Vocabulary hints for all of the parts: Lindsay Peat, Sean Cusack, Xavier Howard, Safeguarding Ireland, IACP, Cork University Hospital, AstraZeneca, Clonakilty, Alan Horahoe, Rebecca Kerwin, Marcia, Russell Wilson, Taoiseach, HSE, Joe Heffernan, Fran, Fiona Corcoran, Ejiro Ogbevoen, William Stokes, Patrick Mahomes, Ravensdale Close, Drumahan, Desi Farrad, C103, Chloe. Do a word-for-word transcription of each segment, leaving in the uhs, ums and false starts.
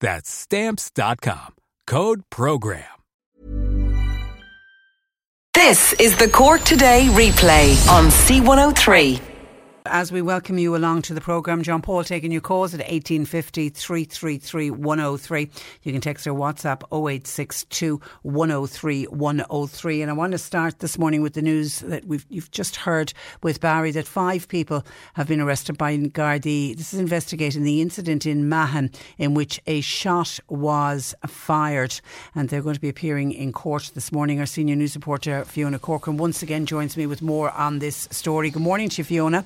That's Stamps dot com. Code PROGRAM. This is the Cork Today replay on C one oh three. As we welcome you along to the programme, John Paul taking your calls at eighteen fifty, three three three, one oh three. You can text or WhatsApp oh eight six two, one oh three, one oh three. And I want to start this morning with the news that we've you've just heard with Barry, that five people have been arrested by Gardaí. This is investigating the incident in Mahan in which a shot was fired. And they're going to be appearing in court this morning. Our senior news reporter Fiona Corcoran once again joins me with more on this story. Good morning to you, Fiona.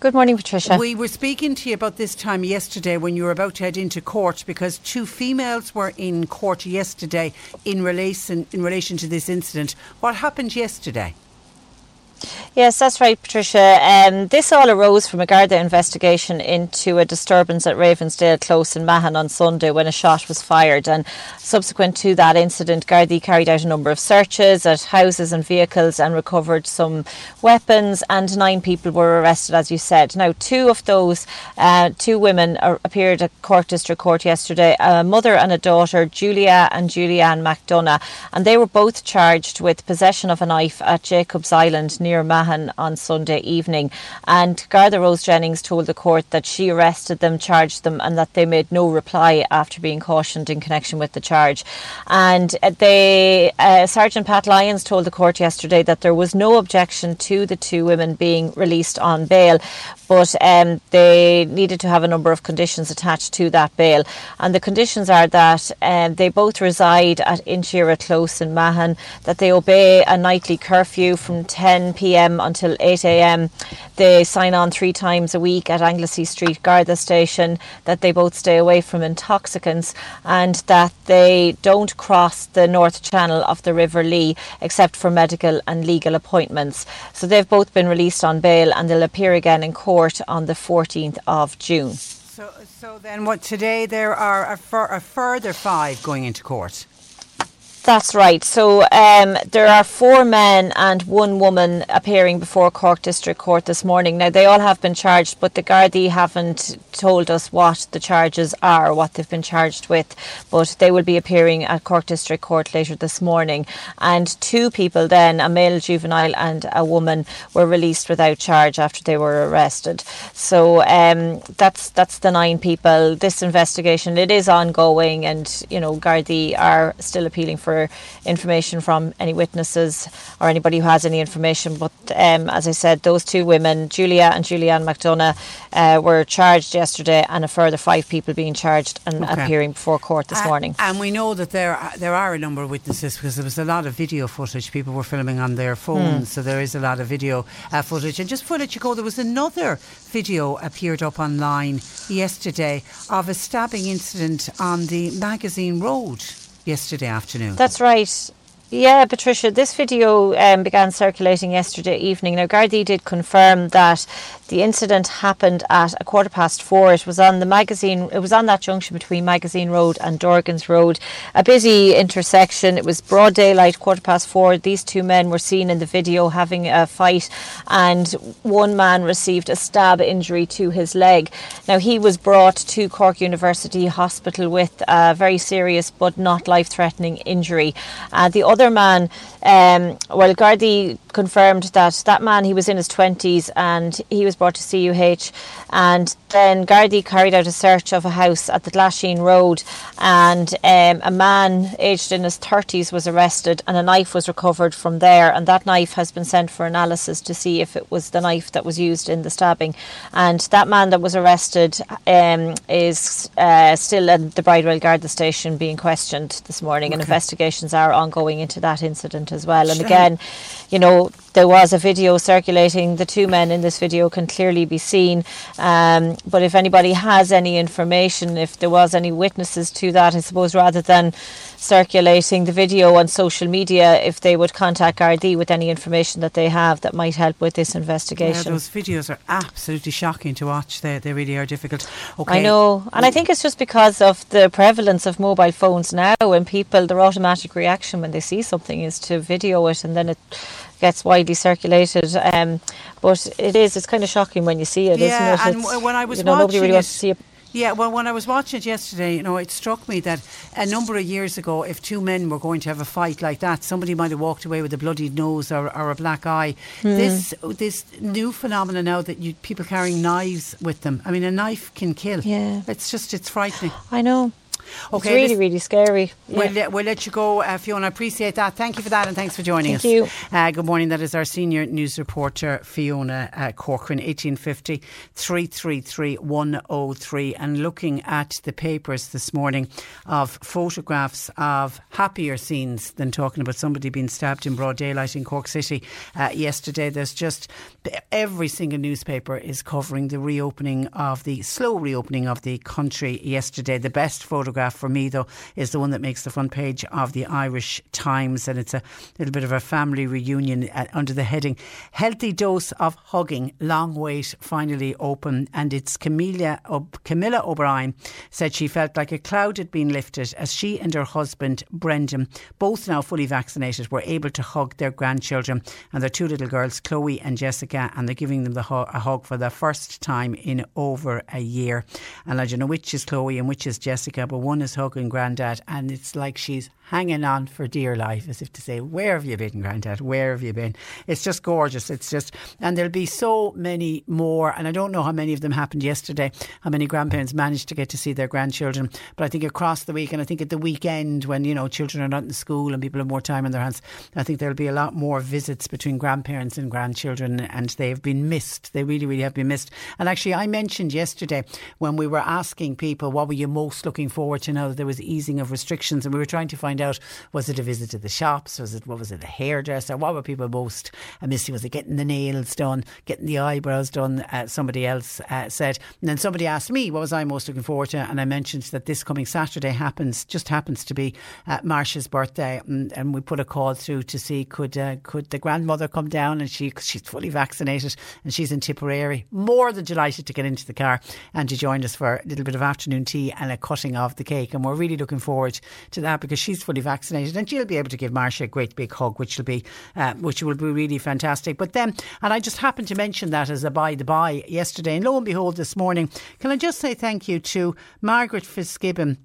Good morning, Patricia. We were speaking to you about this time yesterday when you were about to head into court, because two females were in court yesterday in relation in relation to this incident. What happened yesterday? Yes, that's right, Patricia. Um, this all arose from a Garda investigation into a disturbance at Ravensdale Close in Mahon on Sunday when a shot was fired. And subsequent to that incident, Gardaí carried out a number of searches at houses and vehicles and recovered some weapons, and nine people were arrested, as you said. Now, two of those, uh, two women are, appeared at Cork District Court yesterday, a mother and a daughter, Julia and Julianne McDonough, and they were both charged with possession of a knife at Jacob's Island near Mahan on Sunday evening. And Garda Rose Jennings told the court that she arrested them, charged them, and that they made no reply after being cautioned in connection with the charge. And they, uh, Sergeant Pat Lyons told the court yesterday that there was no objection to the two women being released on bail, but um, they needed to have a number of conditions attached to that bail. And the conditions are that um, they both reside at Inchira Close in Mahan, that they obey a nightly curfew from ten p.m. until eight a.m. They sign on three times a week at Anglesey Street Garda Station, that they both stay away from intoxicants, and that they don't cross the north channel of the River Lee except for medical and legal appointments. So they've both been released on bail, and they'll appear again in court on the fourteenth of June. So, so then what, today there are a, fur, a further five going into court? That's right. So um, there are four men and one woman appearing before Cork District Court this morning. Now, they all have been charged, but the Gardaí haven't told us what the charges are, what they've been charged with. But they will be appearing at Cork District Court later this morning. And two people then, a male juvenile and a woman, were released without charge after they were arrested. So um, that's that's the nine people. This investigation, it is ongoing, and you know, Gardaí are still appealing for information from any witnesses or anybody who has any information. But um, as I said, those two women, Julia and Julianne McDonough, uh, were charged yesterday, and a further five people being charged and okay. appearing before court this uh, morning. And we know that there are, there are a number of witnesses, because there was a lot of video footage. People were filming on their phones, mm. so there is a lot of video uh, footage. And just before I let you go, there was another video appeared up online yesterday of a stabbing incident on the Magazine Road yesterday afternoon. That's right. Yeah, Patricia, this video um, began circulating yesterday evening. Now, Gardaí did confirm that the incident happened at a quarter past four. It was on the magazine. It was on that junction between Magazine Road and Dorgan's Road, a busy intersection. It was broad daylight, quarter past four. These two men were seen in the video having a fight, and one man received a stab injury to his leg. Now, he was brought to Cork University Hospital with a very serious but not life-threatening injury. Uh, the other man, um, well, Gardaí confirmed that that man, he was in his twenties and he was brought to C U H, and then Gardaí carried out a search of a house at the Glasheen Road, and um, a man aged in his thirties was arrested and a knife was recovered from there, and that knife has been sent for analysis to see if it was the knife that was used in the stabbing. And that man that was arrested um, is uh, still at the Bridewell Garda station being questioned this morning, okay. And investigations are ongoing into that incident as well. And sure. Again, you know, there was a video circulating. The two men in this video can clearly be seen. Um, but if anybody has any information, if there was any witnesses to that, I suppose rather than circulating the video on social media, if they would contact Gardaí with any information that they have that might help with this investigation. Yeah, those videos are absolutely shocking to watch. They, they really are difficult. Okay. I know. And I think it's just because of the prevalence of mobile phones now, and people, their automatic reaction when they see something is to video it, and then it gets widely circulated, um, but it is, it's kind of shocking when you see it, yeah, isn't it? Yeah, and when I was you know, watching nobody really it, wants to see it. Yeah, well, when I was watching it yesterday, you know, it struck me that a number of years ago, if two men were going to have a fight like that, somebody might have walked away with a bloodied nose or, or a black eye. Mm. This this new phenomenon now that you people carrying knives with them. I mean, a knife can kill. Yeah. It's just, it's frightening. I know. Okay, it's really, really scary. We'll, yeah. let, we'll let you go, uh, Fiona. I appreciate that. Thank you for that, and thanks for joining Thank us. Thank you. Uh, good morning. That is our senior news reporter, Fiona uh, Corcoran, eighteen fifty, three three three, one oh three. And looking at the papers this morning of photographs of happier scenes than talking about somebody being stabbed in broad daylight in Cork City uh, yesterday. There's just every single newspaper is covering the reopening of the slow reopening of the country yesterday. The best photograph for me though is the one that makes the front page of the Irish Times, and it's a little bit of a family reunion uh, under the heading "Healthy Dose of Hugging, Long Wait Finally Open," and it's Camilla, Ob- Camilla O'Brien said she felt like a cloud had been lifted as she and her husband Brendan, both now fully vaccinated, were able to hug their grandchildren and their two little girls Chloe and Jessica, and they're giving them the hu- a hug for the first time in over a year. And I don't know which is Chloe and which is Jessica, but one One is hugging Grandad, and it's like she's hanging on for dear life, as if to say, where have you been, Grandad? Where have you been? It's just gorgeous. It's just, and there'll be so many more. And I don't know how many of them happened yesterday, how many grandparents managed to get to see their grandchildren. But I think across the week, and I think at the weekend when, you know, children are not in school and people have more time on their hands, I think there'll be a lot more visits between grandparents and grandchildren, and they've been missed. They really, really have been missed. And actually, I mentioned yesterday when we were asking people, what were you most looking forward to? To know that there was easing of restrictions, and we were trying to find out, was it a visit to the shops, was it what was it a hairdresser, what were people most missing? Was it getting the nails done, getting the eyebrows done? Uh, somebody else uh, said, and then somebody asked me what was I most looking forward to, and I mentioned that this coming Saturday happens just happens to be uh, Marcia's birthday, and, and we put a call through to see could uh, could the grandmother come down, and she cause she's fully vaccinated and she's in Tipperary. More than delighted to get into the car and to join us for a little bit of afternoon tea and a cutting of the cake, and we're really looking forward to that because she's fully vaccinated and she'll be able to give Marcia a great big hug, which will be uh, which will be really fantastic. But then, and I just happened to mention that as a by the by yesterday, and lo and behold this morning, can I just say thank you to Margaret Fitzgibbon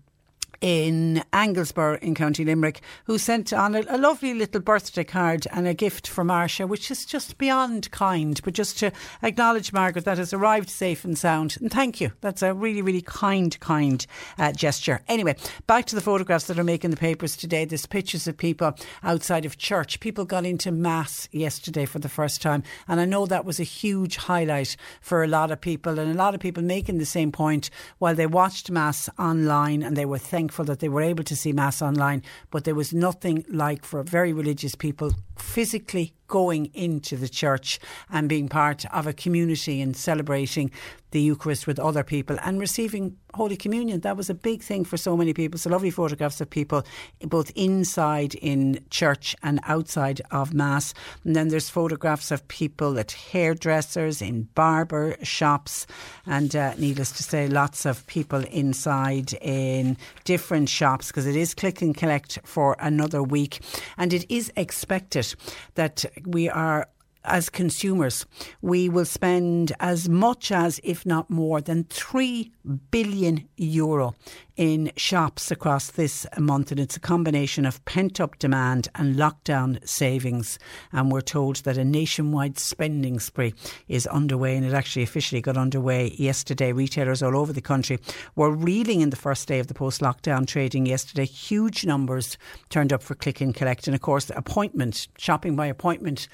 in Anglesborough in County Limerick, who sent on a, a lovely little birthday card and a gift for Marcia, which is just beyond kind. But just to acknowledge Margaret, that has arrived safe and sound, and thank you. That's a really, really kind, kind uh, gesture. Anyway, back to the photographs that are making the papers today. There's pictures of people outside of church. People got into mass yesterday for the first time, and I know that was a huge highlight for a lot of people, and a lot of people making the same point while they watched mass online, and they were thankful that they were able to see mass online, but there was nothing like for very religious people physically going into the church and being part of a community and celebrating the Eucharist with other people and receiving Holy Communion. That was a big thing for so many people. So lovely photographs of people both inside in church and outside of Mass. And then there's photographs of people at hairdressers, in barber shops, and uh, needless to say, lots of people inside in different shops, because it is click and collect for another week. And it is expected that we are, as consumers, we will spend as much as, if not more than, three billion euro in shops across this month. And it's a combination of pent-up demand and lockdown savings. And we're told that a nationwide spending spree is underway, and it actually officially got underway yesterday. Retailers all over the country were reeling in the first day of the post-lockdown trading yesterday. Huge numbers turned up for click and collect. And of course, appointment, shopping by appointment,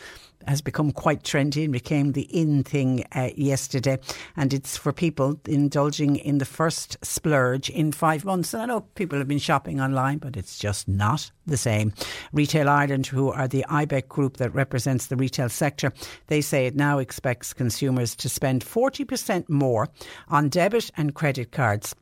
has become quite trendy and became the in thing uh, yesterday. And it's for people indulging in the first splurge in five months. And I know people have been shopping online, but it's just not the same. Retail Ireland, who are the I B E C group that represents the retail sector, they say it now expects consumers to spend forty percent more on debit and credit cards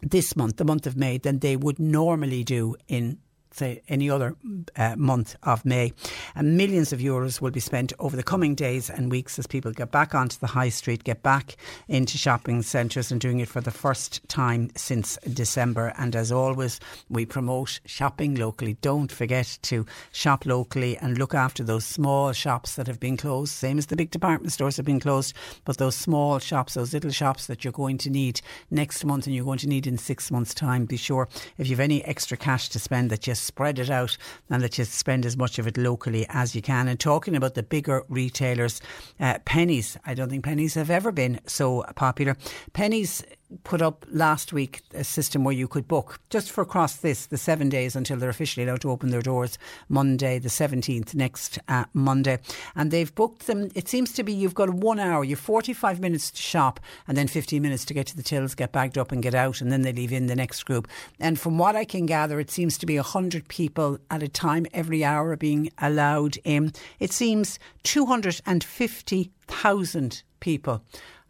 this month, the month of May, than they would normally do in say any other uh, month of May. And millions of euros will be spent over the coming days and weeks as people get back onto the high street, get back into shopping centres, and doing it for the first time since December. And as always, we promote shopping locally. Don't forget to shop locally and look after those small shops that have been closed, same as the big department stores have been closed, but those small shops, those little shops that you're going to need next month and you're going to need in six months' time. Be sure, if you've any extra cash to spend, that you spread it out and let you spend as much of it locally as you can. And talking about the bigger retailers, uh, Penny's, I don't think Penny's have ever been so popular. Penny's put up last week a system where you could book just for across this, the seven days until they're officially allowed to open their doors Monday the seventeenth, next uh, Monday. And they've booked them. It seems to be you've got one hour, you've forty-five minutes to shop and then fifteen minutes to get to the tills, get bagged up and get out, and then they leave in the next group. And from what I can gather, it seems to be one hundred people at a time every hour are being allowed in. It seems two hundred fifty thousand people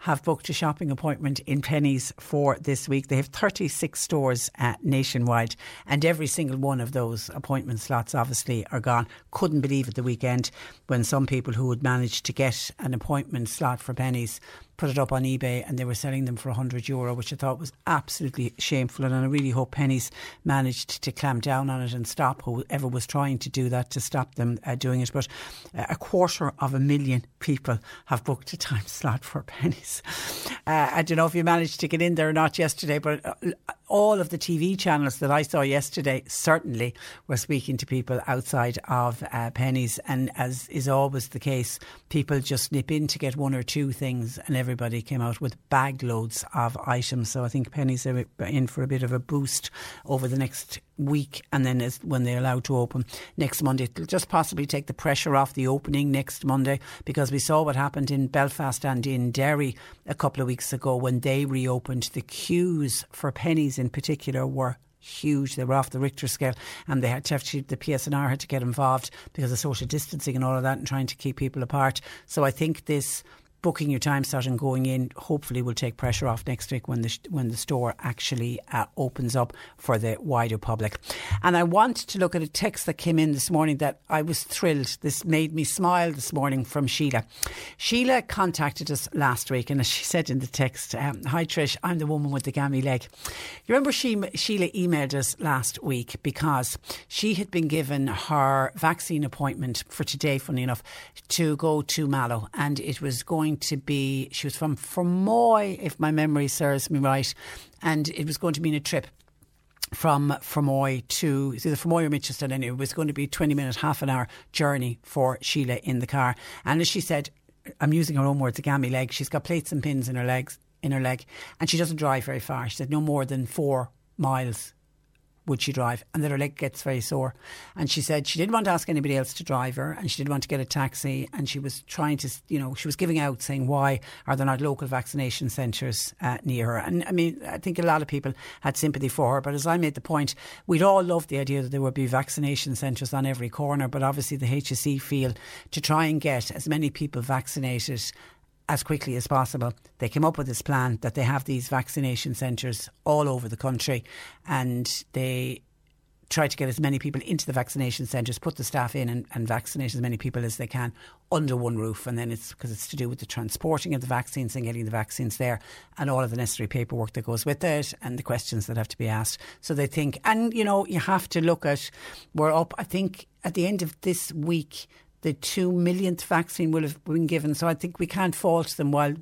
have booked a shopping appointment in Penny's for this week. They have thirty-six stores uh, nationwide, and every single one of those appointment slots obviously are gone. Couldn't believe at the weekend when some people who had managed to get an appointment slot for Penny's put it up on eBay and they were selling them for one hundred euro, which I thought was absolutely shameful. And I really hope Penny's managed to clamp down on it and stop whoever was trying to do that, to stop them uh, doing it. But uh, a quarter of a million people have booked a time slot for Penny's. Uh, I don't know if you managed to get in there or not yesterday, but Uh, all of the T V channels that I saw yesterday certainly were speaking to people outside of uh, Penny's. And as is always the case, people just nip in to get one or two things and everybody came out with bag loads of items. So I think Penny's are in for a bit of a boost over the next week, and then as, when they're allowed to open next Monday, it'll just possibly take the pressure off the opening next Monday, because we saw what happened in Belfast and in Derry a couple of weeks ago when they reopened. The queues for Pennies in particular were huge. They were off the Richter scale, and they had to, have to the P S N R had to get involved because of social distancing and all of that and trying to keep people apart. So I think this booking your time slot and going in hopefully will take pressure off next week when the when the store actually uh, opens up for the wider public. And I want to look at a text that came in this morning that I was thrilled. This made me smile this morning, from Sheila. Sheila contacted us last week, and as she said in the text, um, hi Trish, I'm the woman with the gammy leg. You remember she, Sheila emailed us last week because she had been given her vaccine appointment for today, funny enough, to go to Mallow, and it was going to be, she was from Fromoy, if my memory serves me right, and it was going to mean a trip from Fromoy to either Fromoy or Mitchelstown. Anyway, it was going to be a twenty minute, half an hour journey for Sheila in the car. And as she said, I'm using her own words, a gammy leg, she's got plates and pins in her legs, in her leg, and she doesn't drive very far. She said no more than four miles would she drive? And that her leg gets very sore. And she said she didn't want to ask anybody else to drive her, and she didn't want to get a taxi, and she was trying to, you know, she was giving out saying, why are there not local vaccination centres uh, near her? And I mean, I think a lot of people had sympathy for her, but as I made the point, we'd all love the idea that there would be vaccination centres on every corner, but obviously the H S E feel to try and get as many people vaccinated as quickly as possible, they came up with this plan that they have these vaccination centres all over the country, and they try to get as many people into the vaccination centres, put the staff in and, and vaccinate as many people as they can under one roof. And then it's because it's to do with the transporting of the vaccines and getting the vaccines there and all of the necessary paperwork that goes with it and the questions that have to be asked. So they think, and you know, you have to look at, we're up, I think at the end of this week, the two millionth vaccine will have been given. So I think we can't fault them while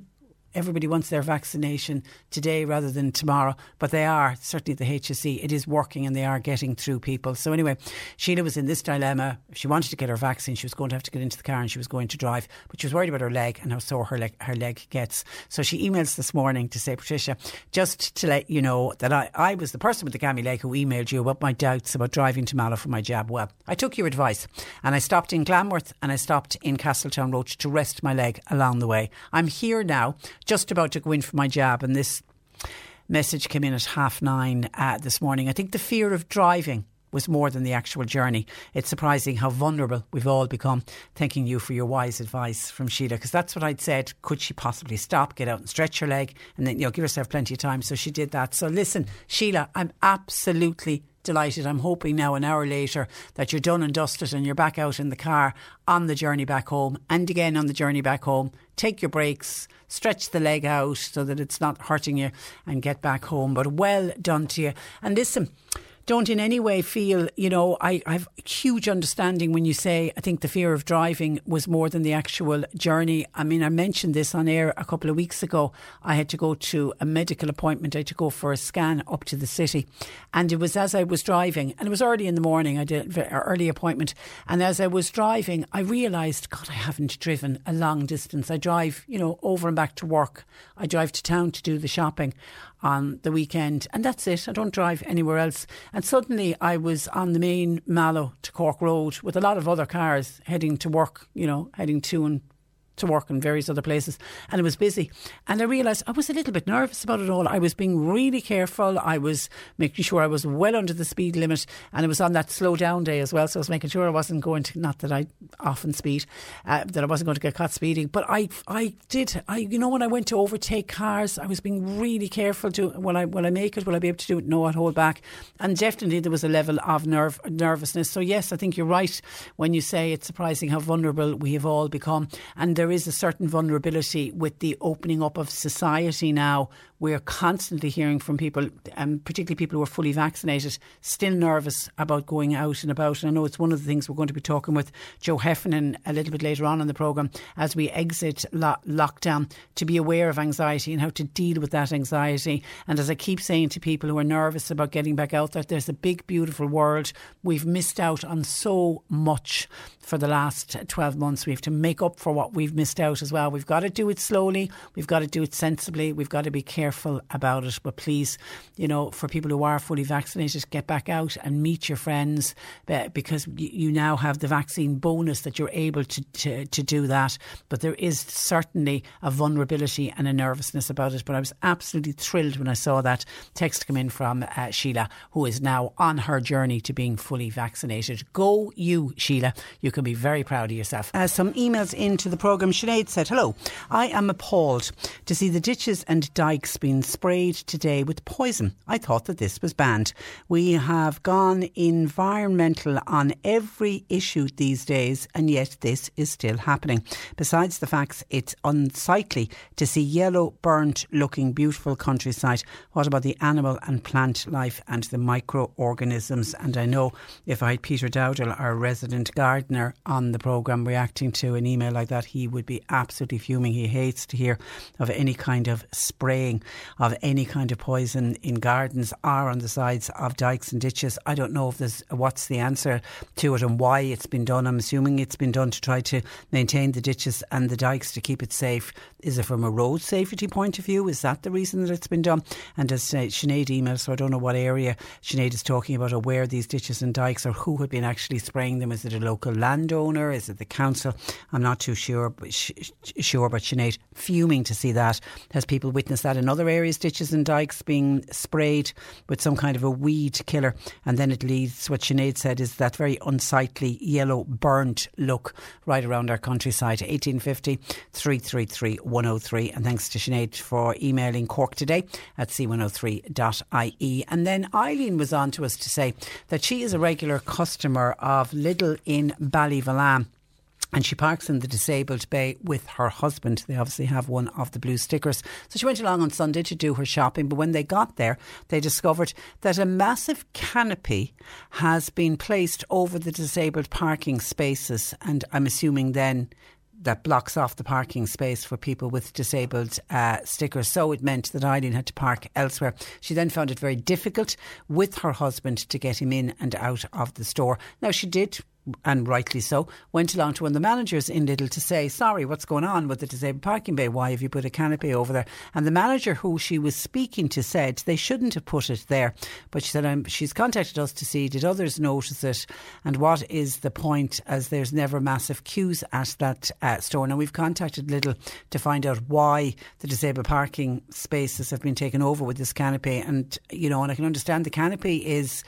everybody wants their vaccination today rather than tomorrow. But they are, certainly the H S E, it is working and they are getting through people. So anyway, Sheila was in this dilemma. She wanted to get her vaccine. She was going to have to get into the car and she was going to drive. But she was worried about her leg and how sore her leg, her leg gets. So she emails this morning to say, Patricia, just to let you know that I, I was the person with the gammy leg who emailed you about my doubts about driving to Mallow for my jab. Well, I took your advice and I stopped in Glamworth and I stopped in Castletown Road to rest my leg along the way. I'm here now, just about to go in for my jab, and this message came in at half nine uh, this morning. I think the fear of driving was more than the actual journey. It's surprising how vulnerable we've all become. Thanking you for your wise advice, from Sheila, because that's what I'd said. Could she possibly stop, get out and stretch her leg, and then, you know, give herself plenty of time? So she did that. So listen, Sheila, I'm absolutely delighted. I'm hoping now an hour later that you're done and dusted and you're back out in the car on the journey back home, and again on the journey back home. Take your breaks, stretch the leg out so that it's not hurting you, and get back home. But well done to you. And listen, don't in any way feel, you know, I, I have huge understanding when you say, I think the fear of driving was more than the actual journey. I mean, I mentioned this on air a couple of weeks ago. I had to go to a medical appointment. I had to go for a scan up to the city. And it was as I was driving, and it was early in the morning, I did an early appointment. And as I was driving, I realised, God, I haven't driven a long distance. I drive, you know, over and back to work. I drive to town to do the shopping on the weekend, and that's it. I don't drive anywhere else. And suddenly I was on the main Mallow to Cork Road with a lot of other cars heading to work, you know, heading to and to work in various other places, and it was busy. And I realised I was a little bit nervous about it all. I was being really careful. I was making sure I was well under the speed limit, and it was on that slow down day as well, so I was making sure I wasn't going to, not that I often speed, uh, that I wasn't going to get caught speeding. But I I did, I you know, when I went to overtake cars, I was being really careful to, will I, will I make it, will I be able to do it? No, I'd hold back. And definitely there was a level of nerve nervousness. So yes, I think you're right when you say it's surprising how vulnerable we have all become. And there There is a certain vulnerability with the opening up of society now. We're constantly hearing from people, and particularly people who are fully vaccinated, still nervous about going out and about. And I know it's one of the things we're going to be talking with Joe Heffernan a little bit later on in the programme as we exit lo- lockdown, to be aware of anxiety and how to deal with that anxiety. And as I keep saying to people who are nervous about getting back out there, there's a big, beautiful world. We've missed out on so much for the last twelve months. We have to make up for what we've missed out as well. We've got to do it slowly. We've got to do it sensibly. We've got to be careful about it. But please, you know, for people who are fully vaccinated, get back out and meet your friends, because you now have the vaccine bonus that you're able to, to, to do that. But there is certainly a vulnerability and a nervousness about it. But I was absolutely thrilled when I saw that text come in from uh, Sheila, who is now on her journey to being fully vaccinated. Go you, Sheila. You can be very proud of yourself. Uh, some emails into the programme. Sinead said, hello, I am appalled to see the ditches and dikes being sprayed today with poison. I thought that this was banned. We have gone environmental on every issue these days, and yet this is still happening. Besides the facts, it's unsightly to see yellow, burnt looking beautiful countryside. What about the animal and plant life and the microorganisms? And I know if I had Peter Dowdall, our resident gardener, on the programme reacting to an email like that, he would be absolutely fuming. He hates to hear of any kind of spraying of any kind of poison in gardens or on the sides of dikes and ditches. I don't know if there's what's the answer to it and why it's been done. I'm assuming it's been done to try to maintain the ditches and the dikes to keep it safe. Is it from a road safety point of view? Is that the reason that it's been done? And as Sinead emailed, so I don't know what area Sinead is talking about or where these ditches and dikes or who had been actually spraying them. Is it a local landowner? Is it the council? I'm not too sure, but sh- sure, but Sinead fuming to see that. Has people witnessed that in other areas, ditches and dikes being sprayed with some kind of a weed killer? And then it leads, what Sinead said, is that very unsightly yellow burnt look right around our countryside. eighteen fifty, three three three, one oh three. And thanks to Sinead for emailing Cork Today at c one oh three dot i e. And then Eileen was on to us to say that she is a regular customer of Lidl in Ballyvolane. And she parks in the disabled bay with her husband. They obviously have one of the blue stickers. So she went along on Sunday to do her shopping. But when they got there, they discovered that a massive canopy has been placed over the disabled parking spaces. And I'm assuming then that blocks off the parking space for people with disabled uh, stickers. So it meant that Eileen had to park elsewhere. She then found it very difficult with her husband to get him in and out of the store. Now she did, and rightly so, went along to one of the managers in Lidl to say, sorry, what's going on with the disabled parking bay? Why have you put a canopy over there? And the manager who she was speaking to said they shouldn't have put it there. But she said, um, she's contacted us to see, did others notice it? And what is the point, as there's never massive queues at that uh, store? Now, we've contacted Lidl to find out why the disabled parking spaces have been taken over with this canopy. And, you know, and I can understand the canopy is...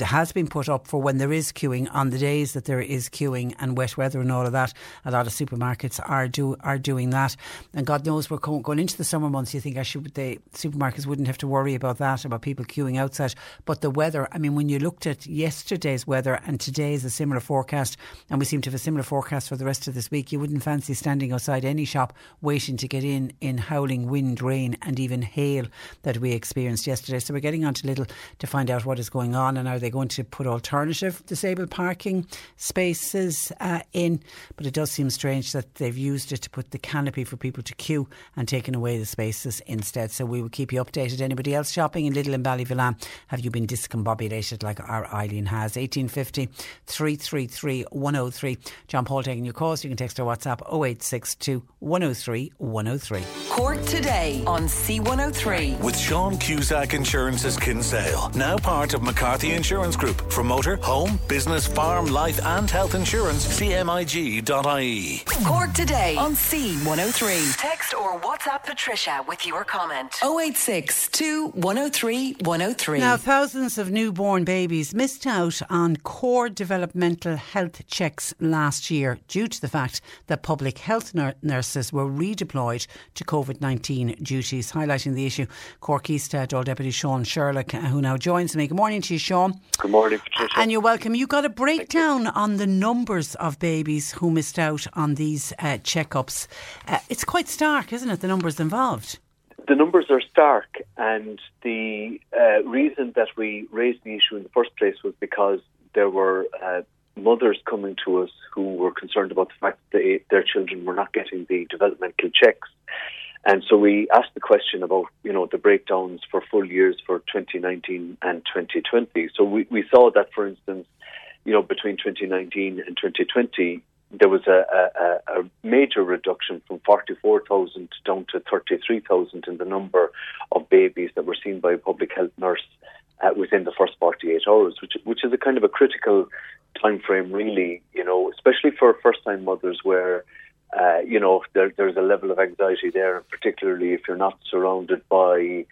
has been put up for when there is queuing on the days that there is queuing and wet weather and all of that. A lot of supermarkets are do are doing that, and God knows we're going into the summer months. You think I should the supermarkets wouldn't have to worry about that, about people queuing outside, but the weather, I mean, when you looked at yesterday's weather and today's a similar forecast, and we seem to have a similar forecast for the rest of this week, you wouldn't fancy standing outside any shop waiting to get in in howling wind, rain and even hail that we experienced yesterday. So we're getting on to Lidl to find out what is going on, and are they going to put alternative disabled parking spaces uh, in. But it does seem strange that they've used it to put the canopy for people to queue and taken away the spaces instead. So we will keep you updated. Anybody else shopping in Lidl in Ballyvolane? Have you been discombobulated like our Eileen has? eighteen fifty, three three three, one oh three. John Paul taking your calls. You can text or WhatsApp oh eight six two, one oh three, one oh three. Cork Today on C one oh three with Sean Cusack Insurance's Kinsale, now part of McCarthy Insurance Group for motor, home, business, farm, life and health insurance. C M I G dot i e. Cork Today on C one oh three. Text or WhatsApp Patricia with your comment. oh eight six two, one oh three, one oh three. Now, thousands of newborn babies missed out on core developmental health checks last year due to the fact that public health nur- nurses were redeployed to COVID nineteen duties. Highlighting the issue, Cork East uh, Dáil Deputy Sean Sherlock, uh, who now joins me. Good morning to you, Sean. Good morning, Patricia. And you're welcome. You got a breakdown on the numbers of babies who missed out on these uh, checkups. Uh, it's quite stark, isn't it, the numbers involved? The numbers are stark, and the uh, reason that we raised the issue in the first place was because there were uh, mothers coming to us who were concerned about the fact that they, their children were not getting the developmental checks. And so we asked the question about, you know, the breakdowns for full years for twenty nineteen and twenty twenty. So we, we saw that, for instance, you know, between twenty nineteen and twenty twenty, there was a, a, a major reduction from forty-four thousand down to thirty-three thousand in the number of babies that were seen by a public health nurse uh, within the first forty-eight hours, which which is a kind of a critical time frame, really, you know, especially for first-time mothers where, Uh, you know, there, there's a level of anxiety there, and particularly if you're not surrounded by,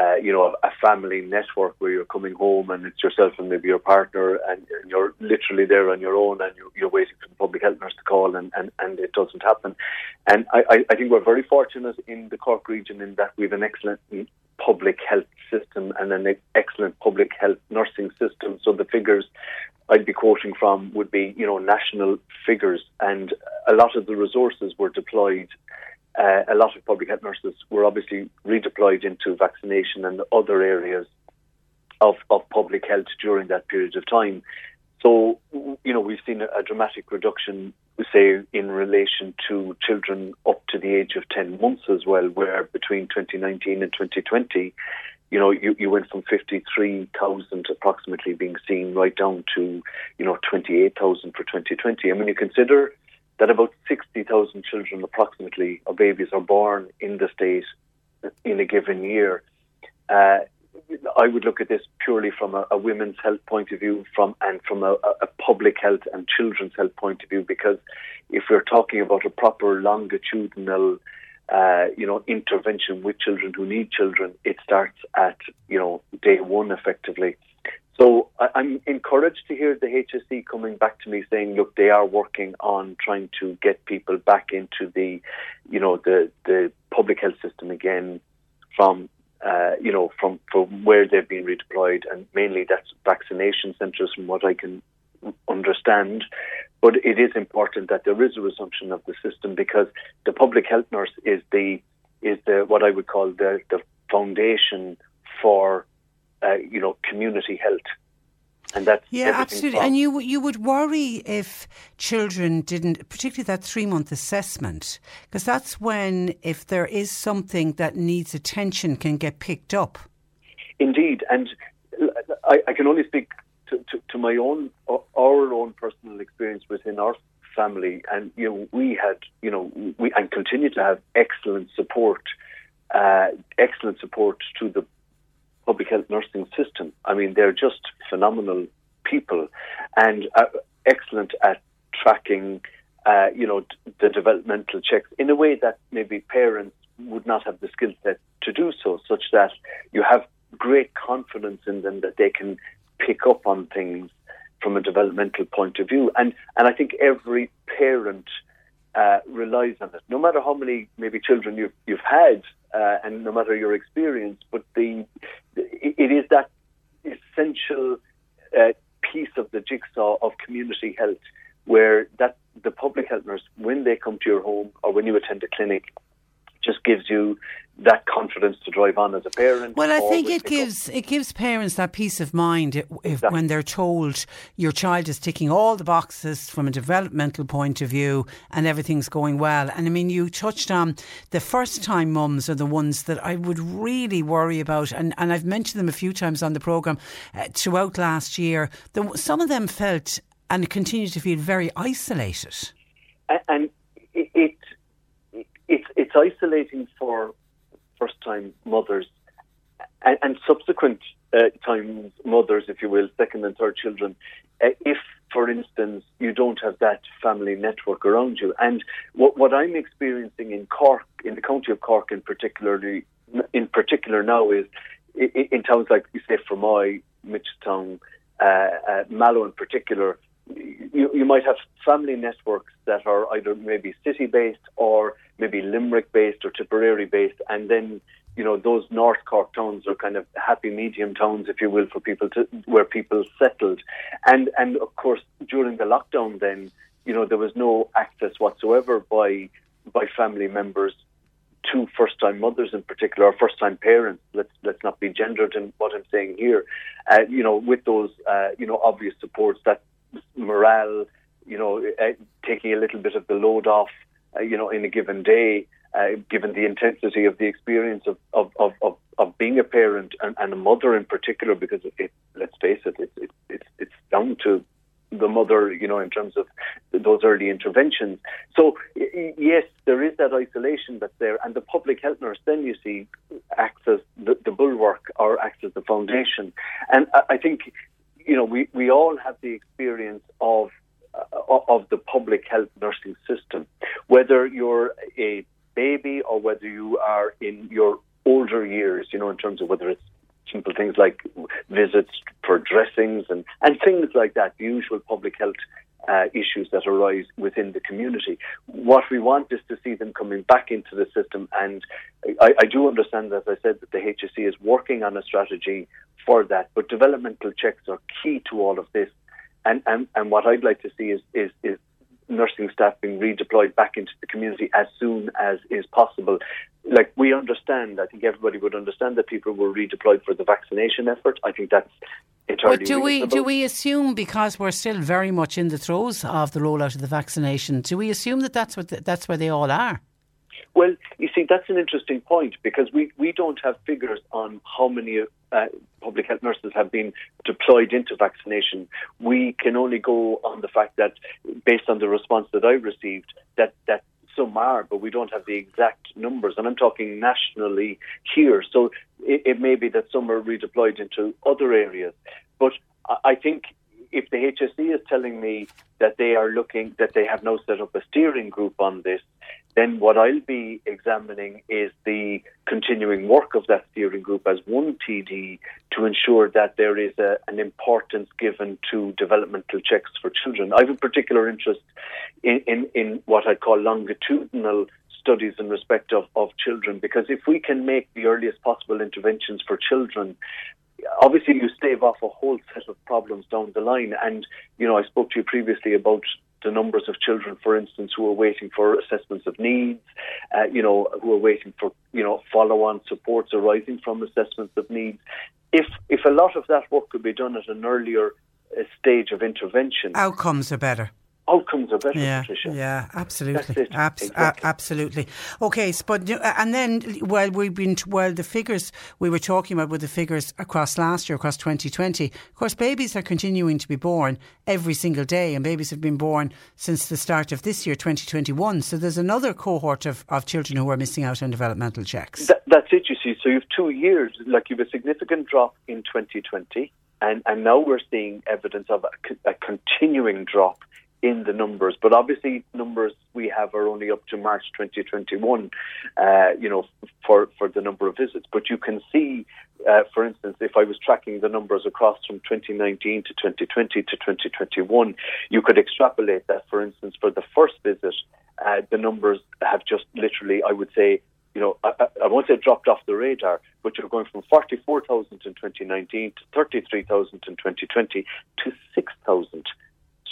uh, you know, a family network where you're coming home and it's yourself and maybe your partner, and, and you're literally there on your own, and you're, you're waiting for the public health nurse to call, and, and, and it doesn't happen. And I, I think we're very fortunate in the Cork region in that we have an excellent public health system and an excellent public health nursing system. So the figures I'd be quoting from would be, you know, national figures, and a lot of the resources were deployed. Uh, a lot of public health nurses were obviously redeployed into vaccination and other areas of, of public health during that period of time. So, you know, we've seen a, a dramatic reduction say, in relation to children up to the age of ten months as well, where between twenty nineteen and twenty twenty, you know, you, you went from fifty-three thousand approximately being seen right down to, you know, twenty-eight thousand for twenty twenty. And when you consider that about sixty thousand children approximately, or babies, are born in the state in a given year, uh, I would look at this purely from a, a women's health point of view, from and from a, a public health and children's health point of view, because if we're talking about a proper longitudinal, uh, you know, intervention with children who need children, it starts at, you know, day one effectively. So I, I'm encouraged to hear the H S E coming back to me saying, look, they are working on trying to get people back into the, you know, the the public health system again from. Uh, you know, from, from where they've been redeployed, and mainly that's vaccination centres from what I can understand. But it is important that there is a resumption of the system, because the public health nurse is the is the what I would call the, the foundation for, uh, you know, community health. And that's yeah, absolutely. From. And you you would worry if children didn't, particularly that three month assessment, because that's when, if there is something that needs attention, can get picked up. Indeed, and I, I can only speak to, to, to my own, our own personal experience within our family, and you know we had, you know, we and continue to have excellent support, uh, excellent support to the public health nursing system. I mean, they're just phenomenal people and uh, excellent at tracking, uh, you know, t- the developmental checks in a way that maybe parents would not have the skill set to do so, such that you have great confidence in them that they can pick up on things from a developmental point of view. And, and I think every parent uh, relies on it, no matter how many maybe children you've, you've had, Uh, and no matter your experience, but the, the it is that essential uh, piece of the jigsaw of community health, where that the public health nurse, when they come to your home or when you attend a clinic, just gives you that confidence to drive on as a parent. Well, I think it gives it gives parents that peace of mind if, exactly. when they're told your child is ticking all the boxes from a developmental point of view and everything's going well. And I mean, you touched on the first time mums are the ones that I would really worry about. And, and I've mentioned them a few times on the programme uh, throughout last year. The, some of them felt and continue to feel very isolated. And, and it... it It's it's isolating for first-time mothers and, and subsequent uh, time mothers, if you will, second and third children, uh, if, for instance, you don't have that family network around you. And what what I'm experiencing in Cork, in the county of Cork in particularly, in particular now, is in, in towns like, you say, Fromoy, Mitchtown, uh, uh, Mallow in particular, You, you might have family networks that are either maybe city-based or maybe Limerick-based or Tipperary-based, and then, you know, those North Cork towns are kind of happy medium towns, if you will, for people to, where people settled. And, and of course, during the lockdown then, you know, there was no access whatsoever by by family members to first-time mothers in particular, or first-time parents. Let's let's not be gendered in what I'm saying here. Uh, you know, with those, uh, you know, obvious supports that morale, you know, uh, taking a little bit of the load off, uh, you know, in a given day, uh, given the intensity of the experience of of, of, of, of being a parent and, and a mother in particular, because it, it, let's face it, it, it, it's it's down to the mother, you know, in terms of those early interventions. So, yes, there is that isolation that's there, and the public health nurse then, you see, acts as the, the bulwark or acts as the foundation. And I, I think... You know, we, we all have the experience of uh, of the public health nursing system. Whether you're a baby or whether you are in your older years, you know, in terms of whether it's simple things like visits for dressings and, and things like that, the usual public health uh, issues that arise within the community. What we want is to see them coming back into the system. And I, I do understand, as I said, that the H S E is working on a strategy for that, but developmental checks are key to all of this, and and, and what I'd like to see is is is nursing staff being redeployed back into the community as soon as is possible. Like, we understand, I think everybody would understand that people were redeployed for the vaccination effort. I think that's entirely But do reasonable. we do we assume, because we're still very much in the throes of the rollout of the vaccination, do we assume that that's what the, that's where they all are? Well, you see, that's an interesting point, because we, we don't have figures on how many uh, public health nurses have been deployed into vaccination. We can only go on the fact that, based on the response that I received, that, that some are, but we don't have the exact numbers. And I'm talking nationally here. So it, it may be that some are redeployed into other areas. But I think if the H S E is telling me that they are looking, that they have now set up a steering group on this, then what I'll be examining is the continuing work of that steering group as one T D to ensure that there is a, an importance given to developmental checks for children. I have a particular interest in, in, in what I call longitudinal studies in respect of, of children, because if we can make the earliest possible interventions for children, obviously you stave off a whole set of problems down the line. And, you know, I spoke to you previously about the numbers of children, for instance, who are waiting for assessments of needs, uh, you know, who are waiting for, you know, follow-on supports arising from assessments of needs. If if a lot of that work could be done at an earlier uh, stage of intervention, outcomes are better. Outcomes are better, yeah, Patricia. Yeah, absolutely. Abs- exactly. a- absolutely. Okay, but, and then, well, we've been, t- well, the figures we were talking about were the figures across last year, across twenty twenty. Of course, babies are continuing to be born every single day, and babies have been born since the start of this year, twenty twenty-one. So there's another cohort of, of children who are missing out on developmental checks. Th- that's it, you see. So you have two years, like you have a significant drop in twenty twenty, and, and now we're seeing evidence of a, c- a continuing drop in the numbers, but obviously numbers we have are only up to March twenty twenty-one, uh, you know, for, for the number of visits. But you can see, uh, for instance, if I was tracking the numbers across from twenty nineteen to twenty twenty to twenty twenty-one, you could extrapolate that. For instance, for the first visit, uh, the numbers have just literally, I would say, you know, I, I won't say dropped off the radar, but you're going from forty-four thousand in twenty nineteen to thirty-three thousand in twenty twenty to six thousand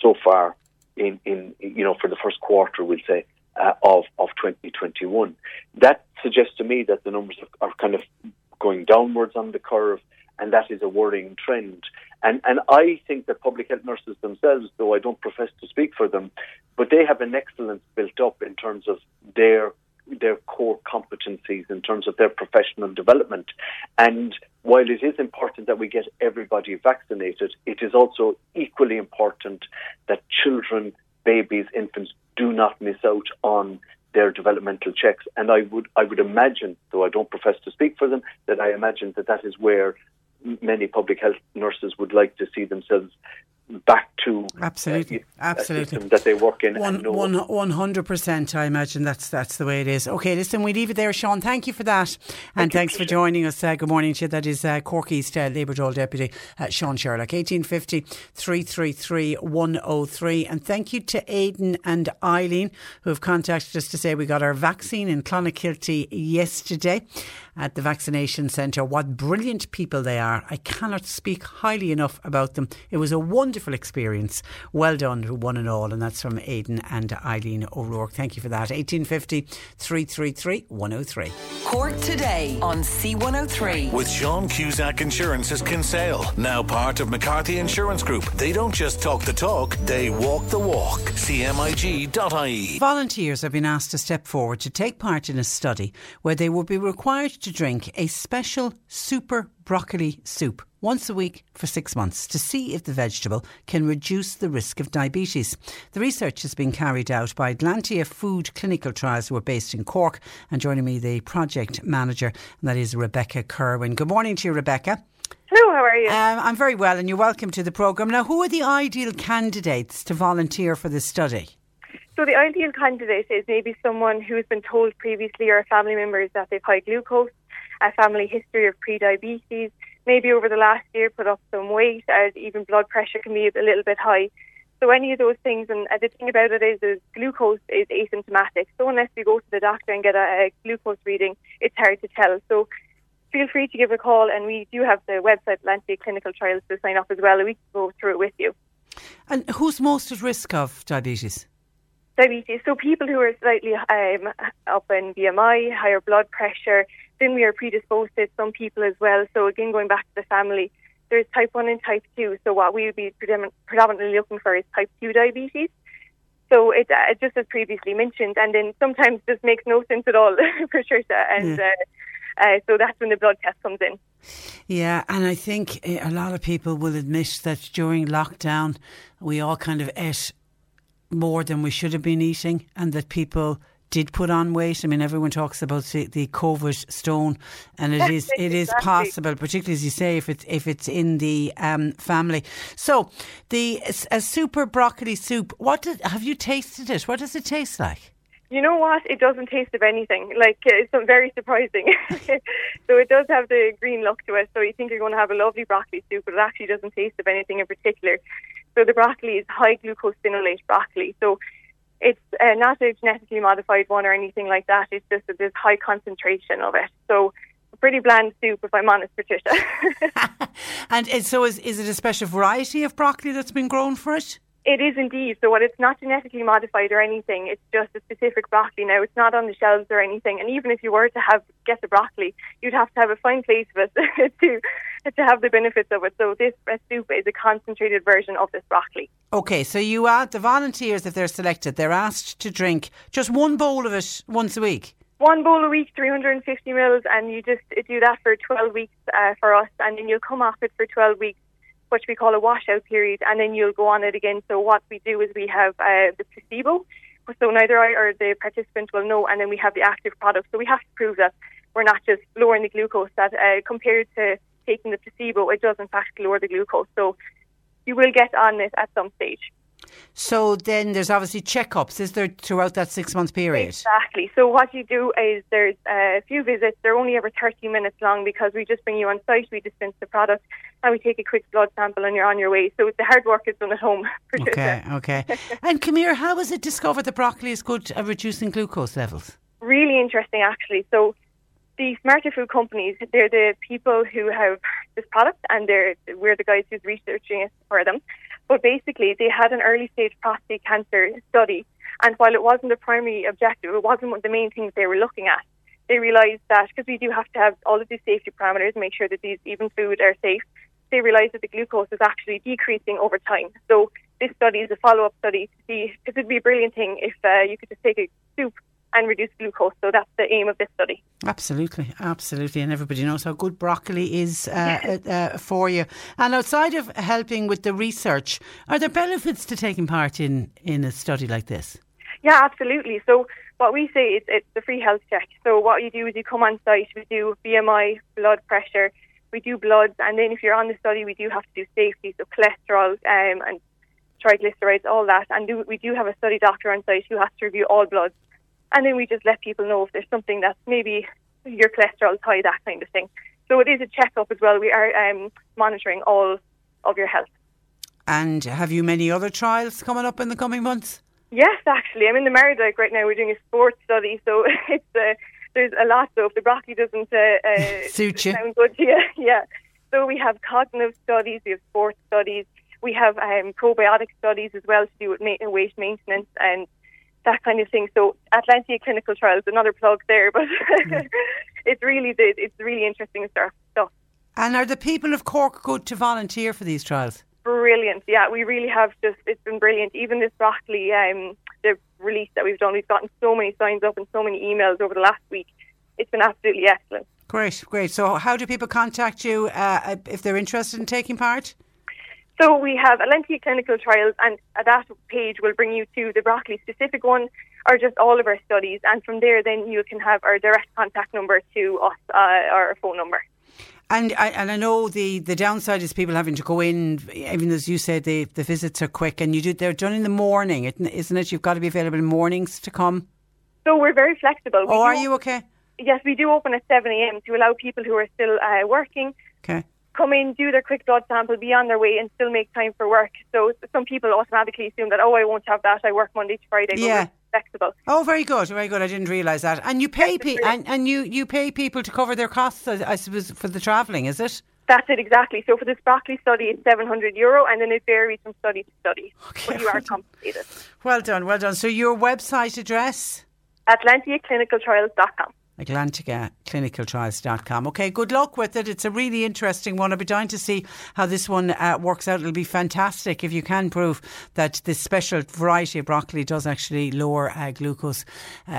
so far In, in you know, for the first quarter, we'll say, uh, of of twenty twenty-one. That suggests to me that the numbers are, are kind of going downwards on the curve, and that is a worrying trend. And and I think that public health nurses themselves, though I don't profess to speak for them, but they have an excellence built up in terms of their their core competencies, in terms of their professional development. And while it is important that we get everybody vaccinated, it is also equally important that children, babies, infants do not miss out on their developmental checks. And I would I would imagine, though I don't profess to speak for them, that I imagine that that is where many public health nurses would like to see themselves back to absolutely, uh, absolutely that they work in. One, and one, one hundred percent, I imagine that's that's the way it is. Okay, listen, we leave it there, Sean. Thank you for that. And thank thanks you, for joining us. Uh, good morning to you. That is uh, Cork East uh, Labour Dáil Deputy uh, Sean Sherlock. eighteen fifty, three three three, one oh three. And thank you to Aidan and Eileen, who have contacted us to say we got our vaccine in Clonakilty yesterday at the vaccination centre. What brilliant people they are. I cannot speak highly enough about them. It was a wonderful experience. Well done to one and all. And that's from Aidan and Eileen O'Rourke. Thank you for that. eighteen fifty, three three three, one oh three. Cork Today on C one oh three. With Sean Cusack Insurance's Kinsale, now part of McCarthy Insurance Group. They don't just talk the talk, they walk the walk. C M I G dot I E. Volunteers have been asked to step forward to take part in a study where they will be required to drink a special super broccoli soup once a week for six months to see if the vegetable can reduce the risk of diabetes. The research has been carried out by Atlantia Food Clinical Trials, who are based in Cork, and joining me the project manager, and that is Rebecca Kerwin. Good morning to you, Rebecca. Hello, how are you? Um, I'm very well, and you're welcome to the programme. Now, who are the ideal candidates to volunteer for this study? So the ideal candidate is maybe someone who has been told previously, or family members, that they've high glucose, a family history of pre-diabetes, maybe over the last year put up some weight, as even blood pressure can be a little bit high. So any of those things, and the thing about it is, is glucose is asymptomatic. So unless we go to the doctor and get a, a glucose reading, it's hard to tell. So feel free to give a call, and we do have the website, Atlantia Clinical Trials, to sign up as well, and we can go through it with you. And who's most at risk of diabetes? diabetes. So people who are slightly um, up in B M I, higher blood pressure, then we are predisposed to some people as well. So again, going back to the family, there's type one and type two. So what we would be predominantly looking for is type two diabetes. So it uh, just as previously mentioned, and then sometimes this makes no sense at all for sure. And yeah. uh, uh, so that's when the blood test comes in. Yeah, and I think a lot of people will admit that during lockdown, we all kind of ate more than we should have been eating, and that people did put on weight. I mean, everyone talks about the, the COVID stone, and it is it is exactly. possible, particularly as you say, if it's if it's in the um, family. So the a super broccoli soup. What did, have you tasted it? What does it taste like? You know what? It doesn't taste of anything. Like, it's very surprising. So it does have the green look to it. So you think you're going to have a lovely broccoli soup, but it actually doesn't taste of anything in particular. So the broccoli is high glucosinolate broccoli. So it's uh, not a genetically modified one or anything like that. It's just that there's high concentration of it. So a pretty bland soup, if I'm honest, Patricia. and, and so is, is it a special variety of broccoli that's been grown for it? It is indeed. So what, it's not genetically modified or anything. It's just a specific broccoli now. It's not on the shelves or anything. And even if you were to have get the broccoli, you'd have to have a fine place of it to to have the benefits of it. So this soup is a concentrated version of this broccoli. Okay, so you add the volunteers, if they're selected, they're asked to drink just one bowl of it once a week. One bowl a week, three hundred fifty mils, and you just do that for twelve weeks uh, for us, and then you'll come off it for twelve weeks. Which we call a washout period, and then you'll go on it again. So what we do is we have uh, the placebo, so neither I or the participant will know, and then we have the active product. So we have to prove that we're not just lowering the glucose, that uh, compared to taking the placebo, it does in fact lower the glucose. So you will get on it at some stage. So then there's obviously checkups, is there, throughout that six month period? Exactly. So what you do is there's a few visits. They're only ever thirty minutes long because we just bring you on site, we dispense the product, and we take a quick blood sample and you're on your way. So the hard work is done at home. Okay, okay. And Camille, how was it discovered that broccoli is good at reducing glucose levels? Really interesting, actually. So the smarter food companies, they're the people who have this product, and they're we're the guys who's researching it for them. But basically, they had an early-stage prostate cancer study, and while it wasn't the primary objective, it wasn't the main thing they were looking at. They realised that, because we do have to have all of these safety parameters, make sure that these even food are safe, they realised that the glucose is actually decreasing over time. So this study is a follow-up study to see, because it would be a brilliant thing if uh, you could just take a soup and reduce glucose. So that's the aim of this study. Absolutely, absolutely. And everybody knows how good broccoli is uh, uh, for you. And outside of helping with the research, are there benefits to taking part in, in a study like this? Yeah, absolutely. So what we say is it's the free health check. So what you do is you come on site, we do B M I, blood pressure, we do bloods, and then if you're on the study, we do have to do safety, so cholesterol um, and triglycerides, all that. And do, we do have a study doctor on site who has to review all bloods. And then we just let people know if there's something that's maybe your cholesterol's high, that kind of thing. So it is a checkup as well. We are um, monitoring all of your health. And have you many other trials coming up in the coming months? Yes, actually. I'm in the Meridike right now. We're doing a sports study. So it's uh, there's a lot. So if the broccoli doesn't uh, uh, suit you, sound good to you, yeah. So we have cognitive studies, we have sports studies, we have um, probiotic studies as well to do with ma- weight maintenance and that kind of thing. So Atlantia Clinical Trials, another plug there, but mm. it's really it's really interesting stuff. And are the people of Cork good to volunteer for these trials? Brilliant, yeah, we really have just, it's been brilliant. Even this broccoli, um, the release that we've done, we've gotten so many signs up and so many emails over the last week. It's been absolutely excellent. Great, great. So how do people contact you uh, if they're interested in taking part? So we have Atlantia Clinical Trials, and that page will bring you to the broccoli-specific one or just all of our studies. And from there, then you can have our direct contact number to us, uh, our phone number. And I, and I know the, the downside is people having to go in, even as you said, the, the visits are quick, and you do they're done in the morning, isn't it? You've got to be available in mornings to come. So we're very flexible. Oh, are you okay? Yes, we do open at seven a.m. to allow people who are still uh, working. Okay. Come in, do their quick blood sample, be on their way, and still make time for work. So some people automatically assume that, oh, I won't have that, I work Monday to Friday. Yeah. But we're flexible. Oh, very good, very good. I didn't realise that. And you pay yes, pe- and, and you, you pay people to cover their costs, I suppose, for the travelling, is it? That's it, exactly. So for this broccoli study, it's seven hundred euro, and then it varies from study to study. Okay. But you are compensated. Well done, well done. So your website address? Atlantia clinical trials dot com. Atlantica clinical trials dot com. Okay, good luck with it. It's a really interesting one. I'll be dying to see how this one uh, works out. It'll be fantastic if you can prove that this special variety of broccoli does actually lower uh, glucose,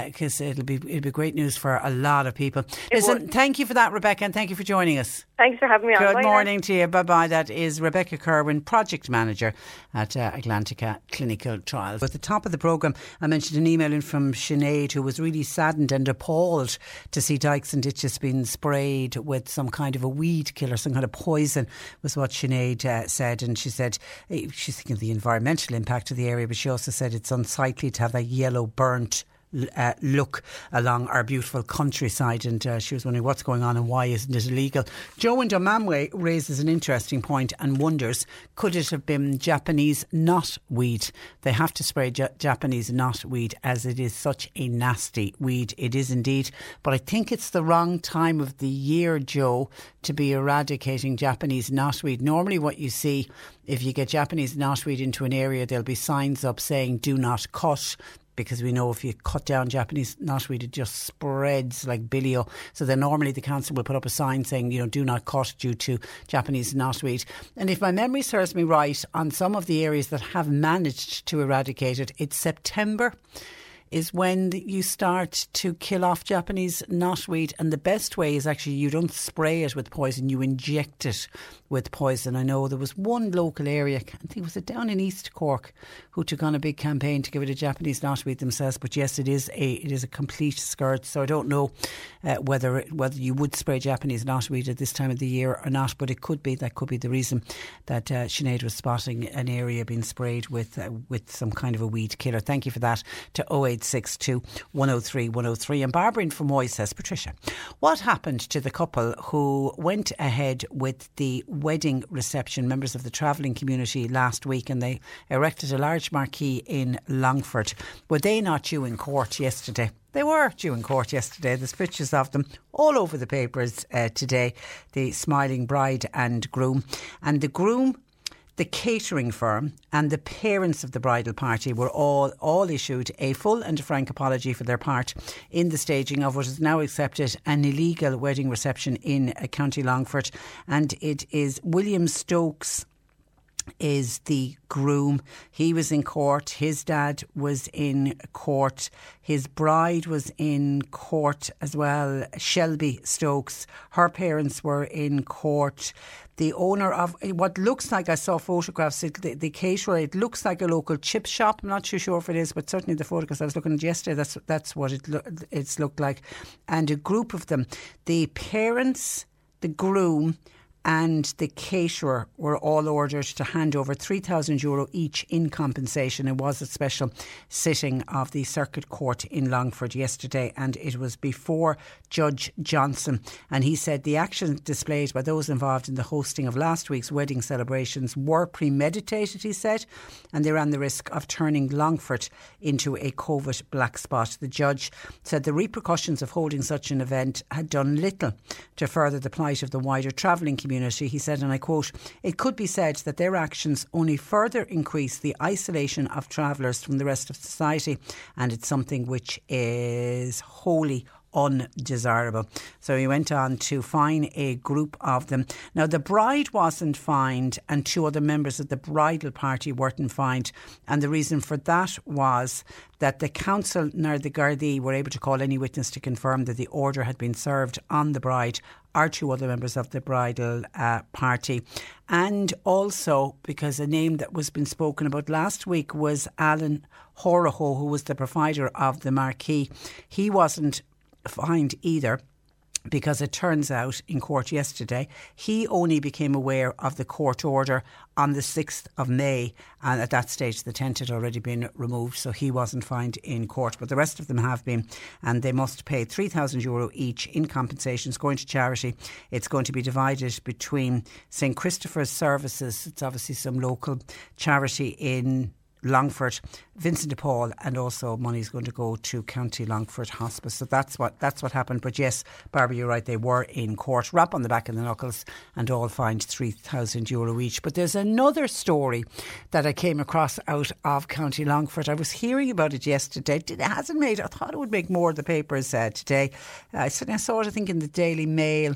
because uh, it'll be it'll be great news for a lot of people. It Listen, works. Thank you for that, Rebecca, and thank you for joining us. Thanks for having me on. Good bye morning now. To you. Bye-bye. That is Rebecca Kerwin, Project Manager at uh, Atlantica Clinical Trials. At the top of the programme, I mentioned an email in from Sinead, who was really saddened and appalled to see dikes and ditches being sprayed with some kind of a weed killer, some kind of poison, was what Sinead uh, said. And she said she's thinking of the environmental impact of the area, but she also said it's unsightly to have that yellow burnt Uh, look along our beautiful countryside, and uh, she was wondering what's going on and why isn't it illegal. Joe in Domamwe raises an interesting point and wonders, could it have been Japanese knotweed? They have to spray ja- Japanese knotweed, as it is such a nasty weed. It is indeed, but I think it's the wrong time of the year, Joe, to be eradicating Japanese knotweed. Normally what you see, if you get Japanese knotweed into an area, there'll be signs up saying do not cut, because we know if you cut down Japanese knotweed, it just spreads like bilio. So then normally the council will put up a sign saying, you know, do not cut due to Japanese knotweed. And if my memory serves me right, on some of the areas that have managed to eradicate it, it's September is when you start to kill off Japanese knotweed. And the best way is actually you don't spray it with poison, you inject it with poison. I know there was one local area, I think it was down in East Cork, who took on a big campaign to get rid of Japanese knotweed themselves. But yes, it is a it is a complete scourge. So I don't know uh, whether whether you would spray Japanese knotweed at this time of the year or not, but it could be, that could be the reason that uh, Sinead was spotting an area being sprayed with uh, with some kind of a weed killer. Thank you for that to oh eight six two, one oh three, one oh three. And Barbara in Fromoy says, Patricia, what happened to the couple who went ahead with the wedding reception, members of the travelling community, last week, and they erected a large marquee in Longford? Were they not due in court yesterday? They were due in court yesterday. There's pictures of them all over the papers uh, today. The smiling bride and groom. And the groom, the catering firm and the parents of the bridal party were all all issued a full and a frank apology for their part in the staging of what is now accepted an illegal wedding reception in uh, County Longford. And it is William Stokes is the groom. He was in court. His dad was in court. His bride was in court as well. Shelby Stokes, her parents were in court. The owner of what looks like, I saw photographs, the, the caterer, it looks like a local chip shop. I'm not too sure if it is, but certainly the photographs I was looking at yesterday, that's that's what it lo- it's looked like. And a group of them, the parents, the groom and the caterer, were all ordered to hand over three thousand euro each in compensation. It was a special sitting of the Circuit Court in Longford yesterday, and it was before Judge Johnson. And he said the actions displayed by those involved in the hosting of last week's wedding celebrations were premeditated, he said, and they ran the risk of turning Longford into a COVID black spot. The judge said the repercussions of holding such an event had done little to further the plight of the wider travelling community. He said, and I quote, "It could be said that their actions only further increase the isolation of travellers from the rest of society, and it's something which is wholly undesirable." So he went on to fine a group of them. Now, the bride wasn't fined, and two other members of the bridal party weren't fined. And the reason for that was that the council nor the Gardaí were able to call any witness to confirm that the order had been served on the bride or two other members of the bridal uh, party. And also, because a name that was been spoken about last week was Alan Horahoe, who was the provider of the marquee. He wasn't fined either, because it turns out in court yesterday he only became aware of the court order on the sixth of May, and at that stage the tent had already been removed, so he wasn't fined in court, but the rest of them have been, and they must pay three thousand euro each in compensation. It's going to charity. It's going to be divided between Saint Christopher's Services, it's obviously some local charity in Longford, Vincent de Paul, and also money's going to go to County Longford Hospice. So that's what that's what happened. But yes, Barbara, you're right, they were in court. Rap on the back and the knuckles, and all fined three thousand euro each. But there's another story that I came across out of County Longford. I was hearing about it yesterday. It hasn't made, I thought it would make more of the papers uh, today. I uh, certainly I saw it, I think, in the Daily Mail.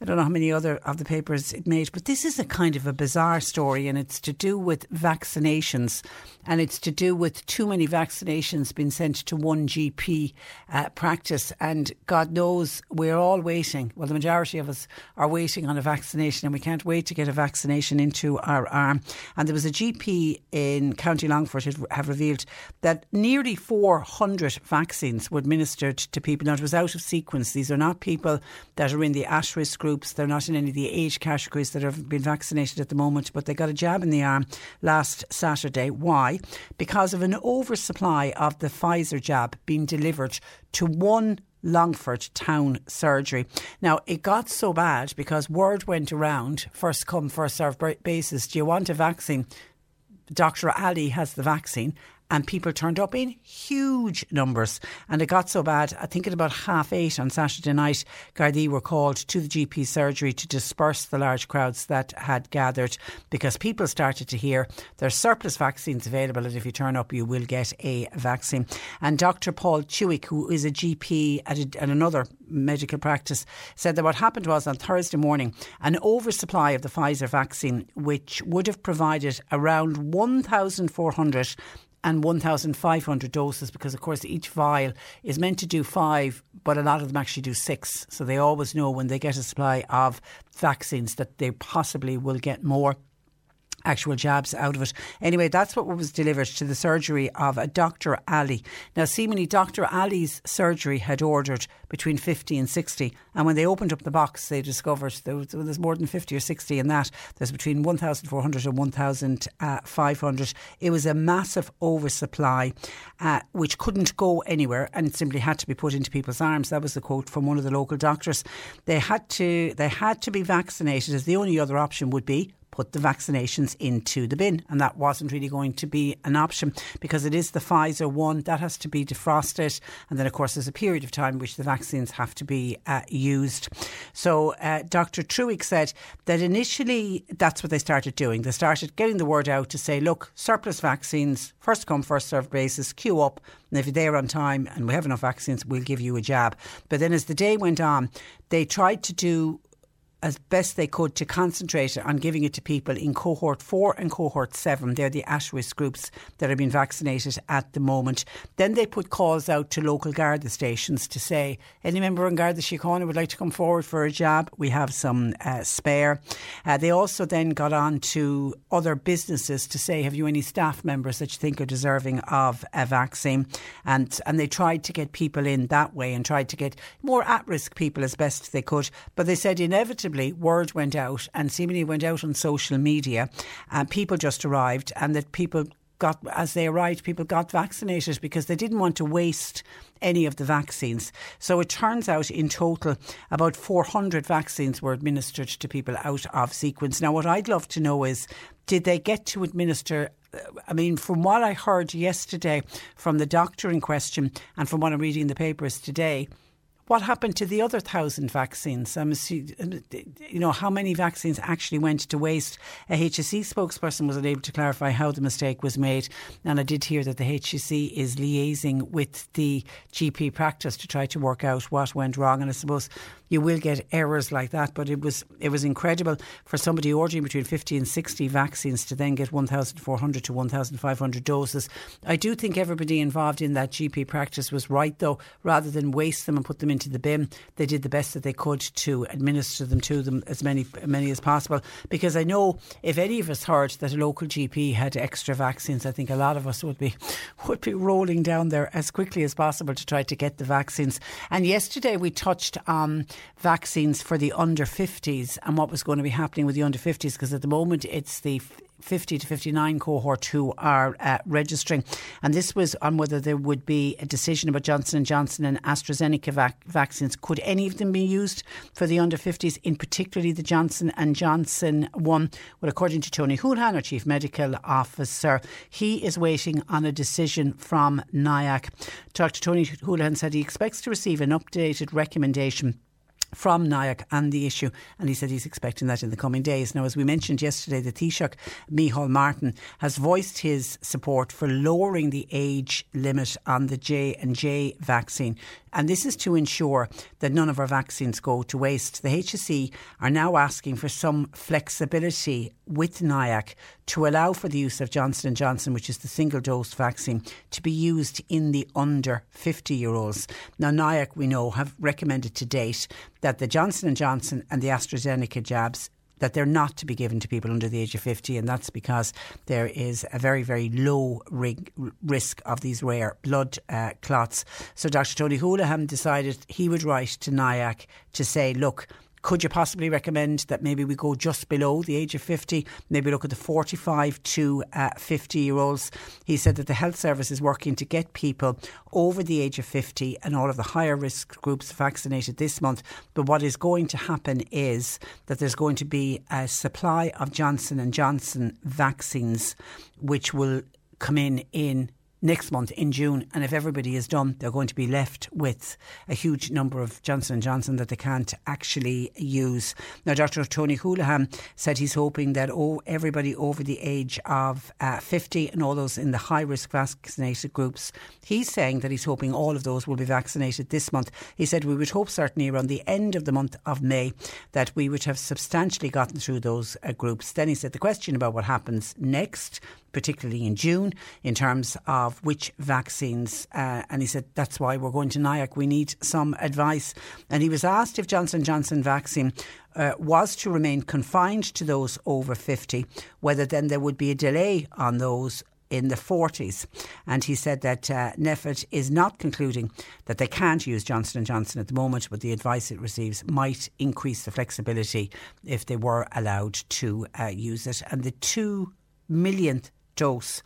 I don't know how many other of the papers it made, but this is a kind of a bizarre story, and it's to do with vaccinations, and it's to do with too many vaccinations being sent to one G P uh, practice. And God knows we're all waiting. Well, the majority of us are waiting on a vaccination, and we can't wait to get a vaccination into our arm. And there was a G P in County Longford who have revealed that nearly four hundred vaccines were administered to people. Now, it was out of sequence. These are not people that are in the at risk groups. They're not in any of the age categories that have been vaccinated at the moment, but they got a jab in the arm last Saturday. Why? Because of an oversupply of the Pfizer jab being delivered to one Longford town surgery. Now, it got so bad because word went around, first come, first served basis. Do you want a vaccine? Doctor Ali has the vaccine. And people turned up in huge numbers. And it got so bad, I think at about half eight on Saturday night, Gardaí were called to the G P surgery to disperse the large crowds that had gathered, because people started to hear there's surplus vaccines available, and if you turn up, you will get a vaccine. And Doctor Paul Chewick, who is a G P at, a, at another medical practice, said that what happened was on Thursday morning, an oversupply of the Pfizer vaccine, which would have provided around one thousand four hundred and one thousand five hundred doses, because of course each vial is meant to do five, but a lot of them actually do six. So they always know when they get a supply of vaccines that they possibly will get more actual jabs out of it. Anyway, that's what was delivered to the surgery of a Doctor Ali. Now, seemingly Doctor Ali's surgery had ordered between fifty and sixty. And when they opened up the box, they discovered there was, there's more than fifty or sixty in that. There's between one thousand four hundred and one thousand five hundred. It was a massive oversupply, uh, which couldn't go anywhere, and it simply had to be put into people's arms. That was the quote from one of the local doctors. They had to, they had to be vaccinated, as the only other option would be put the vaccinations into the bin. And that wasn't really going to be an option, because it is the Pfizer one that has to be defrosted. And then, of course, there's a period of time in which the vaccines have to be uh, used. So uh, Doctor Truick said that initially that's what they started doing. They started getting the word out to say, look, surplus vaccines, first come, first served basis, queue up. And if you're there on time and we have enough vaccines, we'll give you a jab. But then as the day went on, they tried to do as best they could to concentrate on giving it to people in cohort four and cohort seven. They're the at-risk groups that have been vaccinated at the moment. Then they put calls out to local Garda stations to say, any member in Garda Síochána would like to come forward for a jab? We have some uh, spare. Uh, they also then got on to other businesses to say, have you any staff members that you think are deserving of a vaccine? And, and they tried to get people in that way and tried to get more at-risk people as best they could. But they said inevitably word went out, and seemingly went out on social media, and people just arrived, and that people got, as they arrived, people got vaccinated because they didn't want to waste any of the vaccines. So it turns out in total about four hundred vaccines were administered to people out of sequence. Now, what I'd love to know is, did they get to administer? I mean, from what I heard yesterday from the doctor in question, and from what I'm reading in the papers today, what happened to the other thousand vaccines? I'm assuming, you know, how many vaccines actually went to waste? A H S E spokesperson was unable to clarify how the mistake was made. And I did hear that the H S E is liaising with the G P practice to try to work out what went wrong. And I suppose you will get errors like that. But it was it was incredible for somebody ordering between fifty and sixty vaccines to then get one thousand four hundred to one thousand five hundred doses. I do think everybody involved in that G P practice was right, though. Rather than waste them and put them into the bin, they did the best that they could to administer them to them, as many many as possible. Because I know if any of us heard that a local G P had extra vaccines, I think a lot of us would be would be rolling down there as quickly as possible to try to get the vaccines. And yesterday we touched on vaccines for the under fifties and what was going to be happening with the under fifties, because at the moment it's the fifty to fifty-nine cohort who are uh, registering. And this was on whether there would be a decision about Johnson and Johnson and AstraZeneca vac- vaccines. Could any of them be used for the under fifties, in particularly the Johnson and Johnson one? Well, according to Tony Houlihan, our Chief Medical Officer, he is waiting on a decision from N I A C. Doctor Tony Houlihan said he expects to receive an updated recommendation from N I A C on the issue, and he said he's expecting that in the coming days. Now, as we mentioned yesterday, the Taoiseach, Micheál Martin, has voiced his support for lowering the age limit on the J and J vaccine, and this is to ensure that none of our vaccines go to waste. The H S E are now asking for some flexibility with N I A C to allow for the use of Johnson and Johnson, which is the single dose vaccine, to be used in the under fifty year olds. Now, N I A C, we know, have recommended to date that the Johnson and Johnson and the AstraZeneca jabs, that they're not to be given to people under the age of fifty, and that's because there is a very, very low rig- risk of these rare blood uh, clots. So Doctor Tony Houlihan decided he would write to N I A C to say, look, could you possibly recommend that maybe we go just below the age of fifty? Maybe look at the forty-five to fifty-year-olds. He said that the health service is working to get people over the age of fifty and all of the higher risk groups vaccinated this month. But what is going to happen is that there's going to be a supply of Johnson and Johnson vaccines, which will come in in next month in June, and if everybody is done, they're going to be left with a huge number of Johnson and Johnson that they can't actually use. Now, Doctor Tony Houlihan said he's hoping that oh, everybody over the age of uh, fifty and all those in the high-risk vaccinated groups, he's saying that he's hoping all of those will be vaccinated this month. He said we would hope certainly around the end of the month of May that we would have substantially gotten through those uh, groups. Then he said the question about what happens next, particularly in June, in terms of which vaccines. Uh, and he said, that's why we're going to N I A C. We need some advice. And he was asked if Johnson and Johnson vaccine Uh, was to remain confined to those over fifty, whether then there would be a delay on those in the forties. And he said that uh, N I A C is not concluding that they can't use Johnson and Johnson at the moment, but the advice it receives might increase the flexibility if they were allowed to uh, use it. And the two millionth dose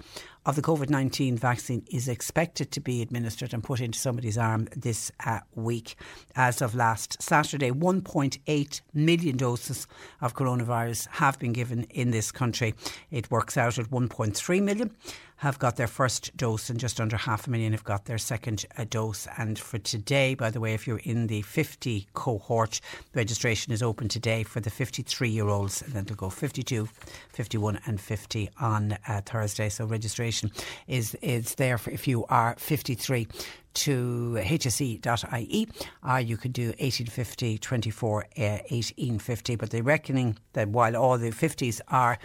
of the COVID nineteen vaccine is expected to be administered and put into somebody's arm this uh, week. As of last Saturday, one point eight million doses of coronavirus have been given in this country. It works out at one point three million have got their first dose and just under half a million have got their second uh, dose. And for today, by the way, if you're in the fifty cohort, registration is open today for the fifty-three-year-olds, and then it'll go fifty-two, fifty-one and fifty on uh, Thursday. So registration is is there for if you are fifty-three to H S E dot I E, or you could do eighteen fifty, twenty-four, eighteen fifty. But they're reckoning that while all the fifties are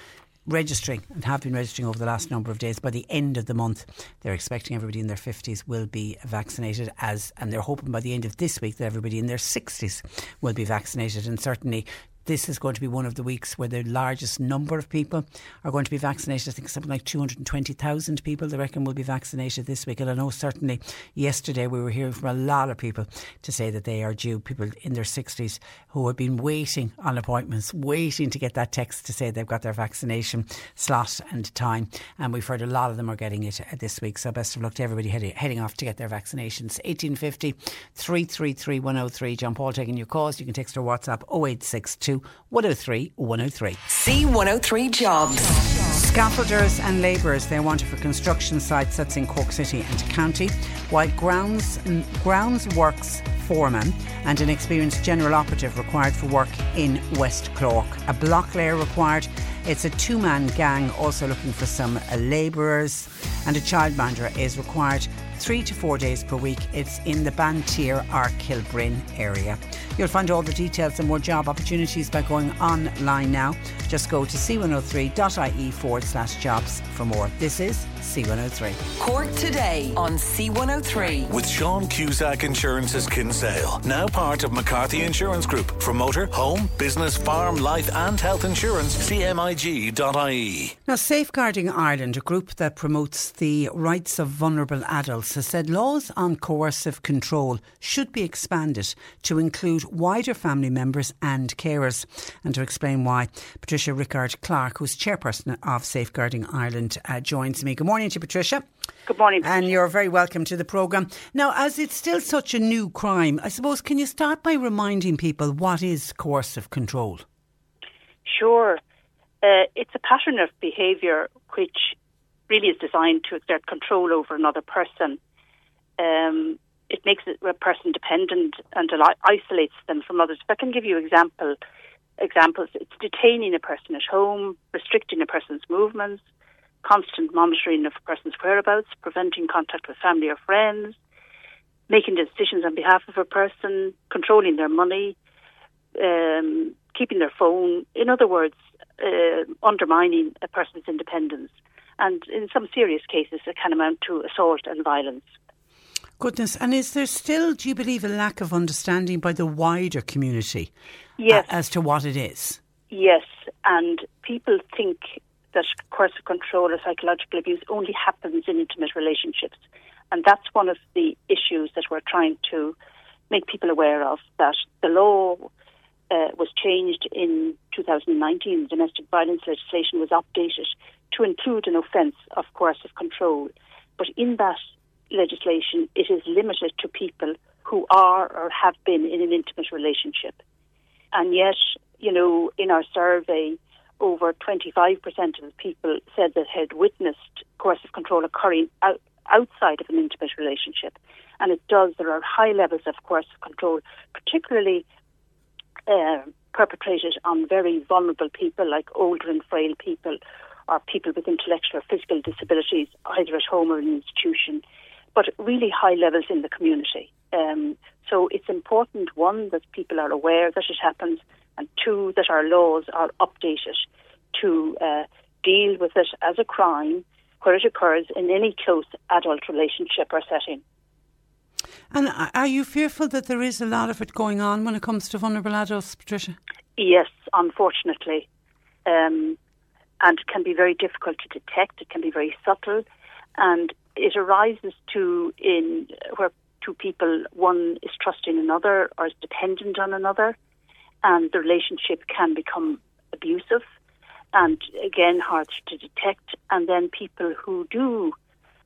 registering and have been registering over the last number of days, by the end of the month they're expecting everybody in their fifties will be vaccinated, as and they're hoping by the end of this week that everybody in their sixties will be vaccinated. And certainly this is going to be one of the weeks where the largest number of people are going to be vaccinated. I think something like two hundred twenty thousand people, they reckon, will be vaccinated this week. And I know certainly yesterday we were hearing from a lot of people to say that they are due, people in their sixties who have been waiting on appointments, waiting to get that text to say they've got their vaccination slot and time. And we've heard a lot of them are getting it this week. So best of luck to everybody heading off to get their vaccinations. eighteen fifty, three three three, one oh three. John Paul taking your calls. You can text or WhatsApp oh eight six two, one oh three, one oh three. C one oh three Jobs. Scaffolders and labourers, they wanted for construction sites that's in Cork City and County, while grounds grounds works foreman and an experienced general operative required for work in West Cork. A block layer required. It's a two-man gang also looking for some labourers, and a childminder is required three to four days per week. It's in the Bantir or Kilbrin area. You'll find all the details and more job opportunities by going online now. Just go to c one oh three dot I E forward slash jobs for more. This is C one oh three. Cork Today on C one oh three. With Sean Cusack Insurance's Kinsale, now part of McCarthy Insurance Group. For motor, home, business, farm, life and health insurance, c m i g dot I E. Now, Safeguarding Ireland, a group that promotes the rights of vulnerable adults, has said laws on coercive control should be expanded to include wider family members and carers. And to explain why, Patricia Patricia Rickard-Clark, who's chairperson of Safeguarding Ireland, uh, joins me. Good morning to you, Patricia. Good morning, Patricia. And you're very welcome to the programme. Now, as it's still such a new crime, I suppose, can you start by reminding people what is coercive control? Sure. Uh, it's a pattern of behaviour which really is designed to exert control over another person. Um, it makes a person dependent and isolates them from others. If I can give you example, examples, it's detaining a person at home, restricting a person's movements, constant monitoring of a person's whereabouts, preventing contact with family or friends, making decisions on behalf of a person, controlling their money, um, keeping their phone. In other words, uh, undermining a person's independence. And in some serious cases, it can amount to assault and violence. Goodness. And is there still, do you believe, a lack of understanding by the wider community? Yes. A- as to what it is? Yes. And people think that coercive control or psychological abuse only happens in intimate relationships. And that's one of the issues that we're trying to make people aware of, that the law uh, was changed in two thousand nineteen. The domestic violence legislation was updated to include an offence of coercive control. But in that legislation, it is limited to people who are or have been in an intimate relationship. And yet, you know, in our survey, over twenty-five percent of the people said that had witnessed coercive control occurring out, outside of an intimate relationship. And it does. There are high levels of coercive control, particularly uh, perpetrated on very vulnerable people like older and frail people or people with intellectual or physical disabilities, either at home or in an institution, but really high levels in the community. Um, so it's important, one, that people are aware that it happens, and two, that our laws are updated to uh, deal with it as a crime where it occurs in any close adult relationship or setting. And are you fearful that there is a lot of it going on when it comes to vulnerable adults, Patricia? Yes, unfortunately. Um, and it can be very difficult to detect. It can be very subtle. And it arises to in where two people, one is trusting another or is dependent on another, and the relationship can become abusive and, again, hard to detect. And then people who do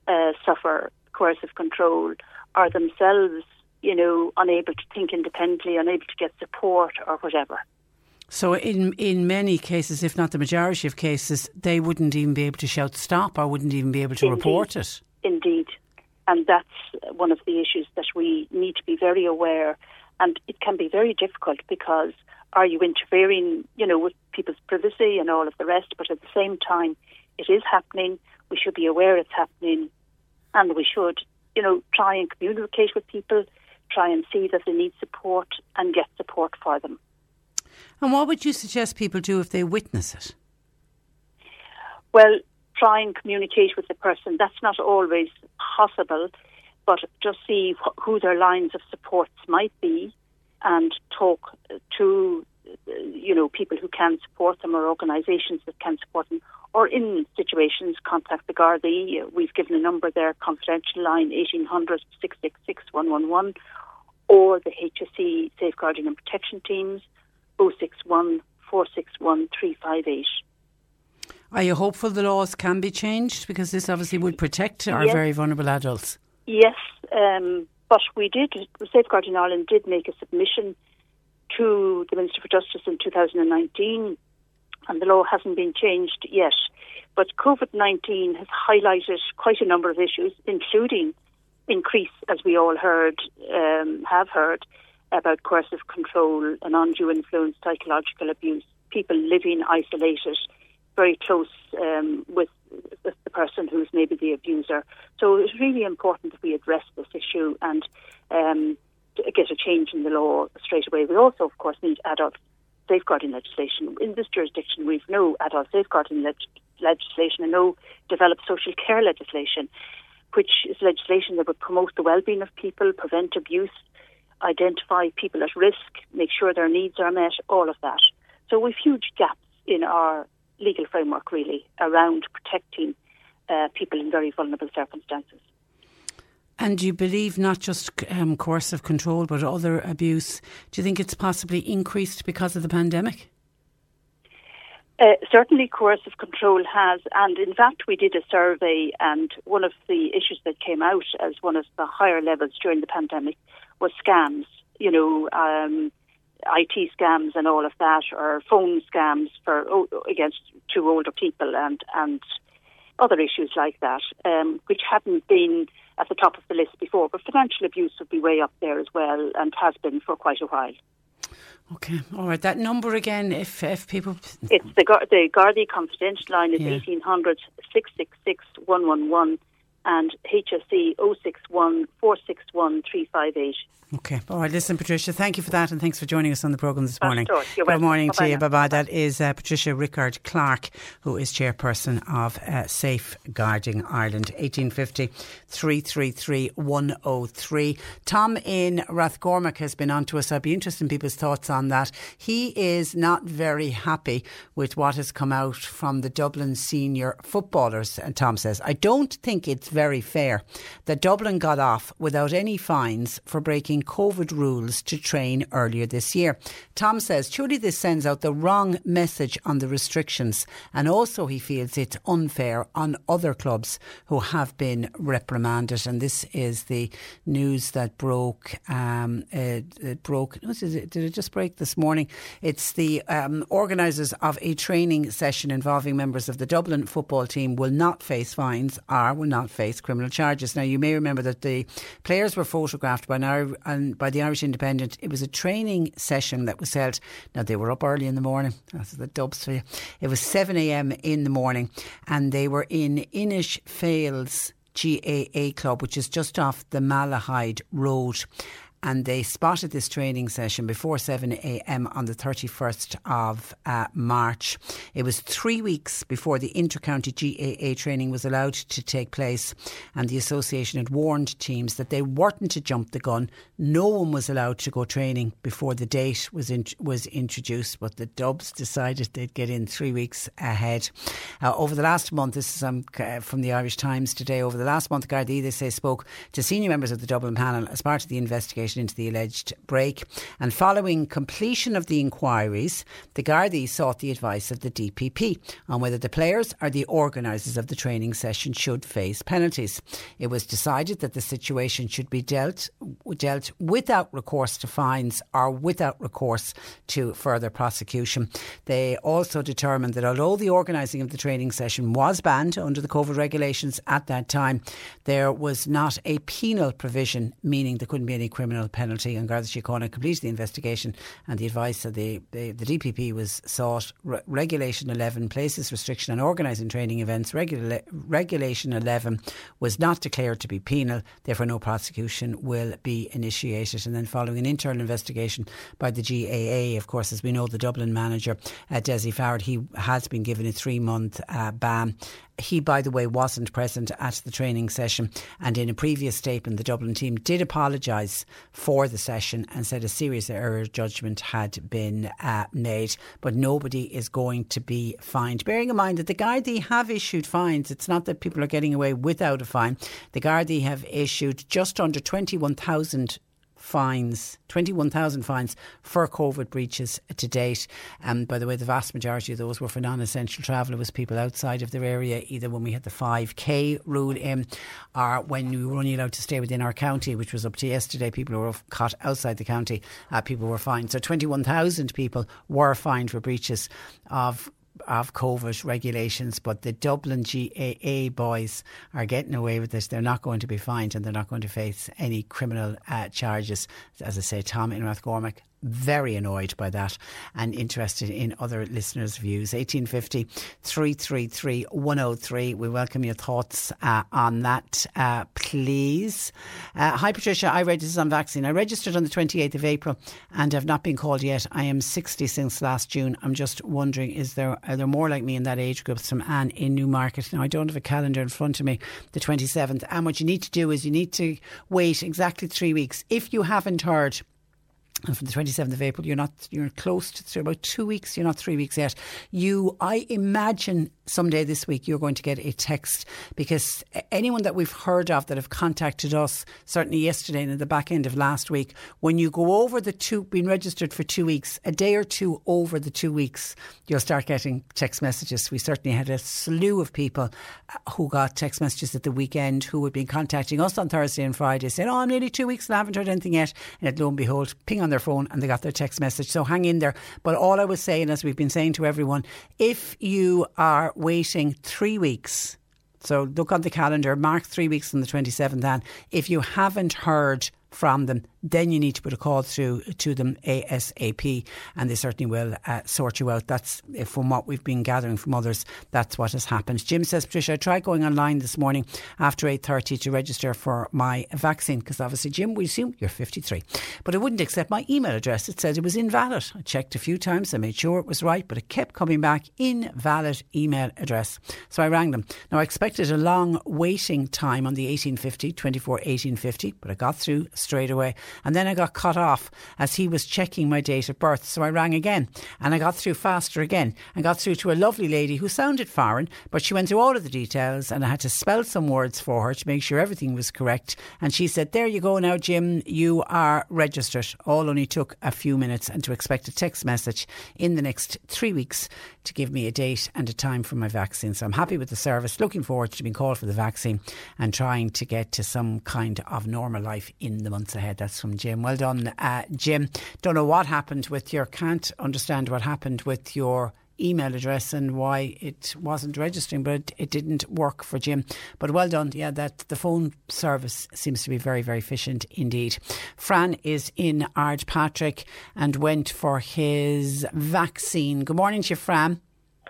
uh, suffer coercive control are themselves, you know, unable to think independently, unable to get support or whatever. So in in many cases, if not the majority of cases, they wouldn't even be able to shout stop or wouldn't even be able to Indeed. report it. Indeed. And that's one of the issues that we need to be very aware. And it can be very difficult because are you interfering, you know, with people's privacy and all of the rest? But at the same time, it is happening. We should be aware it's happening. And we should, you know, try and communicate with people, try and see that they need support and get support for them. And what would you suggest people do if they witness it? Well, try and communicate with the person. That's not always possible, but just see wh- who their lines of supports might be and talk to, you know, people who can support them or organisations that can support them. Or in situations, contact the Gardaí. We've given a number there, confidential line eighteen hundred, six six six, one one one, or the H S E Safeguarding and Protection Teams oh six one, four six one, three five eight. Are you hopeful the laws can be changed? Because this obviously would protect our yes. very vulnerable adults. Yes, um, but we did, Safeguarding Ireland did make a submission to the Minister for Justice in two thousand nineteen, and the law hasn't been changed yet. But COVID nineteen has highlighted quite a number of issues, including increase, as we all heard, um, have heard, about coercive control and undue influence, psychological abuse, people living isolated, very close um, with, with the person who's maybe the abuser. So it's really important that we address this issue and um, get a change in the law straight away. We also, of course, need adult safeguarding legislation. In this jurisdiction, we've no adult safeguarding leg- legislation and no developed social care legislation, which is legislation that would promote the well-being of people, prevent abuse, identify people at risk, make sure their needs are met, all of that. So we've huge gaps in our legal framework, really, around protecting uh, people in very vulnerable circumstances. And do you believe not just um, coercive control, but other abuse? Do you think it's possibly increased because of the pandemic? Uh, certainly coercive control has, and in fact we did a survey, and one of the issues that came out as one of the higher levels during the pandemic was scams, you know, um, I T scams and all of that, or phone scams for against two older people and, and other issues like that, um, which hadn't been at the top of the list before, but financial abuse would be way up there as well and has been for quite a while. Okay, all right. That number again, if if people... It's the the Gardaí confidential line is yeah. eighteen hundred, six six six, one one one and H S E oh six one, four six one, three five eight. Okay, all right. Listen, Patricia, thank you for that and thanks for joining us on the programme this morning. Sure. You're Good morning to you. Bye-bye. That is uh, Patricia Rickard-Clark, who is chairperson of uh, Safeguarding Ireland. eighteen fifty, three three three, one oh three. Tom in Rathgormack has been on to us. I'd be interested in people's thoughts on that. He is not very happy with what has come out from the Dublin senior footballers, and Tom says, I don't think it's very fair that Dublin got off without any fines for breaking COVID rules to train earlier this year. Tom says, surely this sends out the wrong message on the restrictions, and also he feels it's unfair on other clubs who have been reprimanded. And this is the news that broke, um, uh, it broke, did it just break this morning? It's the um, organisers of a training session involving members of the Dublin football team will not face fines, or will not face criminal charges. Now, you may remember that the players were photographed by an Irish, and by the Irish Independent. It was a training session that was held. Now, they were up early in the morning. That's the dubs for you. It was seven a.m. in the morning, and they were in Inishfail's G A A club, which is just off the Malahide Road. And they spotted this training session before seven a.m. on the thirty-first of uh, March. It was three weeks before the inter-county G A A training was allowed to take place, and the association had warned teams that they weren't to jump the gun. No one was allowed to go training before the date was in, was introduced, but the Dubs decided they'd get in three weeks ahead. Uh, over the last month, this is um, from the Irish Times today, over the last month, Gardaí, they say, spoke to senior members of the Dublin panel as part of the investigation into the alleged break, and following completion of the inquiries, the Gardaí sought the advice of the D P P on whether the players or the organisers of the training session should face penalties. It was decided that the situation should be dealt dealt without recourse to fines or without recourse to further prosecution. They also determined that although the organising of the training session was banned under the COVID regulations at that time, there was not a penal provision, meaning there couldn't be any criminal penalty, and Garda Síochána completed the investigation, and the advice of the, the, the D P P was sought. Re- Regulation eleven places restriction on organising training events. Regula- Regulation eleven was not declared to be penal, therefore no prosecution will be initiated. And then following an internal investigation by the G A A, of course, as we know, the Dublin manager, uh, Desi Farrad, he has been given a three-month uh, ban. He, by the way, wasn't present at the training session, and in a previous statement the Dublin team did apologise for the session and said a serious error judgment had been uh, made, but nobody is going to be fined. Bearing in mind that the Gardaí have issued fines. It's not that people are getting away without a fine. The Gardaí have issued just under twenty-one thousand fines, twenty-one thousand fines for COVID breaches to date. And um, by the way, the vast majority of those were for non-essential travel. It was people outside of their area, either when we had the five K rule in or when we were only allowed to stay within our county, which was up to yesterday. People who were caught outside the county, uh, people were fined. So twenty-one thousand people were fined for breaches of of COVID regulations, but the Dublin G A A boys are getting away with this. They're not going to be fined and they're not going to face any criminal uh, charges. As I say, Tom in Rathgormack, very annoyed by that and interested in other listeners' views. eighteen fifty, three three three, one oh three. We welcome your thoughts uh, on that, uh, please. Uh, hi, Patricia. I read this is on vaccine. I registered on the twenty-eighth of April and have not been called yet. I am sixty since last June. I'm just wondering, is there are there more like me in that age group? From Anne in Newmarket. Now, I don't have a calendar in front of me, the twenty-seventh. And what you need to do is you need to wait exactly three weeks. If you haven't heard and from the twenty-seventh of April, you're not, you're close to three, about two weeks, you're not three weeks yet. You, I imagine someday this week you're going to get a text, because anyone that we've heard of that have contacted us, certainly yesterday and at the back end of last week, when you go over the two, being registered for two weeks, a day or two over the two weeks, you'll start getting text messages. We certainly had a slew of people who got text messages at the weekend who had been contacting us on Thursday and Friday saying, oh, I'm nearly two weeks and I haven't heard anything yet. And lo and behold, ping on their phone and they got their text message. So hang in there. But all I was saying, as we've been saying to everyone, if you are waiting three weeks, so look on the calendar, mark three weeks on the twenty-seventh, and if you haven't heard from them, then you need to put a call through to them ASAP, and they certainly will uh, sort you out. That's from what we've been gathering from others, that's what has happened. Jim says, Patricia, I tried going online this morning after eight thirty to register for my vaccine, because obviously, Jim, we assume you're fifty-three, but it wouldn't accept my email address. It said it was invalid. I checked a few times, I made sure it was right, but it kept coming back, invalid email address. So I rang them. Now I expected a long waiting time on the eighteen fifty, twenty-four eighteen fifty, but I got through straight away. And then I got cut off as he was checking my date of birth. So I rang again and I got through faster again and got through to a lovely lady who sounded foreign, but she went through all of the details and I had to spell some words for her to make sure everything was correct. And she said, there you go now, Jim, you are registered. All only took a few minutes, and to expect a text message in the next three weeks to give me a date and a time for my vaccine. So I'm happy with the service, looking forward to being called for the vaccine and trying to get to some kind of normal life in the months ahead. That's from Jim. Well done, uh, Jim. Don't know what happened with your, can't understand what happened with your email address and why it wasn't registering, but it, it didn't work for Jim. But well done. Yeah, that the phone service seems to be very, very efficient indeed. Fran is in Ardpatrick and went for his vaccine. Good morning to you, Fran.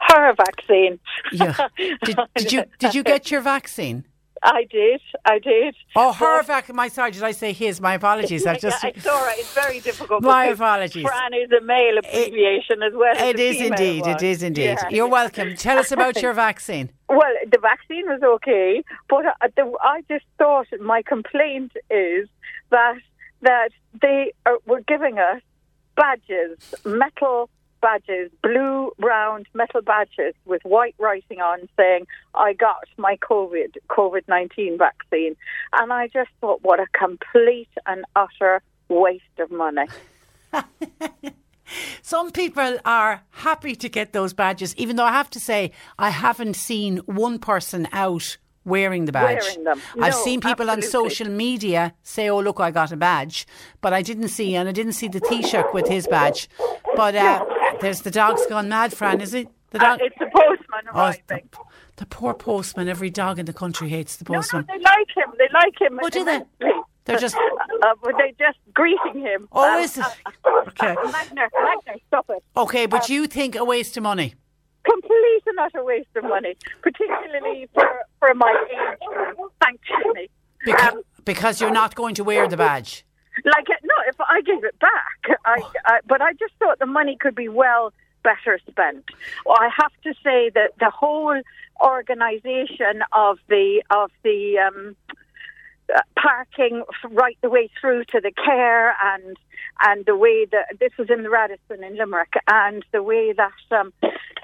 Her vaccine. Yeah. Did, did you did you get your vaccine? I did, I did. Oh, her vaccine. My sorry, did I say his? My apologies. I just. Yeah, it's all right. It's very difficult. My apologies. Fran is a male abbreviation it, as well. It is indeed. One. It is indeed. Yeah. You're welcome. Tell us about your vaccine. Well, the vaccine was okay, but I, the, I just thought my complaint is that that they are, were giving us badges, metal. badges, blue round metal badges with white writing on saying, I got my COVID, COVID nineteen vaccine. And I just thought, what a complete and utter waste of money. Some people are happy to get those badges, even though I have to say, I haven't seen one person out wearing the badge. Wearing them. No, I've seen people absolutely. on social media say, oh, look, I got a badge. But I didn't see, and I didn't see the Taoiseach with his badge. But uh, there's the dog's gone mad, Fran, is it? The dog? Uh, it's the postman arriving. Oh, the, the poor postman. Every dog in the country hates the postman. No, no, they like him. They like him. Oh, do they? They're just... Uh, they're just greeting him. Oh, um, is it? Uh, okay. Magner, Magner, stop it. Okay, but um, you think a waste of money? Complete and utter waste of money, particularly for, for my age group, thankfully. Because, um, because you're not going to wear the badge? Like, no, if I give it back. I, I, but I just thought the money could be well better spent. Well, I have to say that the whole organisation of the of the um, uh, parking right the way through to the care and and the way that this was in the Radisson in Limerick, and the way that um,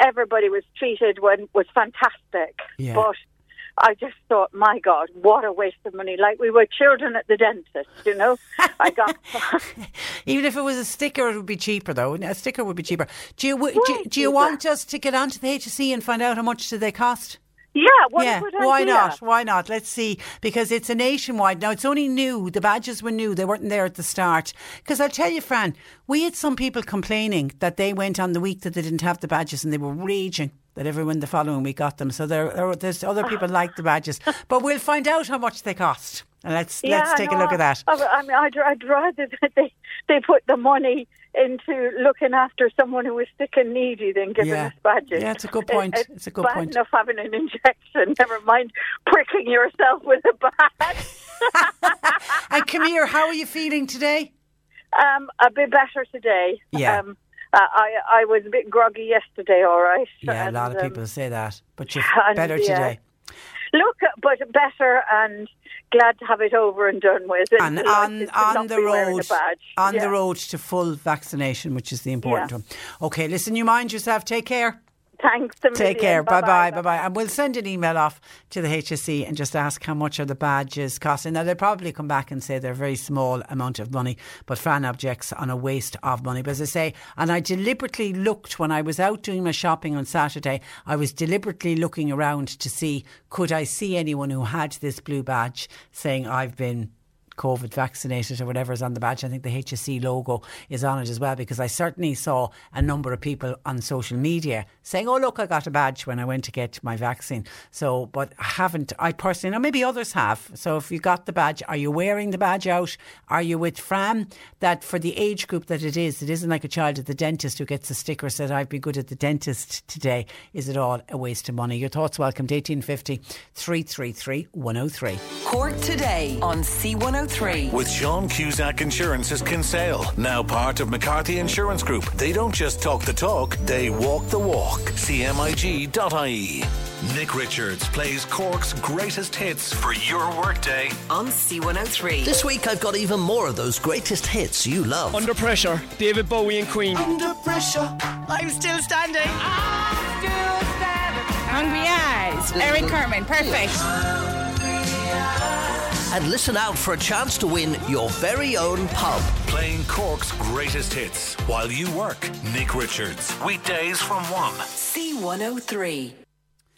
everybody was treated when, was fantastic. Yeah. But I just thought, my God, what a waste of money. Like we were children at the dentist, you know. I got Even if it was a sticker, it would be cheaper, though. A sticker would be cheaper. Do you, do you, do you want us to get onto the H S E and find out how much do they cost? Yeah, what yeah. a good idea. Why not? Why not? Let's see, because it's a nationwide. Now, it's only new. The badges were new. They weren't there at the start. Because I'll tell you, Fran, we had some people complaining that they went on the week that they didn't have the badges and they were raging that everyone the following week got them. So there, there's other people like the badges. But we'll find out how much they cost. And let's yeah, let's take no, a look at that. I mean, I'd, I'd rather that they, they put the money into looking after someone who is sick and needy than giving yeah. us badges. Yeah, it's a good point. It, it's, it's a good bad point. Enough having an injection, never mind pricking yourself with a badge. And Camille, how are you feeling today? Um, a bit better today. Yeah. Um, Uh, I I was a bit groggy yesterday, all right. Yeah, and, a lot of um, people say that, but you're and, better yeah. today. Look, but better and glad to have it over and done with. It. And on, on the road, on yeah. the road to full vaccination, which is the important yeah. one. Okay, listen, you mind yourself. Take care. Thanks. Take care. Bye bye. Bye bye. And we'll send an email off to the H S E and just ask how much are the badges costing. Now, they'll probably come back and say they're a very small amount of money, but Fran objects on a waste of money. But as I say, and I deliberately looked when I was out doing my shopping on Saturday, I was deliberately looking around to see, could I see anyone who had this blue badge saying I've been COVID vaccinated or whatever is on the badge. I think the H S E logo is on it as well, because I certainly saw a number of people on social media saying, oh look, I got a badge when I went to get my vaccine. So, but I haven't, I personally, or maybe others have. So if you got the badge, are you wearing the badge out? Are you with Fran? That for the age group that it is, it isn't like a child at the dentist who gets a sticker said, I've been good at the dentist today. Is it all a waste of money? Your thoughts welcomed, eighteen fifty, three three three, one oh three. Cork Today on C one oh three. Three. With Sean Cusack Insurance's Kinsale, now part of McCarthy Insurance Group. They don't just talk the talk, they walk the walk. C M I G dot I E. Nick Richards plays Cork's greatest hits for your workday on C one oh three. This week I've got even more of those greatest hits you love. Under Pressure, David Bowie and Queen. Under Pressure, I'm Still Standing. I'm Still Standing. Hungry Eyes, Eric Carmen, perfect. And listen out for a chance to win your very own pub. Playing Cork's greatest hits while you work. Nick Richards, weekdays from one. C one oh three.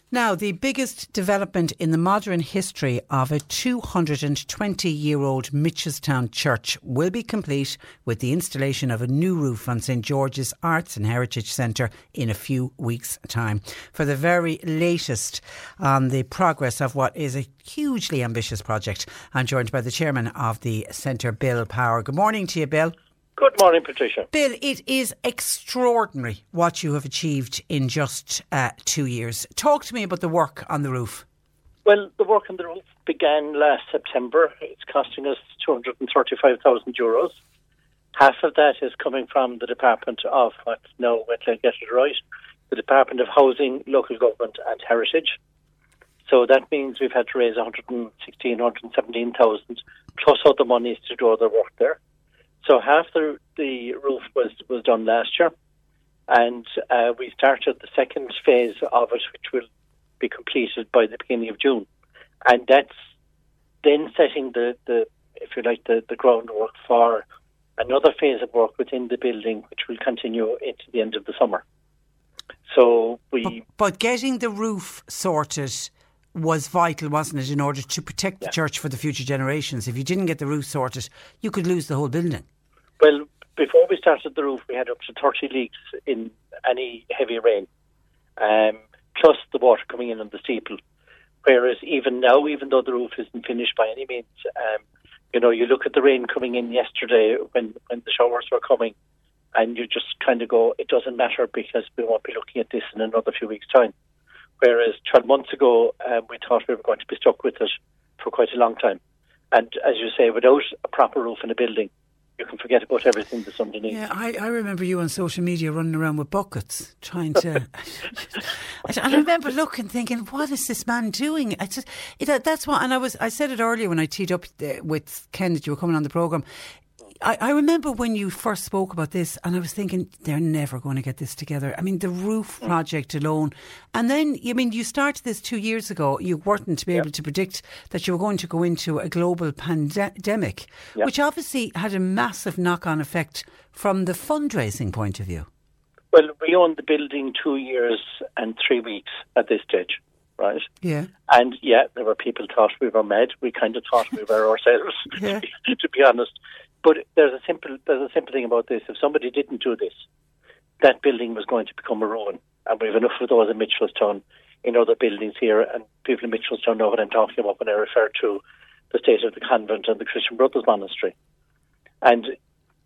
Now, the biggest development in the modern history of a two hundred twenty-year-old Mitchelstown church will be complete with the installation of a new roof on Saint George's Arts and Heritage Centre in a few weeks' time. For the very latest on the progress of what is a hugely ambitious project, I'm joined by the chairman of the centre, Bill Power. Good morning to you, Bill. Good morning, Patricia. Bill, it is extraordinary what you have achieved in just uh, two years. Talk to me about the work on the roof. Well, the work on the roof began last September. It's costing us two hundred thirty-five thousand euros. Half of that is coming from the Department of what? No, wait till I get it right. The Department of Housing, Local Government and Heritage. So that means we've had to raise one hundred sixteen thousand, one hundred seventeen thousand plus other monies to do other work there. So half the the roof was, was done last year, and uh, we started the second phase of it, which will be completed by the beginning of June. And that's then setting the, the if you like, the, the groundwork for another phase of work within the building, which will continue into the end of the summer. So we... But, but getting the roof sorted was vital, wasn't it, in order to protect the yeah. church for the future generations. If you didn't get the roof sorted, you could lose the whole building. Well, before we started the roof, we had up to thirty leaks in any heavy rain, um, plus the water coming in on the steeple. Whereas even now, even though the roof isn't finished by any means, um, you know, you look at the rain coming in yesterday when, when the showers were coming, and you just kind of go, it doesn't matter because we won't be looking at this in another few weeks' time. Whereas twelve months ago, um, we thought we were going to be stuck with it for quite a long time. And as you say, without a proper roof in a building, you can forget about everything that's underneath. Yeah, I, I remember you on social media running around with buckets, trying to... I remember looking, thinking, what is this man doing? I just, it, that's what, and I was, I said it earlier when I teed up with Ken that you were coming on the programme. I, I remember when you first spoke about this and I was thinking, they're never going to get this together. I mean, the roof project alone. And then, I mean, you started this two years ago. You weren't to be yep. able to predict that you were going to go into a global pandemic, yep. which obviously had a massive knock-on effect from the fundraising point of view. Well, we owned the building two years and three weeks at this stage. Right. Yeah. And yeah, there were people thought we were mad. We kind of thought we were ourselves, yeah. to be honest. But there's a simple there's a simple thing about this. If somebody didn't do this, that building was going to become a ruin. And we have enough of those in Mitchelstown, in other buildings here. And people in Mitchelstown know what I'm talking about when I refer to the state of the convent and the Christian Brothers Monastery. And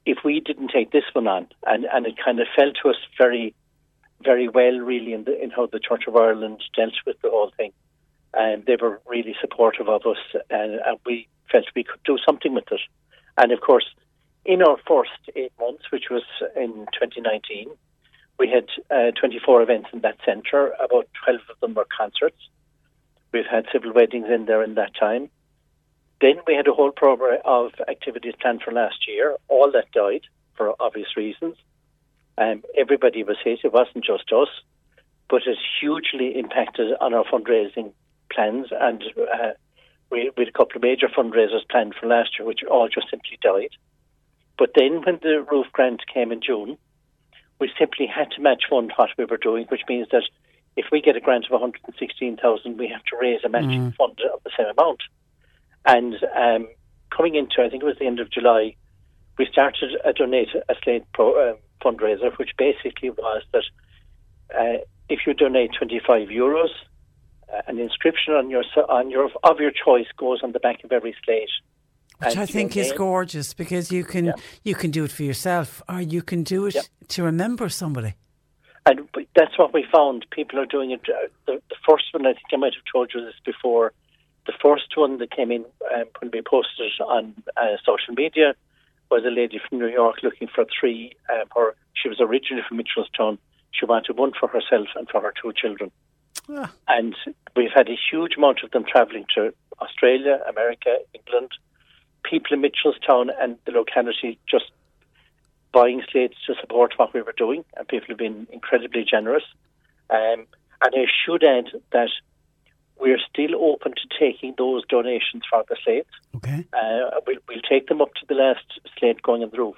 if we didn't take this one on, and, and it kind of fell to us very, very well, really, in, the, in how the Church of Ireland dealt with the whole thing. And they were really supportive of us, and, and we felt we could do something with it. And of course, in our first eight months, which was in twenty nineteen, we had uh, twenty-four events in that centre. About twelve of them were concerts. We've had civil weddings in there in that time. Then we had a whole program of activities planned for last year. All that died for obvious reasons. Um, everybody was hit. It wasn't just us. But it hugely impacted on our fundraising plans. And uh, we, we had a couple of major fundraisers planned for last year, which all just simply died. But then when the roof grant came in June, we simply had to match fund what we were doing, which means that if we get a grant of one hundred sixteen thousand, we have to raise a matching mm. fund of the same amount. And um, coming into, I think it was the end of July, we started a Donate a Slate pro, uh, fundraiser, which basically was that uh, if you donate twenty-five euros, uh, an inscription on your on your of your choice goes on the back of every slate. Which I think is gorgeous, because you can yeah. you can do it for yourself, or you can do it yeah. to remember somebody. And that's what we found. People are doing it. The, the first one, I think I might have told you this before, the first one that came in um, when we posted it on uh, social media was a lady from New York looking for three. Um, her, she was originally from Mitchelstown. She wanted one for herself and for her two children. Yeah. And we've had a huge amount of them travelling to Australia, America, England. People in Mitchelstown and the locality just buying slates to support what we were doing, and people have been incredibly generous. Um, and I should add that we're still open to taking those donations for the slates. Okay. Uh, we'll, we'll take them up to the last slate going on the roof,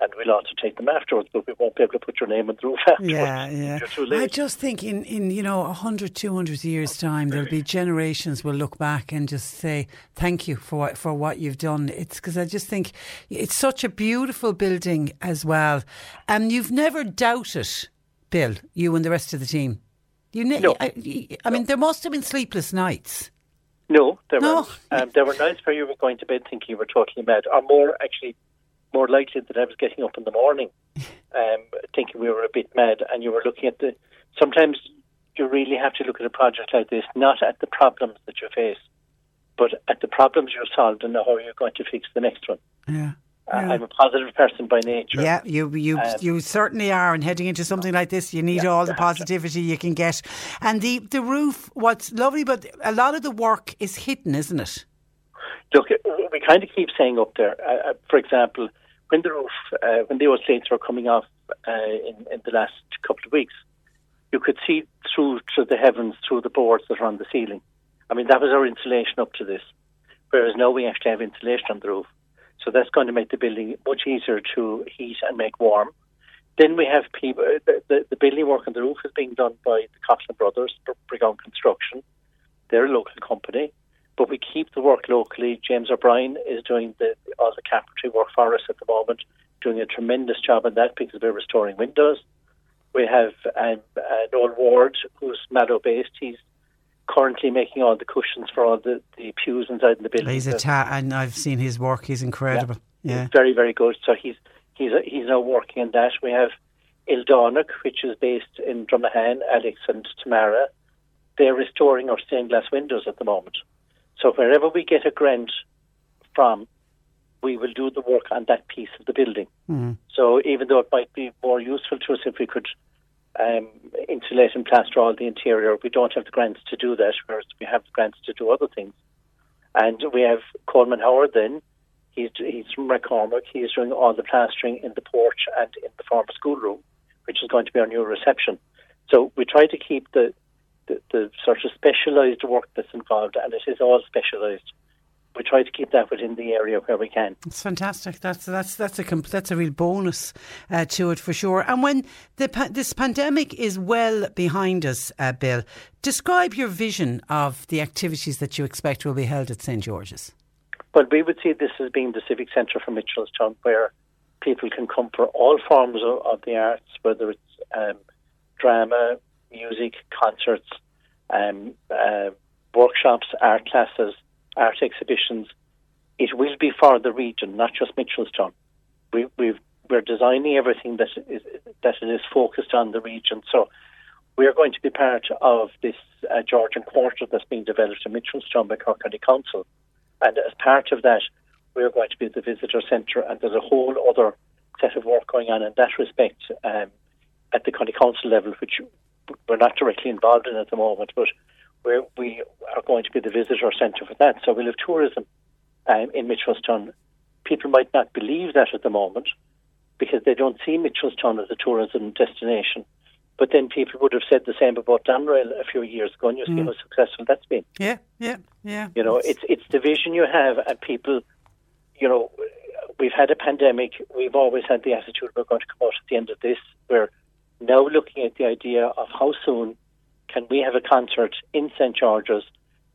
and we'll also take them afterwards, but we won't be able to put your name on the roof afterwards. Yeah, yeah. You're too late. I just think in, in you know, one hundred, two hundred years' time, there'll be generations will look back and just say, thank you for, for what you've done. It's because I just think it's such a beautiful building as well. And you've never doubted, Bill, you and the rest of the team. You ne- no. I, I mean, no. There must have been sleepless nights. No, there no. were. Um, there were nights where you were going to bed thinking you were totally mad, or more actually... more likely that I was getting up in the morning um, thinking we were a bit mad, and you were looking at the... Sometimes you really have to look at a project like this, not at the problems that you face, but at the problems you've solved and how you're going to fix the next one. Yeah. Uh, yeah. I'm a positive person by nature. Yeah, you you um, you certainly are. And heading into something like this, you need yeah, all the positivity you can get. And the, the roof, what's lovely, but a lot of the work is hidden, isn't it? Look, we kind of keep saying up there, uh, for example, when the roof, uh, when the old slates were coming off uh, in, in the last couple of weeks, you could see through to the heavens, through the boards that are on the ceiling. I mean, that was our insulation up to this, whereas now we actually have insulation on the roof. So that's going to make the building much easier to heat and make warm. Then we have people, the, the, the building work on the roof is being done by the Coughlin Brothers, Bregon Construction. They're a local company. But we keep the work locally. James O'Brien is doing the, all the carpentry work for us at the moment, doing a tremendous job on that because we're restoring windows. We have um, uh, Noel Ward, who's Mallow-based. He's currently making all the cushions for all the, the pews inside the building. He's a ta- and I've seen his work. He's incredible. Yeah, yeah. He's very, very good. So he's he's he's now working on that. We have Ildonic, which is based in Drumahan, Alex and Tamara. They're restoring our stained glass windows at the moment. So wherever we get a grant from, we will do the work on that piece of the building. Mm. So even though it might be more useful to us if we could um, insulate and plaster all the interior, we don't have the grants to do that, whereas we have the grants to do other things. And we have Coleman Howard then. He's, he's from Rathgormack. He's doing all the plastering in the porch and in the former schoolroom, which is going to be our new reception. So we try to keep the... The, the sort of specialised work that's involved, and it is all specialised. We try to keep that within the area where we can. It's fantastic. That's that's that's a that's a real bonus uh, to it for sure. And when the this pandemic is well behind us, uh, Bill, describe your vision of the activities that you expect will be held at Saint George's. Well, we would see this as being the civic centre for Mitchelstown, where people can come for all forms of, of the arts, whether it's um, drama, music, concerts, um, uh, workshops, art classes, art exhibitions. It will be for the region, not just Mitchelstown. We, we've, we're designing everything that is that it is focused on the region. So we are going to be part of this uh, Georgian Quarter that's being developed in Mitchelstown by Cork County Council. And as part of that, we are going to be the visitor centre, and there's a whole other set of work going on in that respect um, at the County Council level, which we're not directly involved in at the moment, but we're, we are going to be the visitor centre for that. So we'll have tourism, um, in Mitchelstown. People might not believe that at the moment because they don't see Mitchelstown as a tourism destination. But then people would have said the same about Doneraile a few years ago, and you see mm. how successful that's been. Yeah, yeah, yeah. You know, it's it's the vision you have, and people, you know, we've had a pandemic. We've always had the attitude we're going to come out at the end of this. We're now looking at the idea of how soon can we have a concert in Saint George's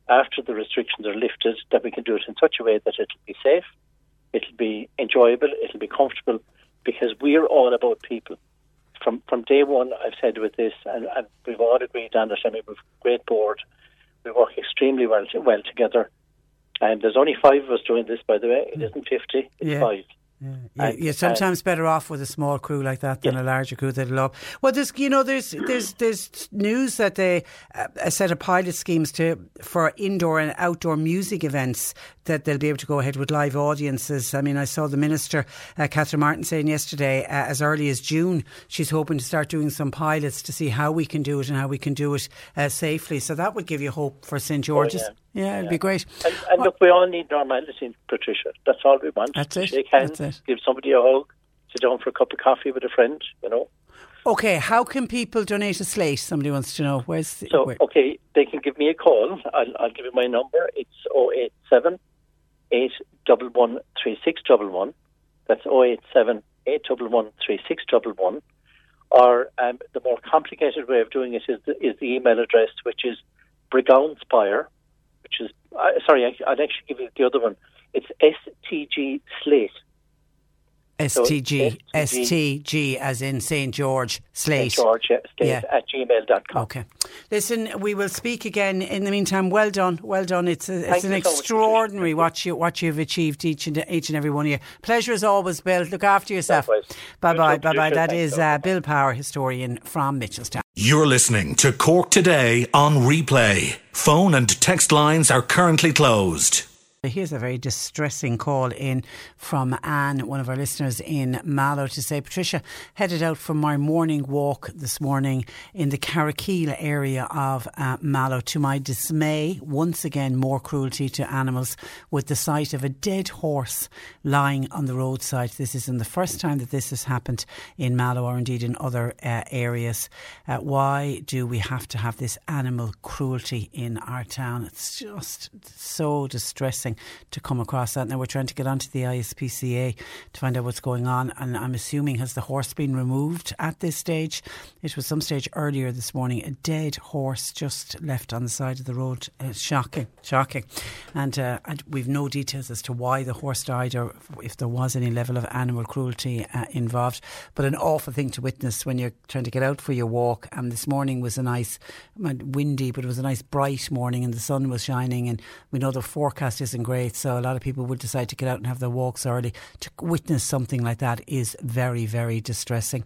after the restrictions are lifted, that we can do it in such a way that it'll be safe, it'll be enjoyable, it'll be comfortable, because we're all about people. From from day one, I've said with this, and, and we've all agreed on it. I mean, we've a great board. We work extremely well well together. And there's only five of us doing this, by the way. It isn't fifty, it's yeah. five. Yeah. And, you're sometimes and, better off with a small crew like that than yeah. a larger crew that'll up. Well, there's you know there's there's there's news that they uh, a set of pilot schemes to for indoor and outdoor music events that they'll be able to go ahead with live audiences. I mean, I saw the minister uh, Catherine Martin saying yesterday, uh, as early as June, she's hoping to start doing some pilots to see how we can do it and how we can do it uh, safely. So that would give you hope for Saint George's. Oh, yeah. yeah, it'd yeah. be great. And, and well, look, we all need normality, Patricia. That's all we want. That's it. Shake hands. That's it. Give somebody a hug, sit down for a cup of coffee with a friend, you know. Okay, how can people donate a slate? Somebody wants to know. Where's the, So, where? okay, they can give me a call. I'll, I'll give you my number. It's oh eight seven, eight one one, three six one one. That's oh eight seven, eight one one, three six one one. Or um, the more complicated way of doing it is the, is the email address, which is Brigownspire, which is, uh, sorry, I, I'd actually give you the other one. It's S T G Slate. S T G, so S T G as in Saint George, Slate. Saint George, yeah, Slate yeah. at gmail dot com. Okay. Listen, we will speak again. In the meantime, well done, well done. It's a, it's Thank an extraordinary so what, you, what you've achieved each and, each and every one of you. Pleasure as always, Bill. Look after yourself. Bye-bye, bye-bye. That Thanks is uh, Bill Power, historian from Mitchelstown. You're listening to Cork Today on replay. Phone and text lines are currently closed. Here's a very distressing call in from Anne, one of our listeners in Mallow, to say, Patricia, headed out for my morning walk this morning in the Carrickeel area of uh, Mallow. To my dismay, once again, more cruelty to animals with the sight of a dead horse lying on the roadside. This isn't the first time that this has happened in Mallow or indeed in other uh, areas. Uh, why do we have to have this animal cruelty in our town? It's just so distressing to come across that. Now we're trying to get onto the I S P C A to find out what's going on, and I'm assuming, has the horse been removed at this stage? It was some stage earlier this morning, a dead horse just left on the side of the road. It's shocking, shocking. And, uh, and we've no details as to why the horse died or if there was any level of animal cruelty uh, involved, but an awful thing to witness when you're trying to get out for your walk. And this morning was a nice, windy, but it was a nice bright morning and the sun was shining, and we know the forecast is and great, so a lot of people would decide to get out and have their walks early. To witness something like that is very, very distressing.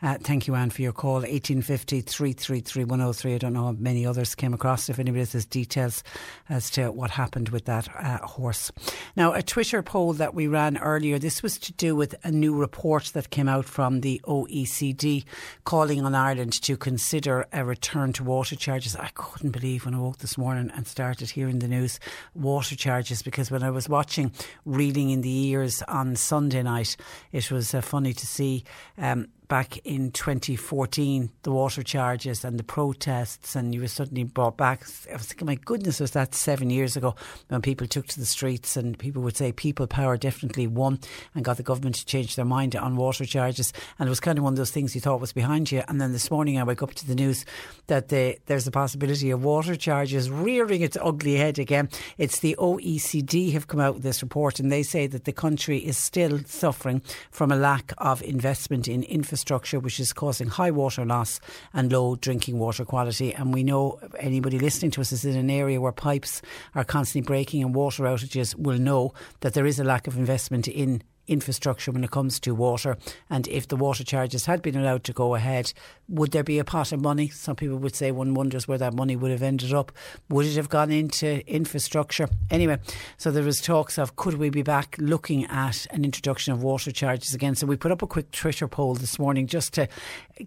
Uh, thank you, Anne, for your call. eighteen fifty, three three three, one oh three. I don't know how many others came across. If anybody has details as to what happened with that uh, horse. Now, a Twitter poll that we ran earlier, this was to do with a new report that came out from the O E C D calling on Ireland to consider a return to water charges. I couldn't believe when I woke this morning and started hearing the news, water charges. Because when I was watching Reeling in the Ears on Sunday night, it was uh, funny to see um, back in twenty fourteen, the water charges and the protests, and you were suddenly brought back. I was thinking, my goodness, was that seven years ago when people took to the streets, and people would say people power definitely won and got the government to change their mind on water charges. And it was kind of one of those things you thought was behind you. And then this morning I wake up to the news that they, there's a possibility of water charges rearing its ugly head again. It's the O E C D have come out with this report, and they say that the country is still suffering from a lack of investment in infrastructure. Structure which is causing high water loss and low drinking water quality. And we know, anybody listening to us is in an area where pipes are constantly breaking and water outages will know that there is a lack of investment in infrastructure when it comes to water. And if the water charges had been allowed to go ahead, would there be a pot of money? Some people would say one wonders where that money would have ended up. Would it have gone into infrastructure? Anyway, so there was talks of could we be back looking at an introduction of water charges again. So we put up a quick Twitter poll this morning just to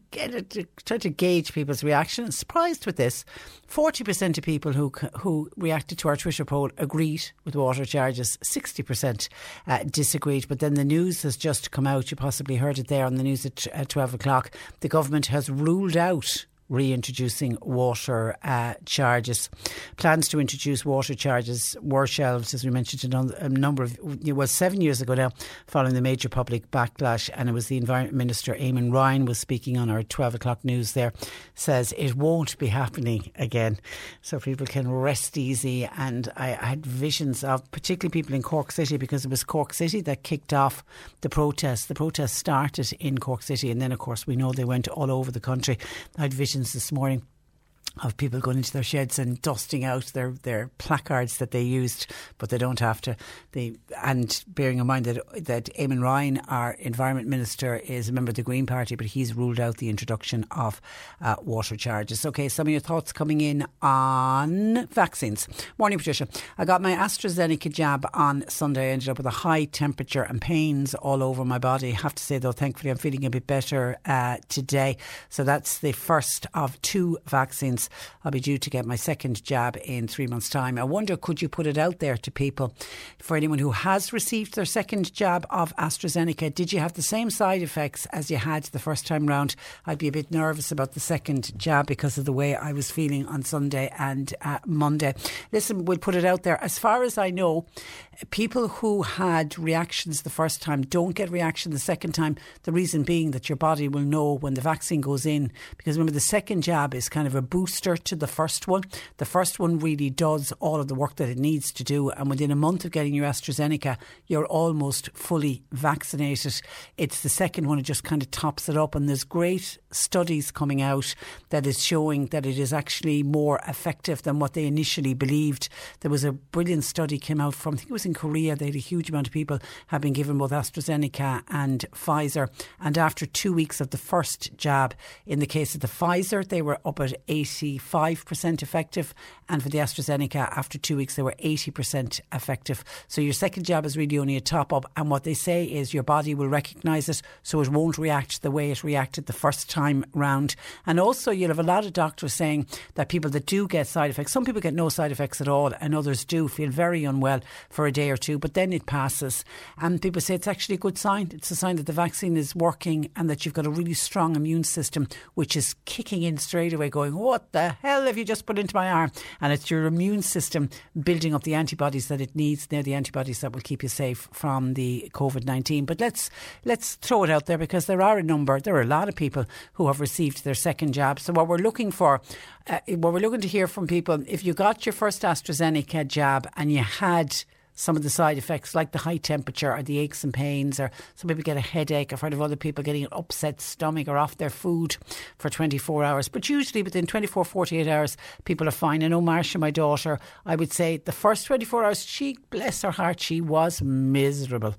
get it, to try to gauge people's reaction. I'm surprised with this. forty percent of people who who reacted to our Twitter poll agreed with water charges. sixty percent uh, disagreed. But then the news has just come out. You possibly heard it there on the news at, at twelve o'clock. The government has ruled out reintroducing water uh, charges. Plans to introduce water charges were shelved, as we mentioned, a number of, well, seven years ago now, following the major public backlash. And it was the Environment Minister, Eamon Ryan, was speaking on our twelve o'clock news there, says it won't be happening again. So people can rest easy. And I, I had visions of, particularly people in Cork City, because it was Cork City that kicked off the protests. The protests started in Cork City. And then, of course, we know they went all over the country. I had visions this morning of people going into their sheds and dusting out their, their placards that they used, but they don't have to. They, and bearing in mind that that Eamon Ryan, our Environment Minister, is a member of the Green Party, but he's ruled out the introduction of uh, water charges. OK, some of your thoughts coming in on vaccines. Morning, Patricia. I got my AstraZeneca jab on Sunday. I ended up with a high temperature and pains all over my body. I have to say, though, thankfully I'm feeling a bit better uh, today. So that's the first of two vaccines. I'll be due to get my second jab in three months' time. I wonder, could you put it out there to people, for anyone who has received their second jab of AstraZeneca, did you have the same side effects as you had the first time round? I'd be a bit nervous about the second jab because of the way I was feeling on Sunday and uh, Monday. Listen, we'll put it out there. As far as I know, people who had reactions the first time don't get reaction the second time. The reason being that your body will know when the vaccine goes in, because remember the second jab is kind of a boost to the first one. The first one really does all of the work that it needs to do, and within a month of getting your AstraZeneca you're almost fully vaccinated. It's the second one, it just kind of tops it up, and there's great studies coming out that is showing that it is actually more effective than what they initially believed. There was a brilliant study came out from, I think it was in Korea, they had a huge amount of people have been given both AstraZeneca and Pfizer, and after two weeks of the first jab, in the case of the Pfizer they were up at eighty-five percent effective, and for the AstraZeneca after two weeks they were eighty percent effective. So your second jab is really only a top up, and what they say is your body will recognise it, so it won't react the way it reacted the first time round. And also you'll have a lot of doctors saying that people that do get side effects, some people get no side effects at all and others do feel very unwell for a day or two, but then it passes, and people say it's actually a good sign. It's a sign that the vaccine is working and that you've got a really strong immune system which is kicking in straight away going, what the hell have you just put into my arm? And it's your immune system building up the antibodies that it needs. They're the antibodies that will keep you safe from the COVID nineteen. But let's let's throw it out there, because there are a number, there are a lot of people who have received their second jab. So what we're looking for, uh, what we're looking to hear from people, if you got your first AstraZeneca jab and you had some of the side effects like the high temperature or the aches and pains, or some people get a headache. I've heard of other people getting an upset stomach or off their food for twenty-four hours. But usually within twenty-four, forty-eight hours, people are fine. I know Marcia, my daughter, I would say the first twenty-four hours, she, bless her heart, she was miserable.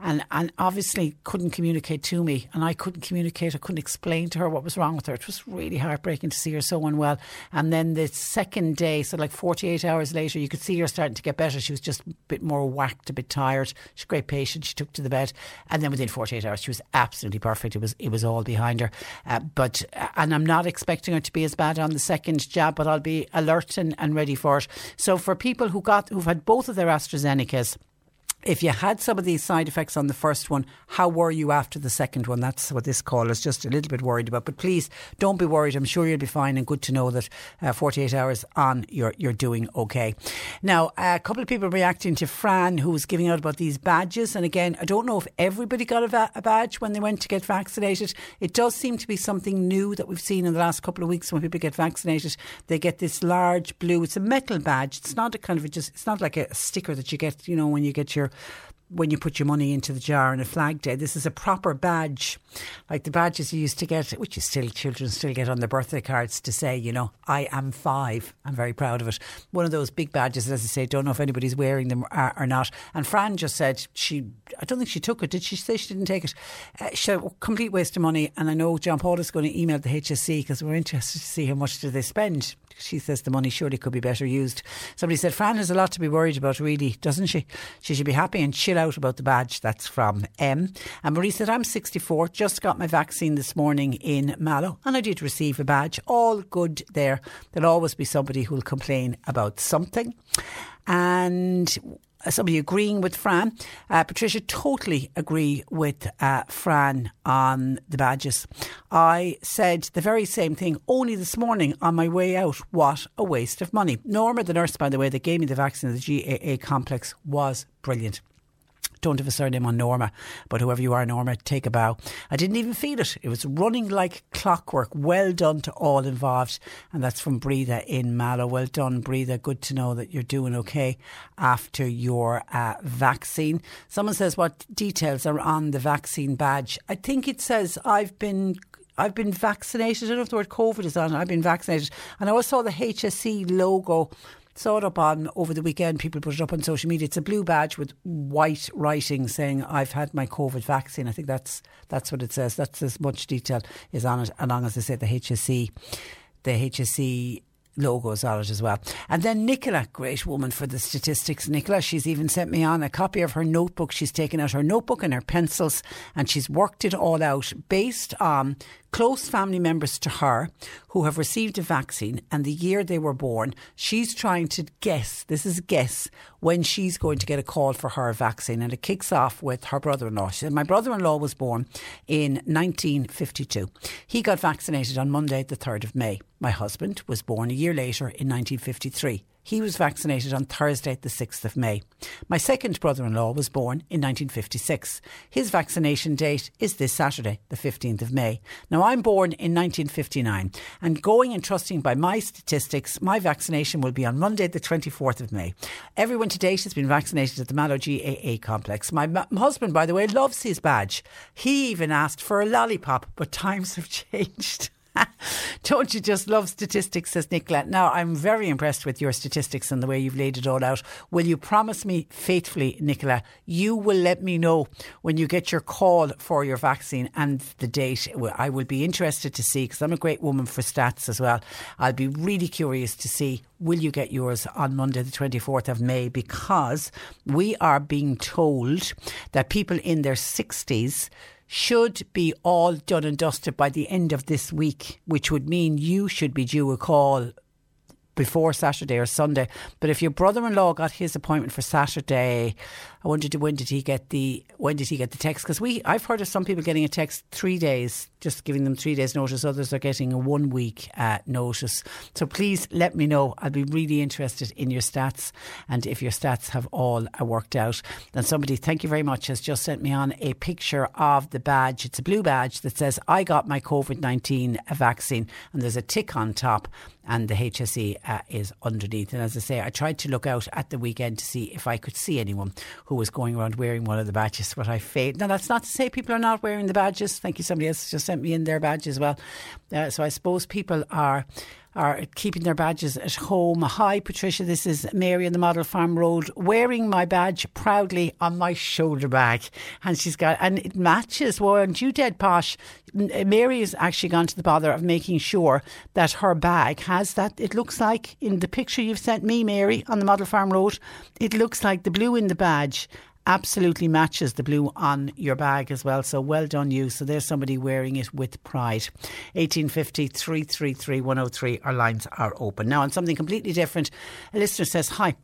And, and obviously couldn't communicate to me. And I couldn't communicate. I couldn't explain to her what was wrong with her. It was really heartbreaking to see her so unwell. And then the second day, so like forty-eight hours later, you could see her starting to get better. She was just bit more whacked, a bit tired. She's a great patient. She took to the bed, and then within forty-eight hours she was absolutely perfect. It was it was all behind her. Uh, but and I'm not expecting her to be as bad on the second jab, but I'll be alert and, and ready for it. So for people who got who've had both of their AstraZenecas, if you had some of these side effects on the first one, how were you after the second one? That's what this call is just a little bit worried about. But please don't be worried. I'm sure you'll be fine, and good to know that uh, forty-eight hours on, you're you're doing okay. Now, a couple of people reacting to Fran, who was giving out about these badges. And again, I don't know if everybody got a, va- a badge when they went to get vaccinated. It does seem to be something new that we've seen in the last couple of weeks. When people get vaccinated, they get this large blue, it's a metal badge. It's not a kind of a just, it's not like a sticker that you get, you know, when you get your when you put your money into the jar on a flag day. This is a proper badge, like the badges you used to get, which is still children still get on their birthday cards to say, you know, I am five. I'm very proud of it. One of those big badges, as I say, don't know if anybody's wearing them or, or not. And Fran just said she, I don't think she took it. Did she say she didn't take it? Uh, she said, well, complete waste of money. And I know John Paul is going to email the H S E because we're interested to see how much do they spend. She says the money surely could be better used. Somebody said Fran has a lot to be worried about, really, doesn't she? She should be happy and chill out about the badge. That's from M. And Marie said, I'm sixty-four, just got my vaccine this morning in Mallow and I did receive a badge. All good there. There'll always be somebody who'll complain about something. And somebody agreeing with Fran. Uh, Patricia, totally agree with uh, Fran on the badges. I said the very same thing only this morning on my way out. What a waste of money. Norma, the nurse, by the way, that gave me the vaccine at the G A A complex, was brilliant. Don't have a surname on Norma, but whoever you are, Norma, take a bow. I didn't even feel it. It was running like clockwork. Well done to all involved. And that's from Breatha in Mallow. Well done, Breatha. Good to know that you're doing okay after your uh, vaccine. Someone says, what details are on the vaccine badge? I think it says, I've been... I've been vaccinated. I don't know if the word COVID is on it. I've been vaccinated. And I also saw the H S E logo. Saw it up on over the weekend. People put it up on social media. It's a blue badge with white writing saying I've had my COVID vaccine. I think that's that's what it says. That's as much detail is on it. Along as I say, the H S E, the H S E logos on it as well. And then Nicola, great woman for the statistics, Nicola. She's even sent me on a copy of her notebook. She's taken out her notebook and her pencils and she's worked it all out based on close family members to her who have received a vaccine and the year they were born. She's trying to guess, this is a guess, when she's going to get a call for her vaccine. And it kicks off with her brother-in-law. She said, my brother-in-law was born in nineteen fifty-two. He got vaccinated on Monday the third of May. My husband was born a year later in nineteen fifty-three. He was vaccinated on Thursday the sixth of May. My second brother-in-law was born in nineteen fifty-six. His vaccination date is this Saturday the fifteenth of May. Now I'm born in nineteen fifty-nine and going and trusting by my statistics, my vaccination will be on Monday the twenty-fourth of May. Everyone to date has been vaccinated at the Mallow G A A complex. My ma- husband, by the way, loves his badge. He even asked for a lollipop, but times have changed. Don't you just love statistics, says Nicola. Now, I'm very impressed with your statistics and the way you've laid it all out. Will you promise me faithfully, Nicola, you will let me know when you get your call for your vaccine and the date? I will be interested to see, because I'm a great woman for stats as well. I'll be really curious to see, will you get yours on Monday the twenty-fourth of May? Because we are being told that people in their sixties should be all done and dusted by the end of this week, which would mean you should be due a call before Saturday or Sunday. But if your brother-in-law got his appointment for Saturday, I wondered when did he get the when did he get the text? Because we I've heard of some people getting a text three days, just giving them three days notice. Others are getting a one week uh, notice. So please let me know. I'll be really interested in your stats and if your stats have all worked out. And somebody, thank you very much, has just sent me on a picture of the badge. It's a blue badge that says I got my COVID nineteen vaccine, and there's a tick on top and the H S E uh, is underneath. And as I say, I tried to look out at the weekend to see if I could see anyone who who was going around wearing one of the badges, but I failed. Now, that's not to say people are not wearing the badges. Thank you. Somebody else just sent me in their badge as well. Uh, so I suppose people are are keeping their badges at home. Hi, Patricia. This is Mary on the Model Farm Road, wearing my badge proudly on my shoulder bag. And she's got, and it matches. Weren't you dead posh? Mary has actually gone to the bother of making sure that her bag has that. It looks like in the picture you've sent me, Mary, on the Model Farm Road, it looks like the blue in the badge absolutely matches the blue on your bag as well. So well done you. So there's somebody wearing it with pride. eighteen fifty, three three three, one oh three. Our lines are open. Now on something completely different, a listener says, hi,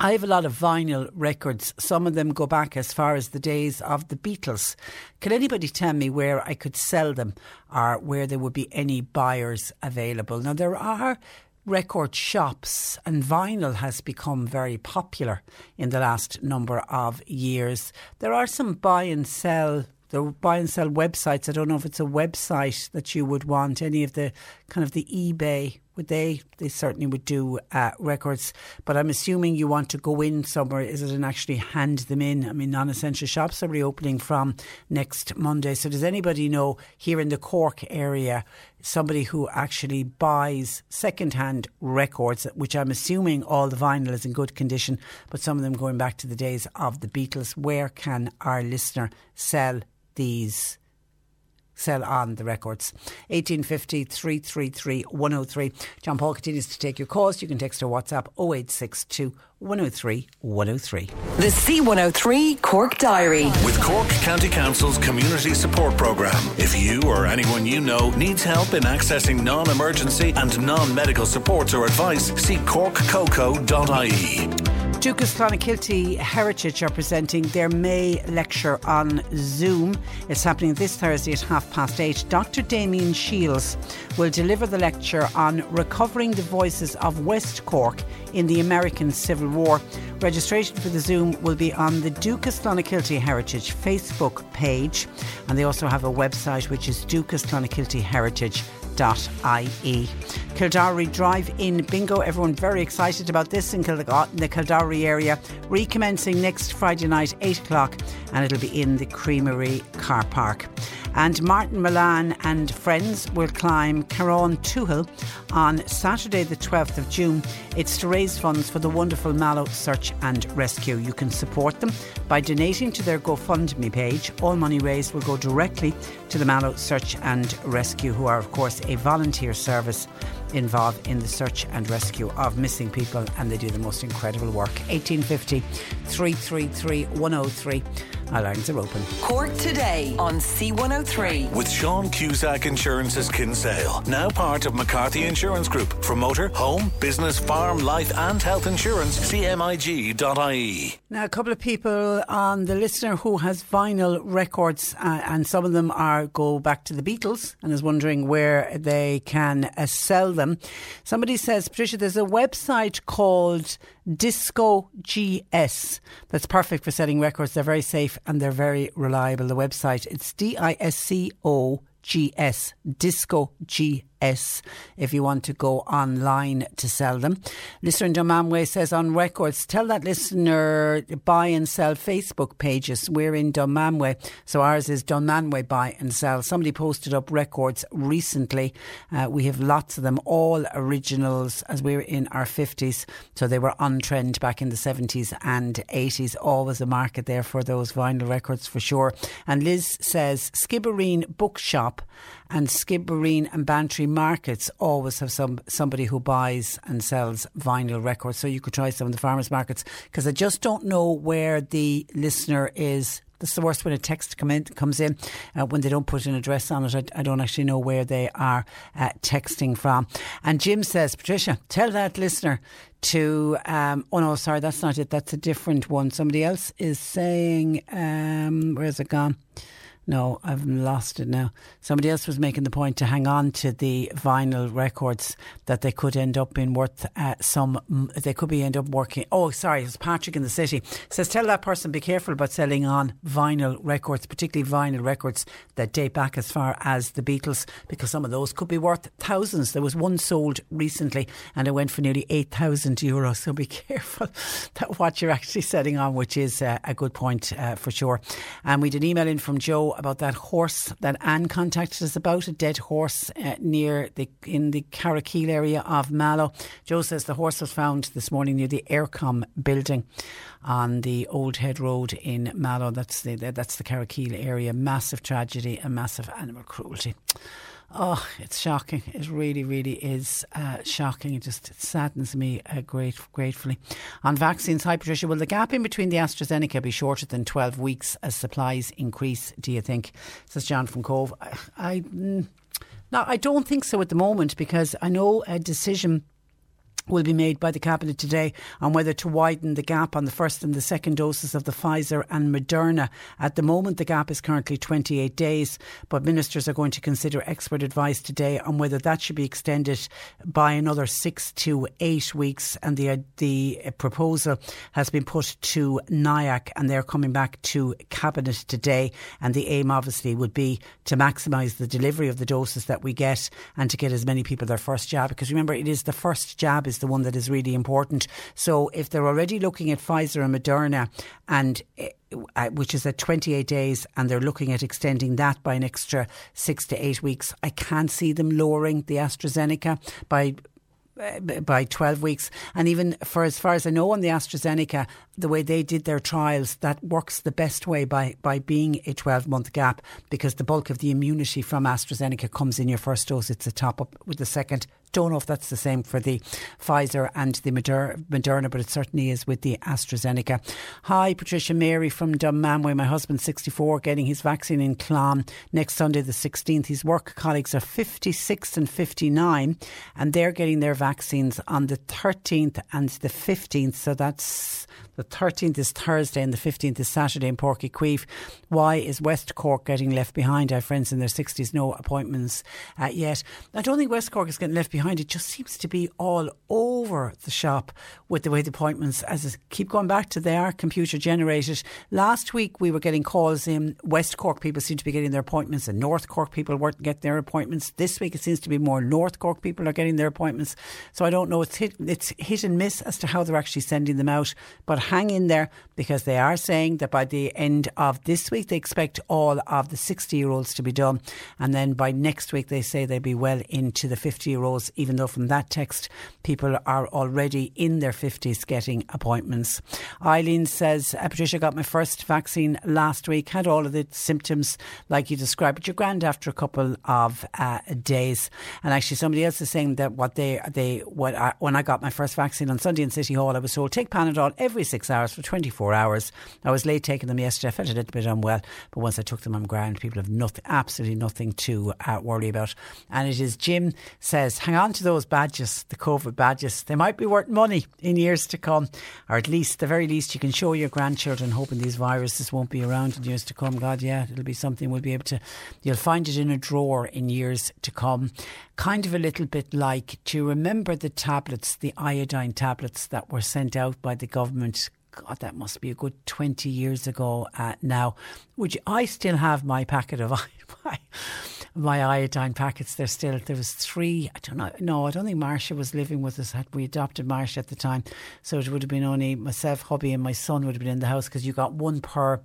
I have a lot of vinyl records. Some of them go back as far as the days of the Beatles. Can anybody tell me where I could sell them or where there would be any buyers available? Now there are record shops, and vinyl has become very popular in the last number of years. There are some buy and sell There are buy and sell websites. I don't know if it's a website that you would want, any of the kind of the eBay would they? They certainly would do uh, records. But I'm assuming you want to go in somewhere, is it, and actually hand them in. I mean, non-essential shops are reopening from next Monday. So does anybody know here in the Cork area somebody who actually buys second-hand records, which I'm assuming all the vinyl is in good condition, but some of them going back to the days of the Beatles? Where can our listener sell these, sell on the records? eighteen fifty, three three three, one oh three. John Paul continues to take your calls. You can text or WhatsApp oh eight six two, one oh three, one oh three. The C one oh three Cork Diary. With Cork County Council's Community Support Programme. If you or anyone you know needs help in accessing non-emergency and non-medical supports or advice, see cork coco dot I E. Dukas Clonakilty Heritage are presenting their May lecture on Zoom. It's happening this Thursday at half past eight. Doctor Damien Shields will deliver the lecture on Recovering the Voices of West Cork in the American Civil War. Registration for the Zoom will be on the Dukas Clonakilty Heritage Facebook page, and they also have a website which is dukas clonakilty heritage dot I E. Kildare Drive-In Bingo. Everyone very excited about this in the Kildare area. Recommencing next Friday night, eight o'clock, and it'll be in the Creamery car park. And Martin Milan and friends will climb Carron Tuhill on Saturday the twelfth of June. It's to raise funds for the wonderful Mallow Search and Rescue. You can support them by donating to their GoFundMe page. All money raised will go directly to the Mallow Search and Rescue, who are of course a volunteer service involved in the search and rescue of missing people, and they do the most incredible work. eighteen fifty, three three three, one oh three. Our lines are open. Cork Today on C one oh three. With Sean Cusack Insurance's Kinsale. Now part of McCarthy Insurance Group. For motor, home, business, farm, life and health insurance, C M I G dot I E. Now a couple of people on the listener who has vinyl records uh, and some of them are go back to the Beatles and is wondering where they can uh, sell them. Somebody says, Patricia, there's a website called Disco G S that's perfect for selling records. They're very safe and they're very reliable. The website, it's D I S C O G S, Disco G S, if you want to go online to sell them. Listener in Dunmanway says on records, tell that listener buy and sell Facebook pages. We're in Dunmanway, so ours is Dunmanway Buy and Sell. Somebody posted up records recently. Uh, we have lots of them, all originals, as we were in our fifties, so they were on trend back in the seventies and eighties. Always a market there for those vinyl records for sure. And Liz says Skibbereen Bookshop and Skibbereen and Bantry markets always have some somebody who buys and sells vinyl records. So you could try some of the farmers markets, because I just don't know where the listener is. That's the worst when a text come in, comes in uh, when they don't put an address on it. I, I don't actually know where they are uh, texting from. And Jim says, Patricia, tell that listener to um, oh no sorry that's not it that's a different one. Somebody else is saying um, where's it gone? No, I've lost it now. Somebody else was making the point to hang on to the vinyl records, that they could end up in worth uh, some, they could be end up working. Oh, sorry, it's Patrick in the city. Says, tell that person, be careful about selling on vinyl records, particularly vinyl records that date back as far as the Beatles, because some of those could be worth thousands. There was one sold recently and it went for nearly eight thousand euros. So be careful that what you're actually selling on, which is uh, a good point uh, for sure. And we did an email in from Joe about that horse that Anne contacted us about, a dead horse uh, near the in the Carrakeel area of Mallow. Joe says the horse was found this morning near the Aircom building on the Old Head Road in Mallow. That's the that's the Carrakeel area. Massive tragedy and massive animal cruelty. Oh, it's shocking. It really, really is uh, shocking. It just it saddens me uh, great, gratefully. On vaccines, hi Patricia, will the gap in between the AstraZeneca be shorter than twelve weeks as supplies increase, do you think? Says John from Cove. I, I, mm, no, I don't think so at the moment, because I know a decision will be made by the Cabinet today on whether to widen the gap on the first and the second doses of the Pfizer and Moderna. At the moment, the gap is currently twenty-eight days, but ministers are going to consider expert advice today on whether that should be extended by another six to eight weeks. And the, the proposal has been put to N I A C and they're coming back to Cabinet today. And the aim, obviously, would be to maximise the delivery of the doses that we get and to get as many people their first jab. Because remember, it is the first jab is the one that is really important. So if they're already looking at Pfizer and Moderna, and which is at twenty-eight days, and they're looking at extending that by an extra six to eight weeks, I can't see them lowering the AstraZeneca by by twelve weeks. And even for as far as I know on the AstraZeneca, the way they did their trials, that works the best way by, by being a twelve month gap, because the bulk of the immunity from AstraZeneca comes in your first dose. It's a top up with the second. Don't know if that's the same for the Pfizer and the Moderna, but it certainly is with the AstraZeneca. Hi, Patricia Mary from Dunmanway. My husband's sixty-four, getting his vaccine in Clonm next Sunday the sixteenth. His work colleagues are fifty-six and fifty-nine and they're getting their vaccines on the thirteenth and the fifteenth. So that's the thirteenth is Thursday and the fifteenth is Saturday in Portceacuille. Why is West Cork getting left behind? I have friends in their sixties, no appointments uh, yet. I don't think West Cork is getting left behind. Behind it just seems to be all over the shop with the way the appointments, as I keep going back to, they are computer generated. Last week we were getting calls in West Cork, people seem to be getting their appointments, and North Cork people weren't getting their appointments. This week it seems to be more North Cork people are getting their appointments. So I don't know, it's hit, it's hit and miss as to how they're actually sending them out, but hang in there, because they are saying that by the end of this week they expect all of the sixty year olds to be done, and then by next week they say they'll be well into the fifty year olds, even though from that text people are already in their fifties getting appointments. Eileen says, Patricia, got my first vaccine last week, had all of the symptoms like you described, but you're grand after a couple of uh, days. And actually somebody else is saying that what they, they what I, when I got my first vaccine on Sunday in City Hall, I was told take Panadol every six hours for twenty-four hours. I was late taking them yesterday, I felt a little bit unwell, but once I took them, I'm grand. People have nothing, absolutely nothing to uh, worry about. And it is Jim says, hang on to those badges, the COVID badges. They might be worth money in years to come, or at least, the very least, you can show your grandchildren, hoping these viruses won't be around in years to come. God, yeah, it'll be something we'll be able to, you'll find it in a drawer in years to come. Kind of a little bit like, do you remember the tablets, the iodine tablets that were sent out by the government? God, that must be a good twenty years ago uh, now. Would you, I still have my packet of iodine. My iodine packets, they're still, there was three, I don't know, no, I don't think Marcia was living with us. Had we adopted Marcia at the time, so it would have been only myself, hubby and my son would have been in the house, because you got one per,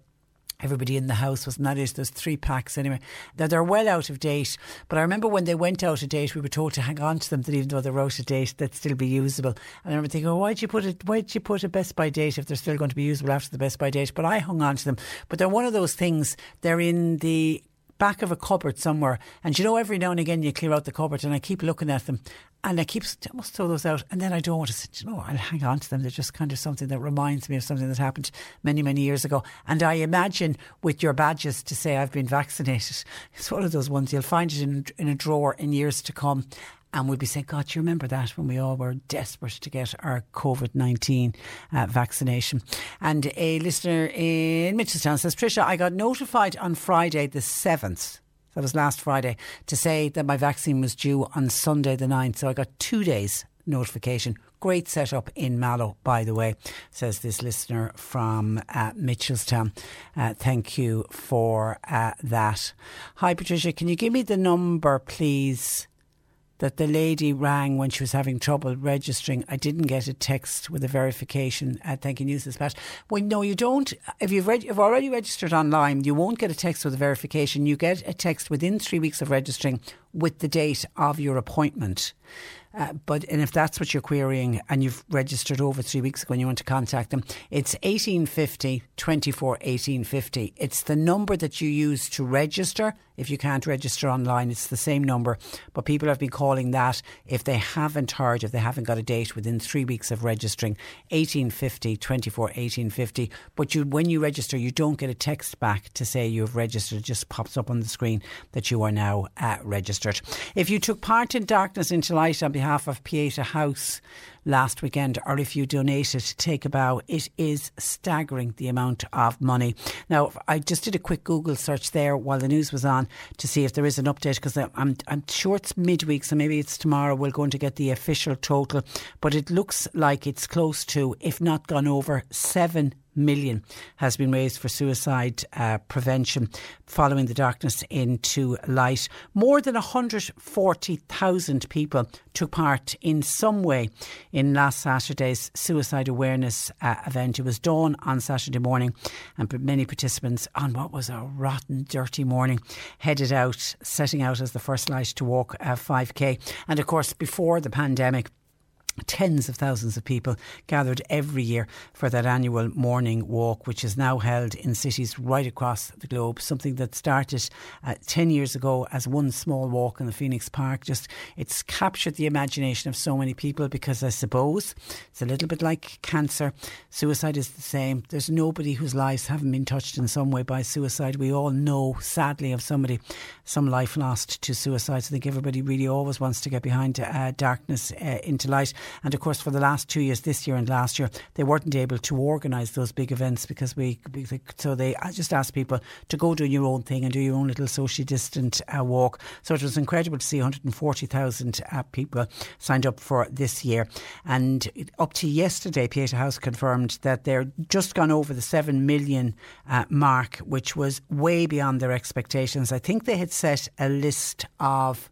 everybody in the house, wasn't that it? There's three packs anyway. Now they're well out of date, but I remember when they went out of date, we were told to hang on to them, that even though they're out of date, they'd still be usable. And I remember thinking, oh, why'd you put it? Why'd you put a best by date if they're still going to be usable after the best by date? But I hung on to them. But they're one of those things, they're in the back of a cupboard somewhere, and you know, every now and again you clear out the cupboard, and I keep looking at them, and I keep I must throw those out, and then I don't want to say, you know, I'll hang on to them, they're just kind of something that reminds me of something that happened many many years ago. And I imagine with your badges to say I've been vaccinated, it's one of those ones you'll find it in, in a drawer in years to come. And we'll be saying, God, you remember that when we all were desperate to get our COVID nineteen uh, vaccination. And a listener in Mitchelstown says, Tricia, I got notified on Friday the seventh. That was last Friday, to say that my vaccine was due on Sunday the ninth. So I got two days notification. Great setup in Mallow, by the way, says this listener from uh, Mitchelstown. Uh, thank you for uh, that. Hi, Patricia, can you give me the number, please, that the lady rang when she was having trouble registering? I didn't get a text with a verification. Uh, thank you, News Dispatch. Well, no, you don't. If you've, reg- if you've already registered online, you won't get a text with a verification. You get a text within three weeks of registering with the date of your appointment. Uh, but and if that's what you're querying and you've registered over three weeks ago and you want to contact them, it's eighteen fifty, twenty-four, eighteen fifty. It's the number that you use to register. If you can't register online, it's the same number. But people have been calling that if they haven't heard, if they haven't got a date within three weeks of registering, eighteen fifty, twenty-four, eighteen fifty. But you, when you register, you don't get a text back to say you have registered. It just pops up on the screen that you are now uh, registered. registered. If you took part in Darkness into Light on behalf of Pieta House last weekend, or if you donated to Take a Bow, it is staggering the amount of money. Now, I just did a quick Google search there while the news was on to see if there is an update, because I'm, I'm sure it's midweek, so maybe it's tomorrow we're going to get the official total, but it looks like it's close to, if not gone over, seven million has been raised for suicide uh, prevention following the Darkness into Light. More than one hundred forty thousand people took part in some way in last Saturday's suicide awareness uh, event. It was dawn on Saturday morning, and many participants on what was a rotten, dirty morning headed out, setting out as the first light to walk uh, five K. And of course, before the pandemic, tens of thousands of people gathered every year for that annual morning walk, which is now held in cities right across the globe. Something that started uh, ten years ago as one small walk in the Phoenix Park. Just, it's captured the imagination of so many people, because I suppose it's a little bit like cancer. Suicide is the same. There's nobody whose lives haven't been touched in some way by suicide. We all know, sadly, of somebody, some life lost to suicide. So I think everybody really always wants to get behind uh, Darkness uh, into Light. And of course, for the last two years, this year and last year, they weren't able to organise those big events because we. So they just asked people to go do your own thing and do your own little socially distant uh, walk. So it was incredible to see one hundred forty thousand uh, people signed up for this year. And up to yesterday, Pieta House confirmed that they're just gone over the seven million uh, mark, which was way beyond their expectations. I think they had set a list of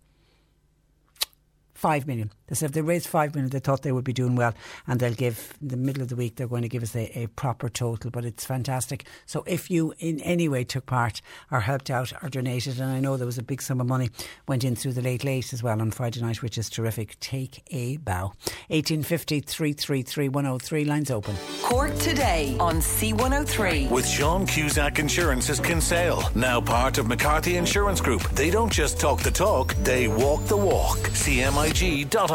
five million. They said if they raised five million, they thought they would be doing well, and they'll give, in the middle of the week, they're going to give us a, a proper total. But it's fantastic. So if you in any way took part or helped out or donated, and I know there was a big sum of money went in through the late late as well on Friday night, which is terrific. Take a bow. eighteen fifty, three three three, one oh three. Lines open. Cork Today on C one oh three. With Sean Cusack Insurance's Kinsale, now part of McCarthy Insurance Group. They don't just talk the talk, they walk the walk. C M I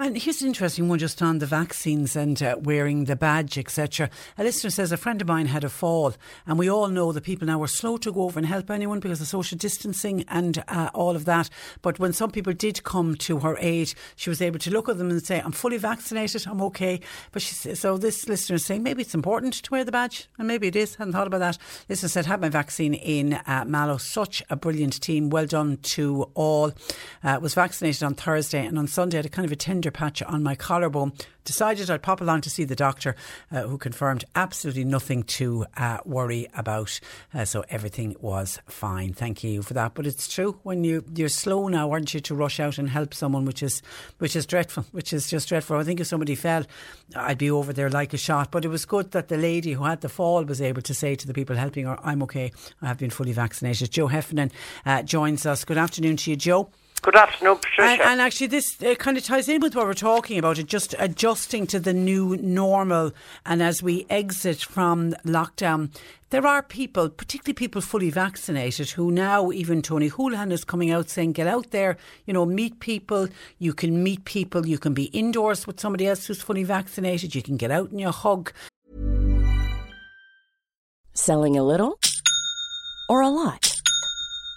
And here's an interesting one just on the vaccines and uh, wearing the badge, et cetera. A listener says, a friend of mine had a fall, and we all know that people now are slow to go over and help anyone because of social distancing and uh, all of that. But when some people did come to her aid, she was able to look at them and say, I'm fully vaccinated, I'm okay. But she, so this listener is saying, maybe it's important to wear the badge, and maybe it is, hadn't thought about that. Listener said, had my vaccine in uh, Mallow, such a brilliant team, well done to all. Uh, was vaccinated on Thursday, and on Sunday I had a kind of a tender patch on my collarbone. Decided I'd pop along to see the doctor, uh, who confirmed absolutely nothing to uh, worry about. Uh, so everything was fine. Thank you for that. But it's true, when you, you're slow now, aren't you, to rush out and help someone, which is which is dreadful, which is just dreadful. I think if somebody fell, I'd be over there like a shot. But it was good that the lady who had the fall was able to say to the people helping her, I'm okay, I have been fully vaccinated. Joe Heffernan uh, joins us. Good afternoon to you, Joe. Good afternoon, Patricia. And, and actually this uh, kind of ties in with what we're talking about, it just adjusting to the new normal. And as we exit from lockdown, there are people, particularly people fully vaccinated, who now, even Tony Houlihan is coming out saying, get out there, you know, meet people. You can meet people. You can be indoors with somebody else who's fully vaccinated. You can get out and you hug. Selling a little or a lot?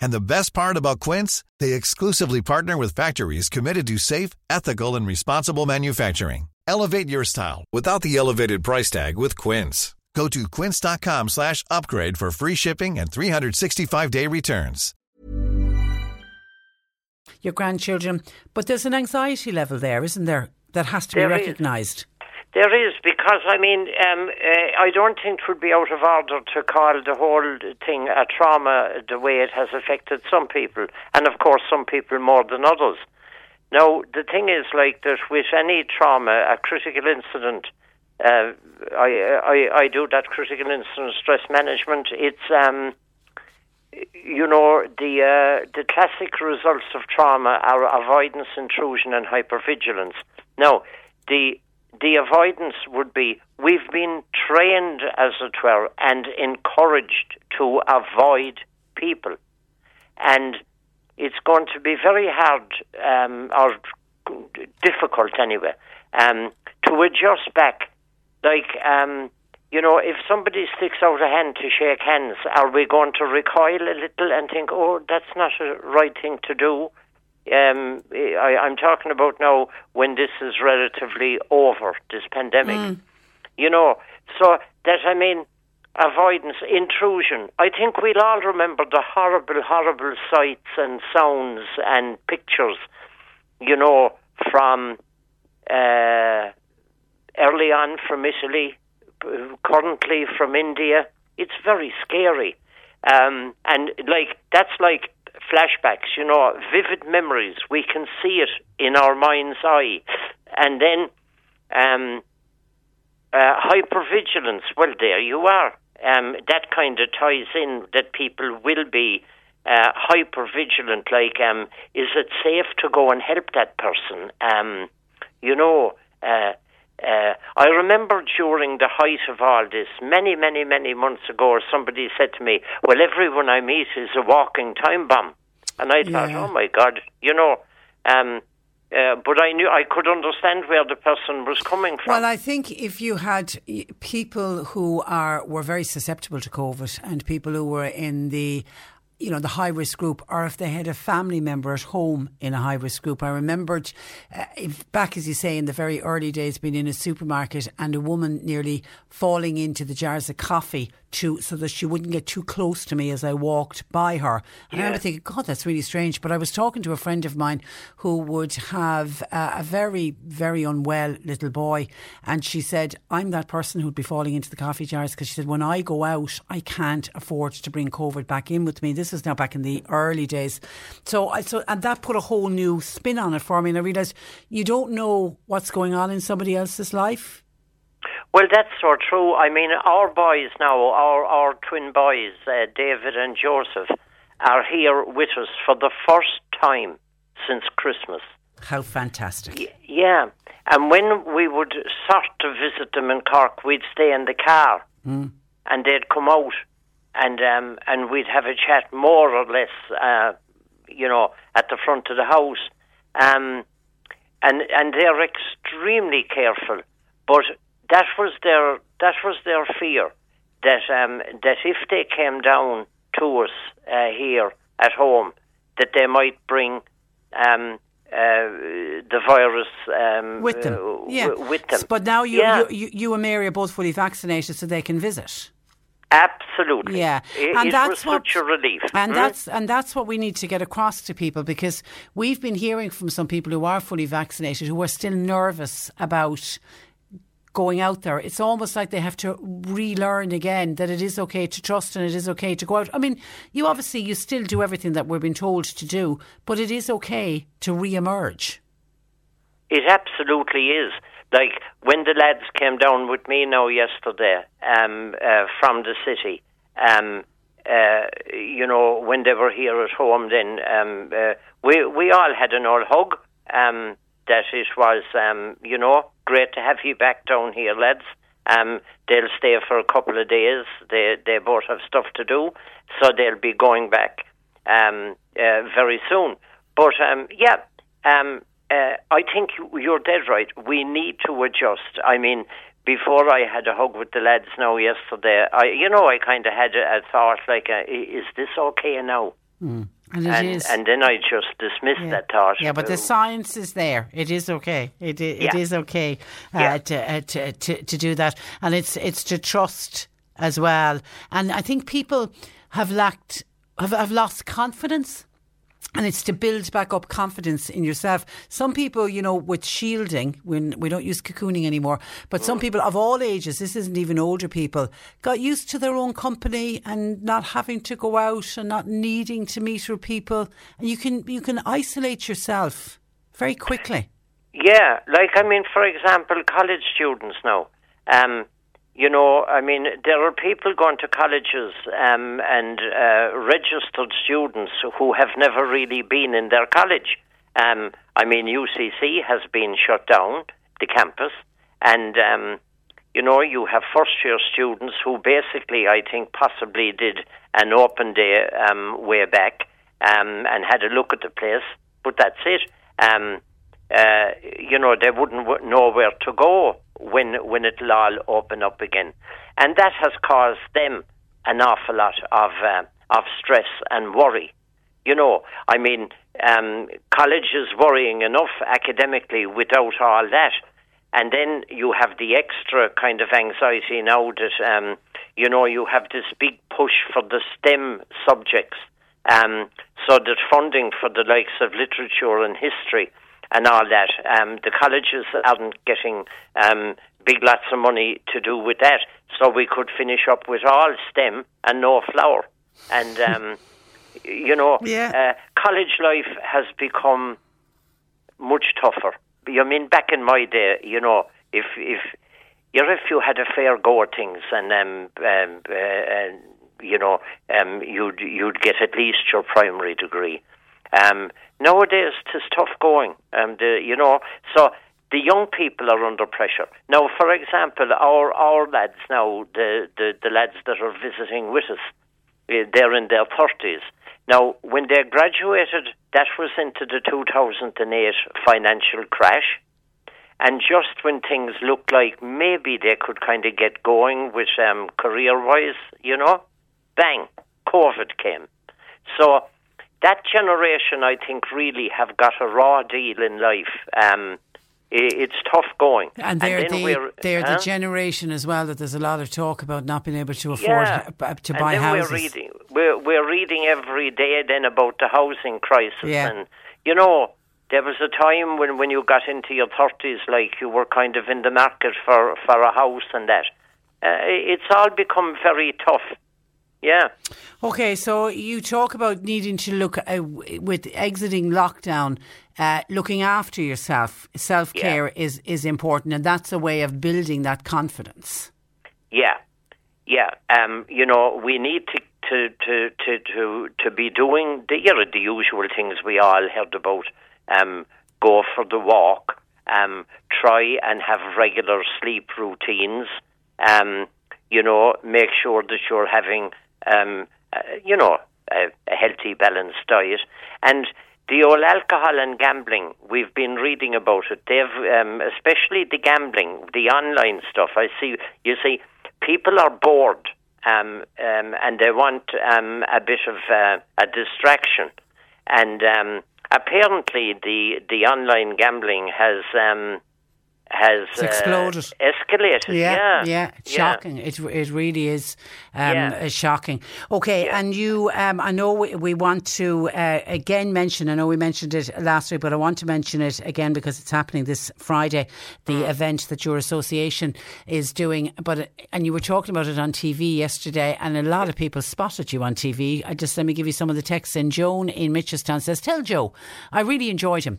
And the best part about Quince, they exclusively partner with factories committed to safe, ethical, and responsible manufacturing. Elevate your style without the elevated price tag with Quince. Go to quince.com slash upgrade for free shipping and three sixty-five day returns. Your grandchildren. But there's an anxiety level there, isn't there, that has to there be recognised? There is, because, I mean, um, uh, I don't think it would be out of order to call the whole thing a trauma the way it has affected some people, and of course some people more than others. Now, the thing is like that with any trauma, a critical incident, uh, I, I I do that critical incident stress management, it's... Um, You know, the uh, the classic results of trauma are avoidance, intrusion and hypervigilance. Now, the the avoidance would be we've been trained, as it were, and encouraged to avoid people. And it's going to be very hard, um, or difficult anyway, um, to adjust back. Like... Um, You know, if somebody sticks out a hand to shake hands, are we going to recoil a little and think, oh, that's not a right thing to do? Um, I, I'm talking about now when this is relatively over, this pandemic. Mm. You know, so that, I mean, avoidance, intrusion. I think we'll all remember the horrible, horrible sights and sounds and pictures, you know, from uh, early on from Italy, currently from India. It's very scary. Um, and like that's like flashbacks, you know, vivid memories. We can see it in our mind's eye. And then um, uh, hypervigilance, well, there you are. Um, that kind of ties in that people will be uh, hypervigilant, like um, is it safe to go and help that person? Um, you know, uh, Uh, I remember during the height of all this, many, many, many months ago, somebody said to me, well, everyone I meet is a walking time bomb. And I yeah. thought, oh, my God, you know, um, uh, but I knew I could understand where the person was coming from. Well, I think if you had people who are were very susceptible to COVID and people who were in the... you know, the high-risk group, or if they had a family member at home in a high-risk group. I remembered uh, if, back, as you say, in the very early days, being in a supermarket and a woman nearly falling into the jars of coffee to, so that she wouldn't get too close to me as I walked by her. And yeah. I remember thinking, God, that's really strange. But I was talking to a friend of mine who would have uh, a very, very unwell little boy. And she said, I'm that person who'd be falling into the coffee jars, because she said, when I go out, I can't afford to bring COVID back in with me. This was now back in the early days. So, I, so and that put a whole new spin on it for me. And I realised you don't know what's going on in somebody else's life. Well, that's so true. I mean, our boys now, our, our twin boys, uh, David and Joseph, are here with us for the first time since Christmas. How fantastic. Y- yeah. And when we would start to visit them in Cork, we'd stay in the car mm. and they'd come out. And um, and we'd have a chat more or less, uh, you know, at the front of the house. Um, and and they're extremely careful. But that was their that was their fear, that um, that if they came down to us uh, here at home, that they might bring um, uh, the virus um, with them. Uh, yeah. w- with them. But now you, yeah. you, you you and Mary are both fully vaccinated, so they can visit. Absolutely. Yeah. It, and it that's was such what, a relief. And, mm? that's, and that's what we need to get across to people, because we've been hearing from some people who are fully vaccinated who are still nervous about going out there. It's almost like they have to relearn again that it is okay to trust and it is okay to go out. I mean, you obviously, you still do everything that we've been told to do, but it is okay to re-emerge. It absolutely is. Like, when the lads came down with me now yesterday um, uh, from the city, um, uh, you know, when they were here at home then, um, uh, we we all had an old hug. Um, that it was, um, you know, great to have you back down here, lads. Um, they'll stay for a couple of days. They, they both have stuff to do, so they'll be going back um, uh, very soon. But, um, yeah, um, uh, I think you're dead right. We need to adjust. I mean, before I had a hug with the lads now yesterday, I, you know, I kind of had a, a thought like, a, is this okay now? Mm. And, and, it is. And then I just dismissed yeah. that thought. Yeah, but the science is there. It is okay. It it, yeah. it is okay uh, yeah. to, uh, to to to do that, and it's it's to trust as well. And I think people have lacked have, have lost confidence. And it's to build back up confidence in yourself. Some people, you know, with shielding, when we don't use cocooning anymore, but some people of all ages, this isn't even older people, got used to their own company and not having to go out and not needing to meet with people. And you can you can isolate yourself very quickly. Yeah, like, I mean, for example, college students now. Um You know, I mean, there are people going to colleges um, and uh, registered students who have never really been in their college. Um, I mean, U C C has been shut down, the campus, and, um, you know, you have first-year students who basically, I think, possibly did an open day um, way back um, and had a look at the place, but that's it. Um, uh, you know, they wouldn't w- know where to go when when it'll all open up again. And that has caused them an awful lot of uh, of stress and worry. You know, I mean, um, college is worrying enough academically without all that. And then you have the extra kind of anxiety now that, um, you know, you have this big push for the STEM subjects. Um, so that funding for the likes of literature and history and all that. Um, the colleges aren't getting um, big lots of money to do with that. So we could finish up with all STEM and no flower. And, um, you know, yeah. uh, college life has become much tougher. I mean, back in my day, you know, if if, if you had a fair go at things and, um, um, uh, and you know, um, you'd, you'd get at least your primary degree. Um, nowadays, it's tough going, um, the, you know, so the young people are under pressure. Now, for example, our, our lads now, the, the, the lads that are visiting with us, they're in their thirties. Now, when they graduated, that was into the two thousand eight financial crash. And just when things looked like maybe they could kind of get going with um, career-wise, you know, bang, COVID came. So that generation, I think, really have got a raw deal in life. Um, it's tough going. And they're, and the, they're huh? the generation as well that there's a lot of talk about not being able to afford yeah. to buy and then houses. We're reading, we're, we're reading every day then about the housing crisis. Yeah. And, you know, there was a time when, when you got into your thirties, like you were kind of in the market for, for a house and that. Uh, it's all become very tough. Yeah. Okay, so you talk about needing to look uh, with exiting lockdown, uh, looking after yourself. Self-care yeah. is, is important, and that's a way of building that confidence. Yeah, yeah. Um, you know, we need to to, to, to, to, to be doing the, you know, the usual things we all heard about. Um, go for the walk. Um, try and have regular sleep routines. Um, you know, make sure that you're having Um, uh, you know, a, a healthy, balanced diet. And the old alcohol and gambling, we've been reading about it. They've, um, especially the gambling, the online stuff. I see, you see, people are bored um, um, and they want um, a bit of uh, a distraction. And um, apparently the, the online gambling has Um, has it's exploded, uh, escalated. Yeah, yeah, yeah. It's shocking. Yeah. It it really is um, yeah. shocking. Okay, yeah. And you, um, I know we, we want to uh, again mention. I know we mentioned it last week, but I want to mention it again because it's happening this Friday. The mm. event that your association is doing, but and you were talking about it on T V yesterday, and a lot of people spotted you on T V. I just let me give you some of the texts. And Joan in Mitchelstown says, "Tell Joe, I really enjoyed him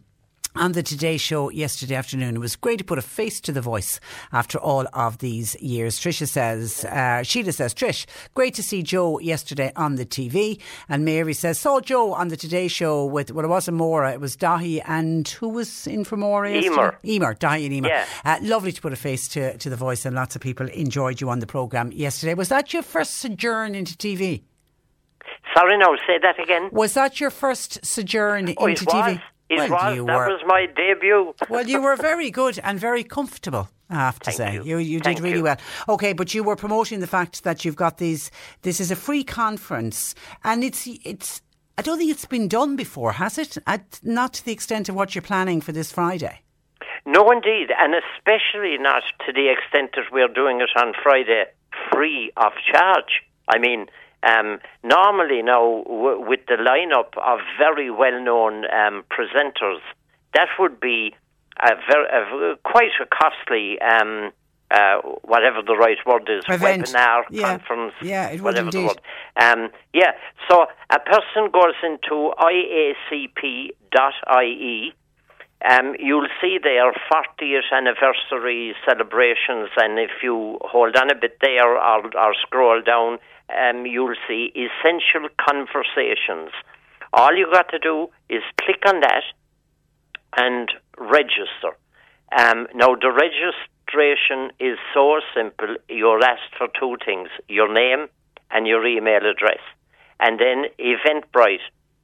on the Today Show yesterday afternoon. It was great to put a face to the voice after all of these years." Tricia says, uh, Sheila says, "Trish, great to see Joe yesterday on the T V." And Mary says, "Saw Joe on the Today Show with," well, it wasn't Maura, it was Dahi and who was in for Maura? Emer. Emer, Dahi and Emer. Yeah. Uh, lovely to put a face to, to the voice, and lots of people enjoyed you on the programme yesterday. Was that your first sojourn into T V? Sorry, no, say that again. Was that your first sojourn oh, into T V? It well, was, that were, was my debut. Well, you were very good and very comfortable, I have to Thank say. You, you, you did really you. well. Okay, but you were promoting the fact that you've got these, this is a free conference, and it's it's. I don't think it's been done before, has it? At, not to the extent of what you're planning for this Friday. No, indeed, and especially not to the extent that we're doing it on Friday free of charge. I mean, um, normally now, w- with the lineup of very well-known um, presenters, that would be a very, a, quite a costly, um, uh, whatever the right word is, Event. webinar, yeah. conference, yeah, it whatever indeed. the word. Um, yeah, so a person goes into I A C P dot I E. Um, you'll see their fortieth anniversary celebrations, and if you hold on a bit there or, or scroll down, um, you'll see Essential Conversations. All you got to do is click on that and register. Um, now, the registration is so simple. You're asked for two things, your name and your email address. And then Eventbrite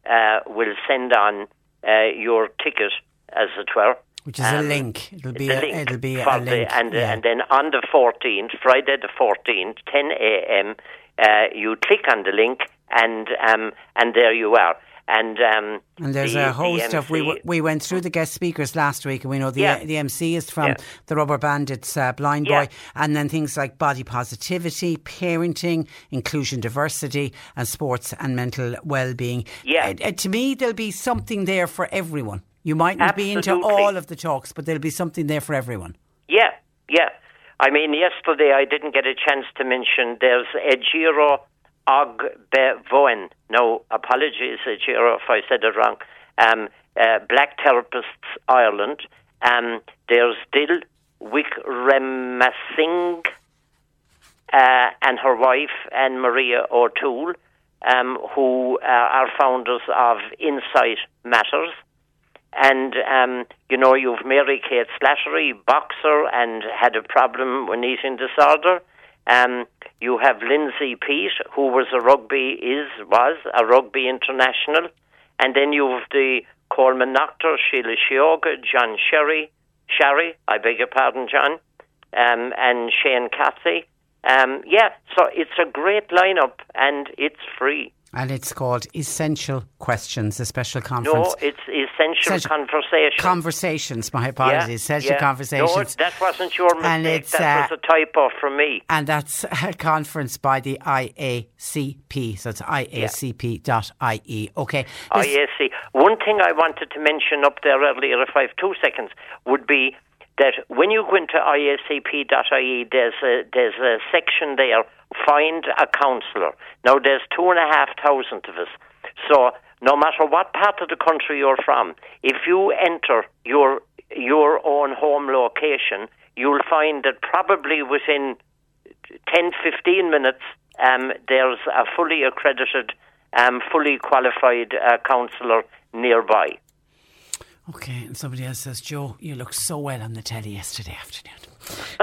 uh, will send on uh, your ticket, as it were. Which is um, a link. It'll be a link. It'll be a link. And, yeah. and then on the fourteenth, Friday the fourteenth, ten a.m, uh, you click on the link and um, and there you are. And um, and there's the, a host of, we w- we went through the guest speakers last week, and we know the yeah. uh, the M C is from yeah. the Rubber Bandits, uh, Blind yeah. Boy, and then things like body positivity, parenting, inclusion, diversity, and sports and mental well-being. Yeah. Uh, uh, to me, there'll be something there for everyone. You mightn't Absolutely. be into all of the talks, but there'll be something there for everyone. Yeah, yeah. I mean, yesterday I didn't get a chance to mention there's Ejiro Ogbevoen. No, apologies, Ejiro, if I said it wrong. Um, uh, Black Therapists Ireland. Um, there's Dil Wickramasinghe uh, and her wife, Anne Maria O'Toole, um, who uh, are founders of Insight Matters. And, um, you know, you've Mary Kate Slattery, boxer, and had a problem with eating disorder. Um, you have Lindsay Peat, who was a rugby, is, was a rugby international. And then you've the Coleman Noctor, Sheila Shioga, John Sherry, Sherry, I beg your pardon, John, um, and Shane Cathy. Um, yeah, so it's a great lineup and it's free. And it's called Essential Questions, a special conference. No, it's Essential, essential Conversations. Conversations, my apologies. Yeah, essential yeah. Conversations. No, that wasn't your mistake. And it's, that uh, was a typo from me. And that's a conference by the I A C P. So it's I A C P dot I E. Yeah. Okay. I A C. One thing I wanted to mention up there earlier, if I have two seconds, would be that when you go into I A C P dot I E, there's a, there's a section there, find a counsellor. Now, there's two and a half thousand of us. So no matter what part of the country you're from, if you enter your your own home location, you'll find that probably within ten, fifteen minutes, um, there's a fully accredited, um, fully qualified uh, counsellor nearby. Okay, and somebody else says, Joe, you looked so well on the telly yesterday afternoon.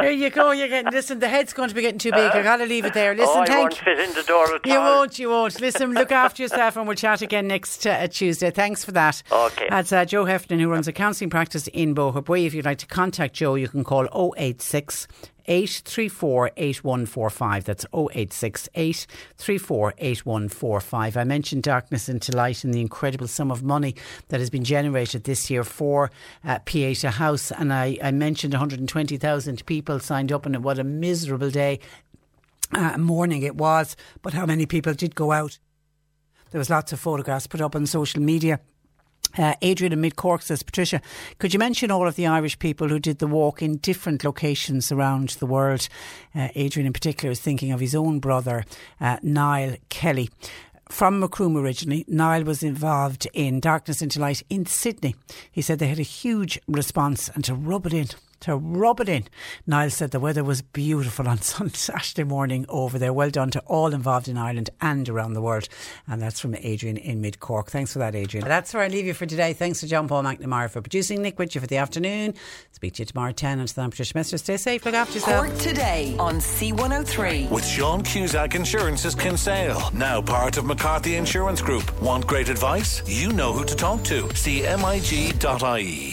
There you go. You're getting, listen, the head's going to be getting too big. I've got to leave it there. Listen, oh, I thank, won't fit in the door at all. You won't, you won't. Listen, look after yourself, and we'll chat again next uh, Tuesday. Thanks for that. Okay. That's uh, Joe Heffernan, who runs a counselling practice in Bohabwee. If you'd like to contact Joe, you can call oh eight six, eight three four, eight one four five. That's oh eight six, eight three four, eight one four five. I mentioned Darkness into Light and the incredible sum of money that has been generated this year for uh, Pieta House, and I, I mentioned one hundred twenty thousand people signed up, and what a miserable day uh, morning it was, but how many people did go out. There was lots of photographs put up on social media. Uh, Adrian in Mid-Cork says, Patricia, could you mention all of the Irish people who did the walk in different locations around the world? Uh, Adrian in particular is thinking of his own brother, uh, Niall Kelly. From Macroom originally, Niall was involved in Darkness into Light in Sydney. He said they had a huge response, and to rub it in to rub it in. Niall said the weather was beautiful on Saturday morning over there. Well done to all involved in Ireland and around the world. And that's from Adrian in Mid Cork. Thanks for that, Adrian. That's where I leave you for today. Thanks to John Paul McNamara for producing. Nick with you for the afternoon. Speak to you tomorrow at ten. Until then, Patricia Mester. Stay safe. Look after yourself. Cork Today on C one oh three with Sean Cusack Insurance's Kinsale, now part of McCarthy Insurance Group. Want great advice? You know who to talk to. See mig dot I E.